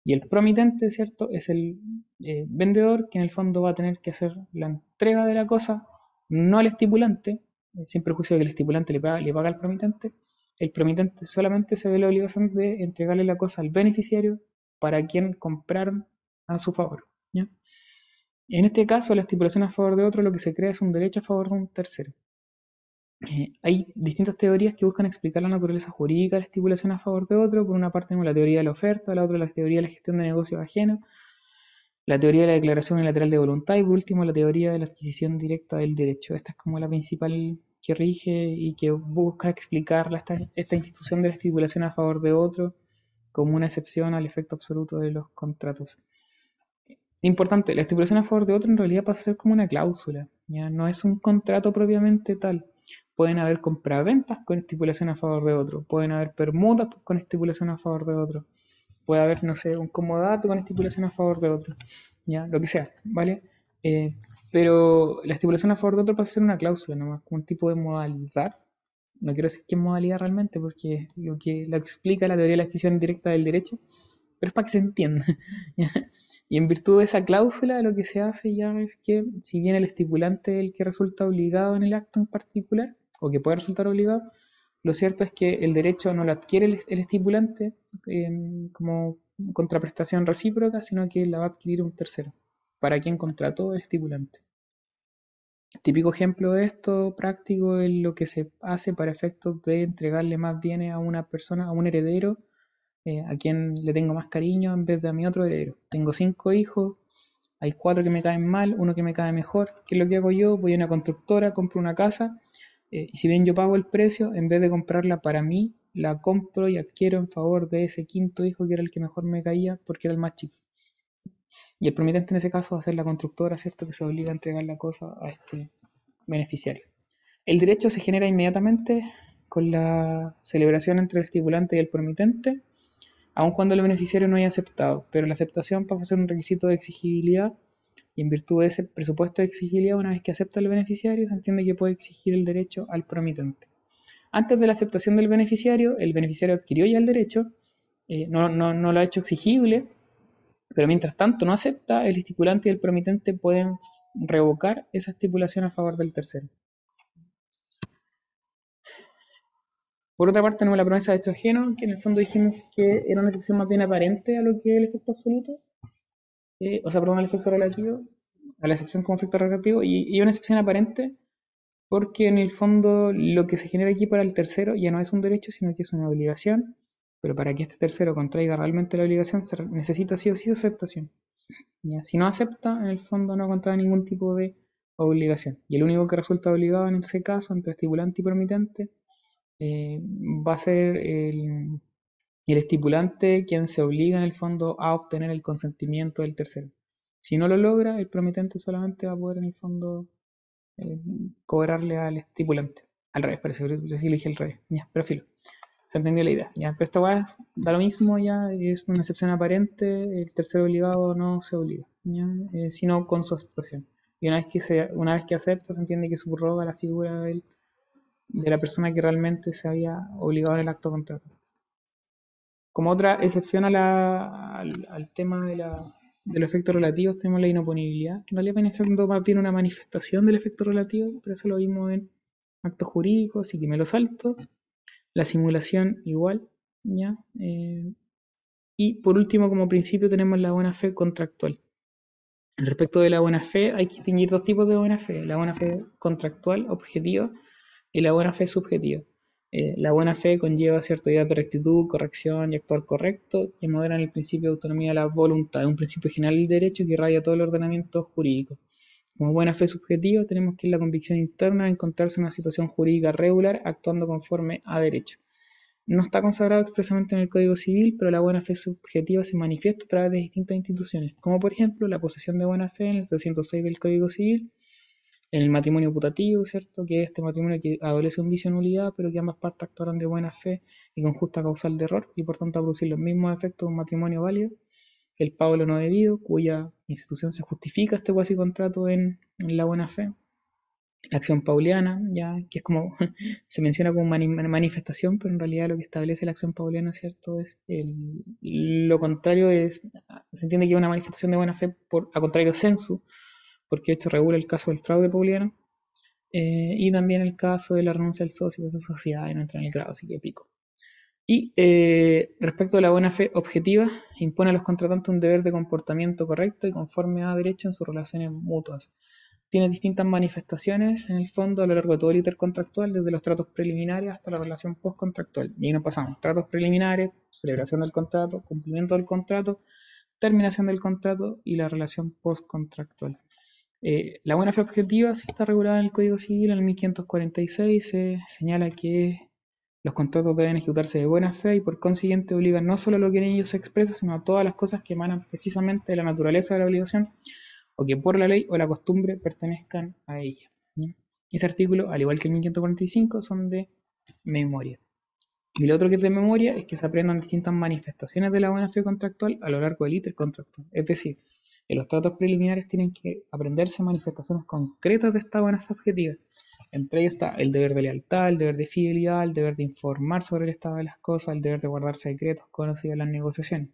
Y el promitente, ¿cierto?, es el vendedor, que en el fondo va a tener que hacer la entrega de la cosa, no al estipulante, sin perjuicio de que el estipulante le paga al promitente. El promitente solamente se ve la obligación de entregarle la cosa al beneficiario, para quien compraron a su favor, ¿ya? En este caso, la estipulación a favor de otro, lo que se crea es un derecho a favor de un tercero. Hay distintas teorías que buscan explicar la naturaleza jurídica de la estipulación a favor de otro. Por una parte tenemos la teoría de la oferta, la otra la teoría de la gestión de negocios ajenos, la teoría de la declaración unilateral de voluntad y por último la teoría de la adquisición directa del derecho. Esta es como la principal que rige y que busca explicar esta institución de la estipulación a favor de otro como una excepción al efecto absoluto de los contratos. Importante, la estipulación a favor de otro en realidad pasa a ser como una cláusula, ¿ya? No es un contrato propiamente tal. Pueden haber compraventas con estipulación a favor de otro, pueden haber permutas con estipulación a favor de otro, puede haber, no sé, un comodato con estipulación a favor de otro, ¿ya? Lo que sea, ¿vale? Pero la estipulación a favor de otro pasa a ser una cláusula, nomás, como un tipo de modalidad. No quiero decir qué modalidad realmente, porque es lo que explica la teoría de la adquisición directa del derecho, pero es para que se entienda. Y en virtud de esa cláusula, lo que se hace ya es que, si bien el estipulante es el que resulta obligado en el acto en particular, o que puede resultar obligado, lo cierto es que el derecho no lo adquiere el estipulante como contraprestación recíproca, sino que la va a adquirir un tercero, para quien contrató el estipulante. Típico ejemplo de esto práctico es lo que se hace para efectos de entregarle más bienes a una persona, a un heredero, a quien le tengo más cariño en vez de a mi otro heredero. Tengo 5 hijos, hay 4 que me caen mal, uno que me cae mejor. ¿Qué es lo que hago yo? Voy a una constructora, compro una casa, y si bien yo pago el precio, en vez de comprarla para mí, la compro y adquiero en favor de ese quinto hijo que era el que mejor me caía porque era el más chico. Y el promitente en ese caso va a ser la constructora, ¿cierto?, que se obliga a entregar la cosa a este beneficiario. El derecho se genera inmediatamente con la celebración entre el estipulante y el promitente, aun cuando el beneficiario no haya aceptado, pero la aceptación pasa a ser un requisito de exigibilidad y en virtud de ese presupuesto de exigibilidad, una vez que acepta el beneficiario, se entiende que puede exigir el derecho al promitente. Antes de la aceptación del beneficiario, el beneficiario adquirió ya el derecho, no lo ha hecho exigible, Pero mientras tanto no acepta, el estipulante y el promitente pueden revocar esa estipulación a favor del tercero. Por otra parte, tenemos la promesa de hecho ajeno, que en el fondo dijimos que era una excepción más bien aparente a lo que es el efecto absoluto, al efecto relativo, a la excepción como efecto relativo, y una excepción aparente porque en el fondo lo que se genera aquí para el tercero ya no es un derecho, sino que es una obligación. Pero para que este tercero contraiga realmente la obligación, se necesita sí o sí aceptación. ¿Ya? Si no acepta, en el fondo no contrae ningún tipo de obligación. Y el único que resulta obligado en ese caso, entre estipulante y permitente, va a ser el estipulante quien se obliga en el fondo a obtener el consentimiento del tercero. Si no lo logra, el permitente solamente va a poder en el fondo cobrarle al estipulante. Al revés, parece que sí lo dije al revés. Ya, pero filo. Se entendió la idea, ya, pero esta va da lo mismo, ya, es una excepción aparente, el tercero obligado no se obliga, ya, sino con su aceptación. Y una vez que acepta, se entiende que subroga la figura de la persona que realmente se había obligado en el acto contrario. Como otra excepción al tema del efecto relativo, tenemos la inoponibilidad, que en realidad viene siendo más bien una manifestación del efecto relativo, pero eso lo vimos en actos jurídicos, así que me lo salto. La simulación igual, ¿ya? Y por último, como principio, tenemos la buena fe contractual. Respecto de la buena fe, hay que distinguir dos tipos de buena fe. La buena fe contractual, objetiva, y la buena fe subjetiva. La buena fe conlleva cierta idea de rectitud, corrección y actuar correcto, que moderan el principio de autonomía de la voluntad, un principio general del derecho que irradia todo el ordenamiento jurídico. Como buena fe subjetiva tenemos que es la convicción interna de encontrarse en una situación jurídica regular actuando conforme a derecho. No está consagrado expresamente en el Código Civil, pero la buena fe subjetiva se manifiesta a través de distintas instituciones, como por ejemplo la posesión de buena fe en el 706 del Código Civil, en el matrimonio putativo, ¿cierto? Que es este matrimonio que adolece un vicio de nulidad, pero que ambas partes actuaron de buena fe y con justa causal de error, y por tanto a producir los mismos efectos de un matrimonio válido. El pago de lo no debido, cuya institución se justifica este cuasi contrato en la buena fe. La acción pauliana, ya que es como se menciona como manifestación, pero en realidad lo que establece la acción pauliana, ¿cierto? Es lo contrario, se entiende que es una manifestación de buena fe a contrario sensu, porque esto regula el caso del fraude pauliano, y también el caso de la renuncia del socio de su sociedad y no entra en el grado, así que pico. Y respecto a la buena fe objetiva, impone a los contratantes un deber de comportamiento correcto y conforme a derecho en sus relaciones mutuas. Tiene distintas manifestaciones en el fondo a lo largo de todo el íter contractual, desde los tratos preliminares hasta la relación postcontractual. Y ahí nos pasamos, tratos preliminares, celebración del contrato, cumplimiento del contrato, terminación del contrato y la relación postcontractual. La buena fe objetiva sí está regulada en el Código Civil, en el 1546, se señala que los contratos deben ejecutarse de buena fe y por consiguiente obligan no solo a lo que en ellos se expresa, sino a todas las cosas que emanan precisamente de la naturaleza de la obligación o que por la ley o la costumbre pertenezcan a ella. ¿Sí? Ese artículo, al igual que el 1545, son de memoria. Y lo otro que es de memoria es que se aprendan distintas manifestaciones de la buena fe contractual a lo largo del íter contractual. Es decir, en los tratos preliminares tienen que aprenderse manifestaciones concretas de esta buena fe objetiva. Entre ellos está el deber de lealtad, el deber de fidelidad, el deber de informar sobre el estado de las cosas, el deber de guardar secretos conocidos en las negociaciones.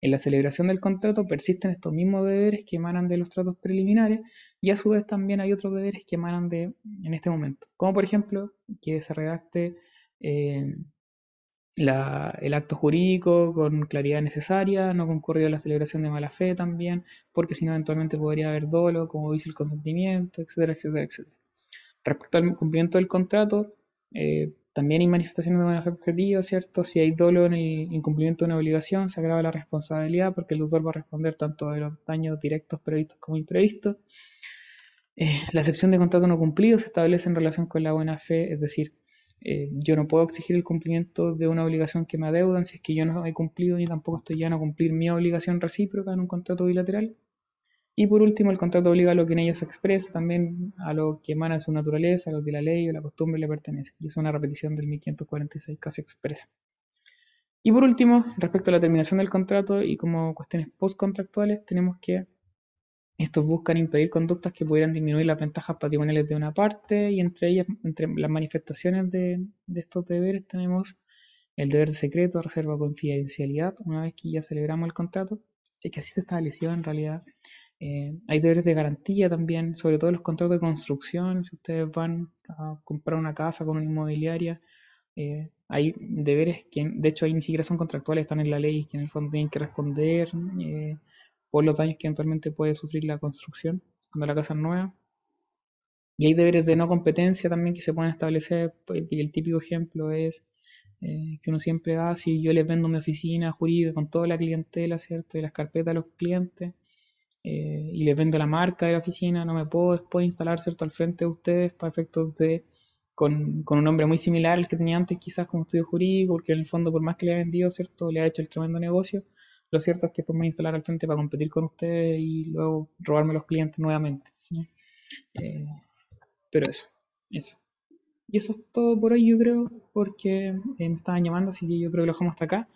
En la celebración del contrato persisten estos mismos deberes que emanan de los tratos preliminares y a su vez también hay otros deberes que emanan en este momento. Como por ejemplo que se redacte el acto jurídico con claridad necesaria, no concurrió la celebración de mala fe también, porque si no eventualmente podría haber dolo, como dice el consentimiento, etcétera, etcétera, etcétera. Respecto al cumplimiento del contrato, también hay manifestaciones de buena fe objetiva, ¿cierto? Si hay dolo en el incumplimiento de una obligación, se agrava la responsabilidad porque el deudor va a responder tanto de los daños directos previstos como imprevistos. La excepción de contrato no cumplido se establece en relación con la buena fe, es decir, yo no puedo exigir el cumplimiento de una obligación que me adeudan si es que yo no he cumplido ni tampoco estoy ya a cumplir mi obligación recíproca en un contrato bilateral. Y por último, el contrato obliga a lo que en ellos se expresa, también a lo que emana de su naturaleza, a lo que la ley o la costumbre le pertenece. Y es una repetición del 1546 casi expresa. Y por último, respecto a la terminación del contrato y como cuestiones postcontractuales, tenemos que estos buscan impedir conductas que pudieran disminuir las ventajas patrimoniales de una parte, y entre ellas, entre las manifestaciones de estos deberes, tenemos el deber de secreto, reserva o confidencialidad, una vez que ya celebramos el contrato. si es que así se estableció en realidad. Hay deberes de garantía también, sobre todo los contratos de construcción. Si ustedes van a comprar una casa con una inmobiliaria, hay deberes que, de hecho, ahí ni siquiera son contractuales, están en la ley, que en el fondo tienen que responder por los daños que eventualmente puede sufrir la construcción cuando la casa es nueva. Y hay deberes de no competencia también que se pueden establecer. El típico ejemplo es que uno siempre da, si yo les vendo mi oficina jurídica con toda la clientela, ¿cierto?, y las carpetas a los clientes, y les vendo la marca de la oficina, no me puedo después instalar, ¿cierto?, al frente de ustedes para efectos de, con un nombre muy similar al que tenía antes, quizás como estudio jurídico, porque en el fondo, por más que le ha vendido, ¿cierto?, le ha hecho el tremendo negocio, lo cierto es que después me voy a instalar al frente para competir con ustedes y luego robarme los clientes nuevamente, ¿no? Pero eso. Y eso es todo por hoy, yo creo, porque me estaban llamando, así que yo creo que lo dejamos hasta acá.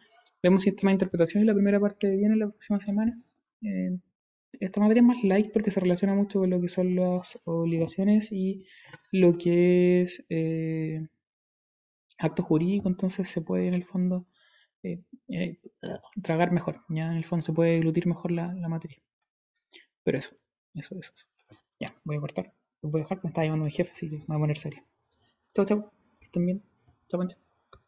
Vemos si el tema de interpretación es la primera parte que viene la próxima semana. Esta materia es más light porque se relaciona mucho con lo que son las obligaciones y lo que es acto jurídico, entonces se puede en el fondo tragar mejor, ya en el fondo se puede deglutir mejor la materia. Pero eso. Ya, voy a cortar. Los voy a dejar porque me está llamando mi jefe, así que me voy a poner serio. Chau, que estén bien. Chau, Pancho.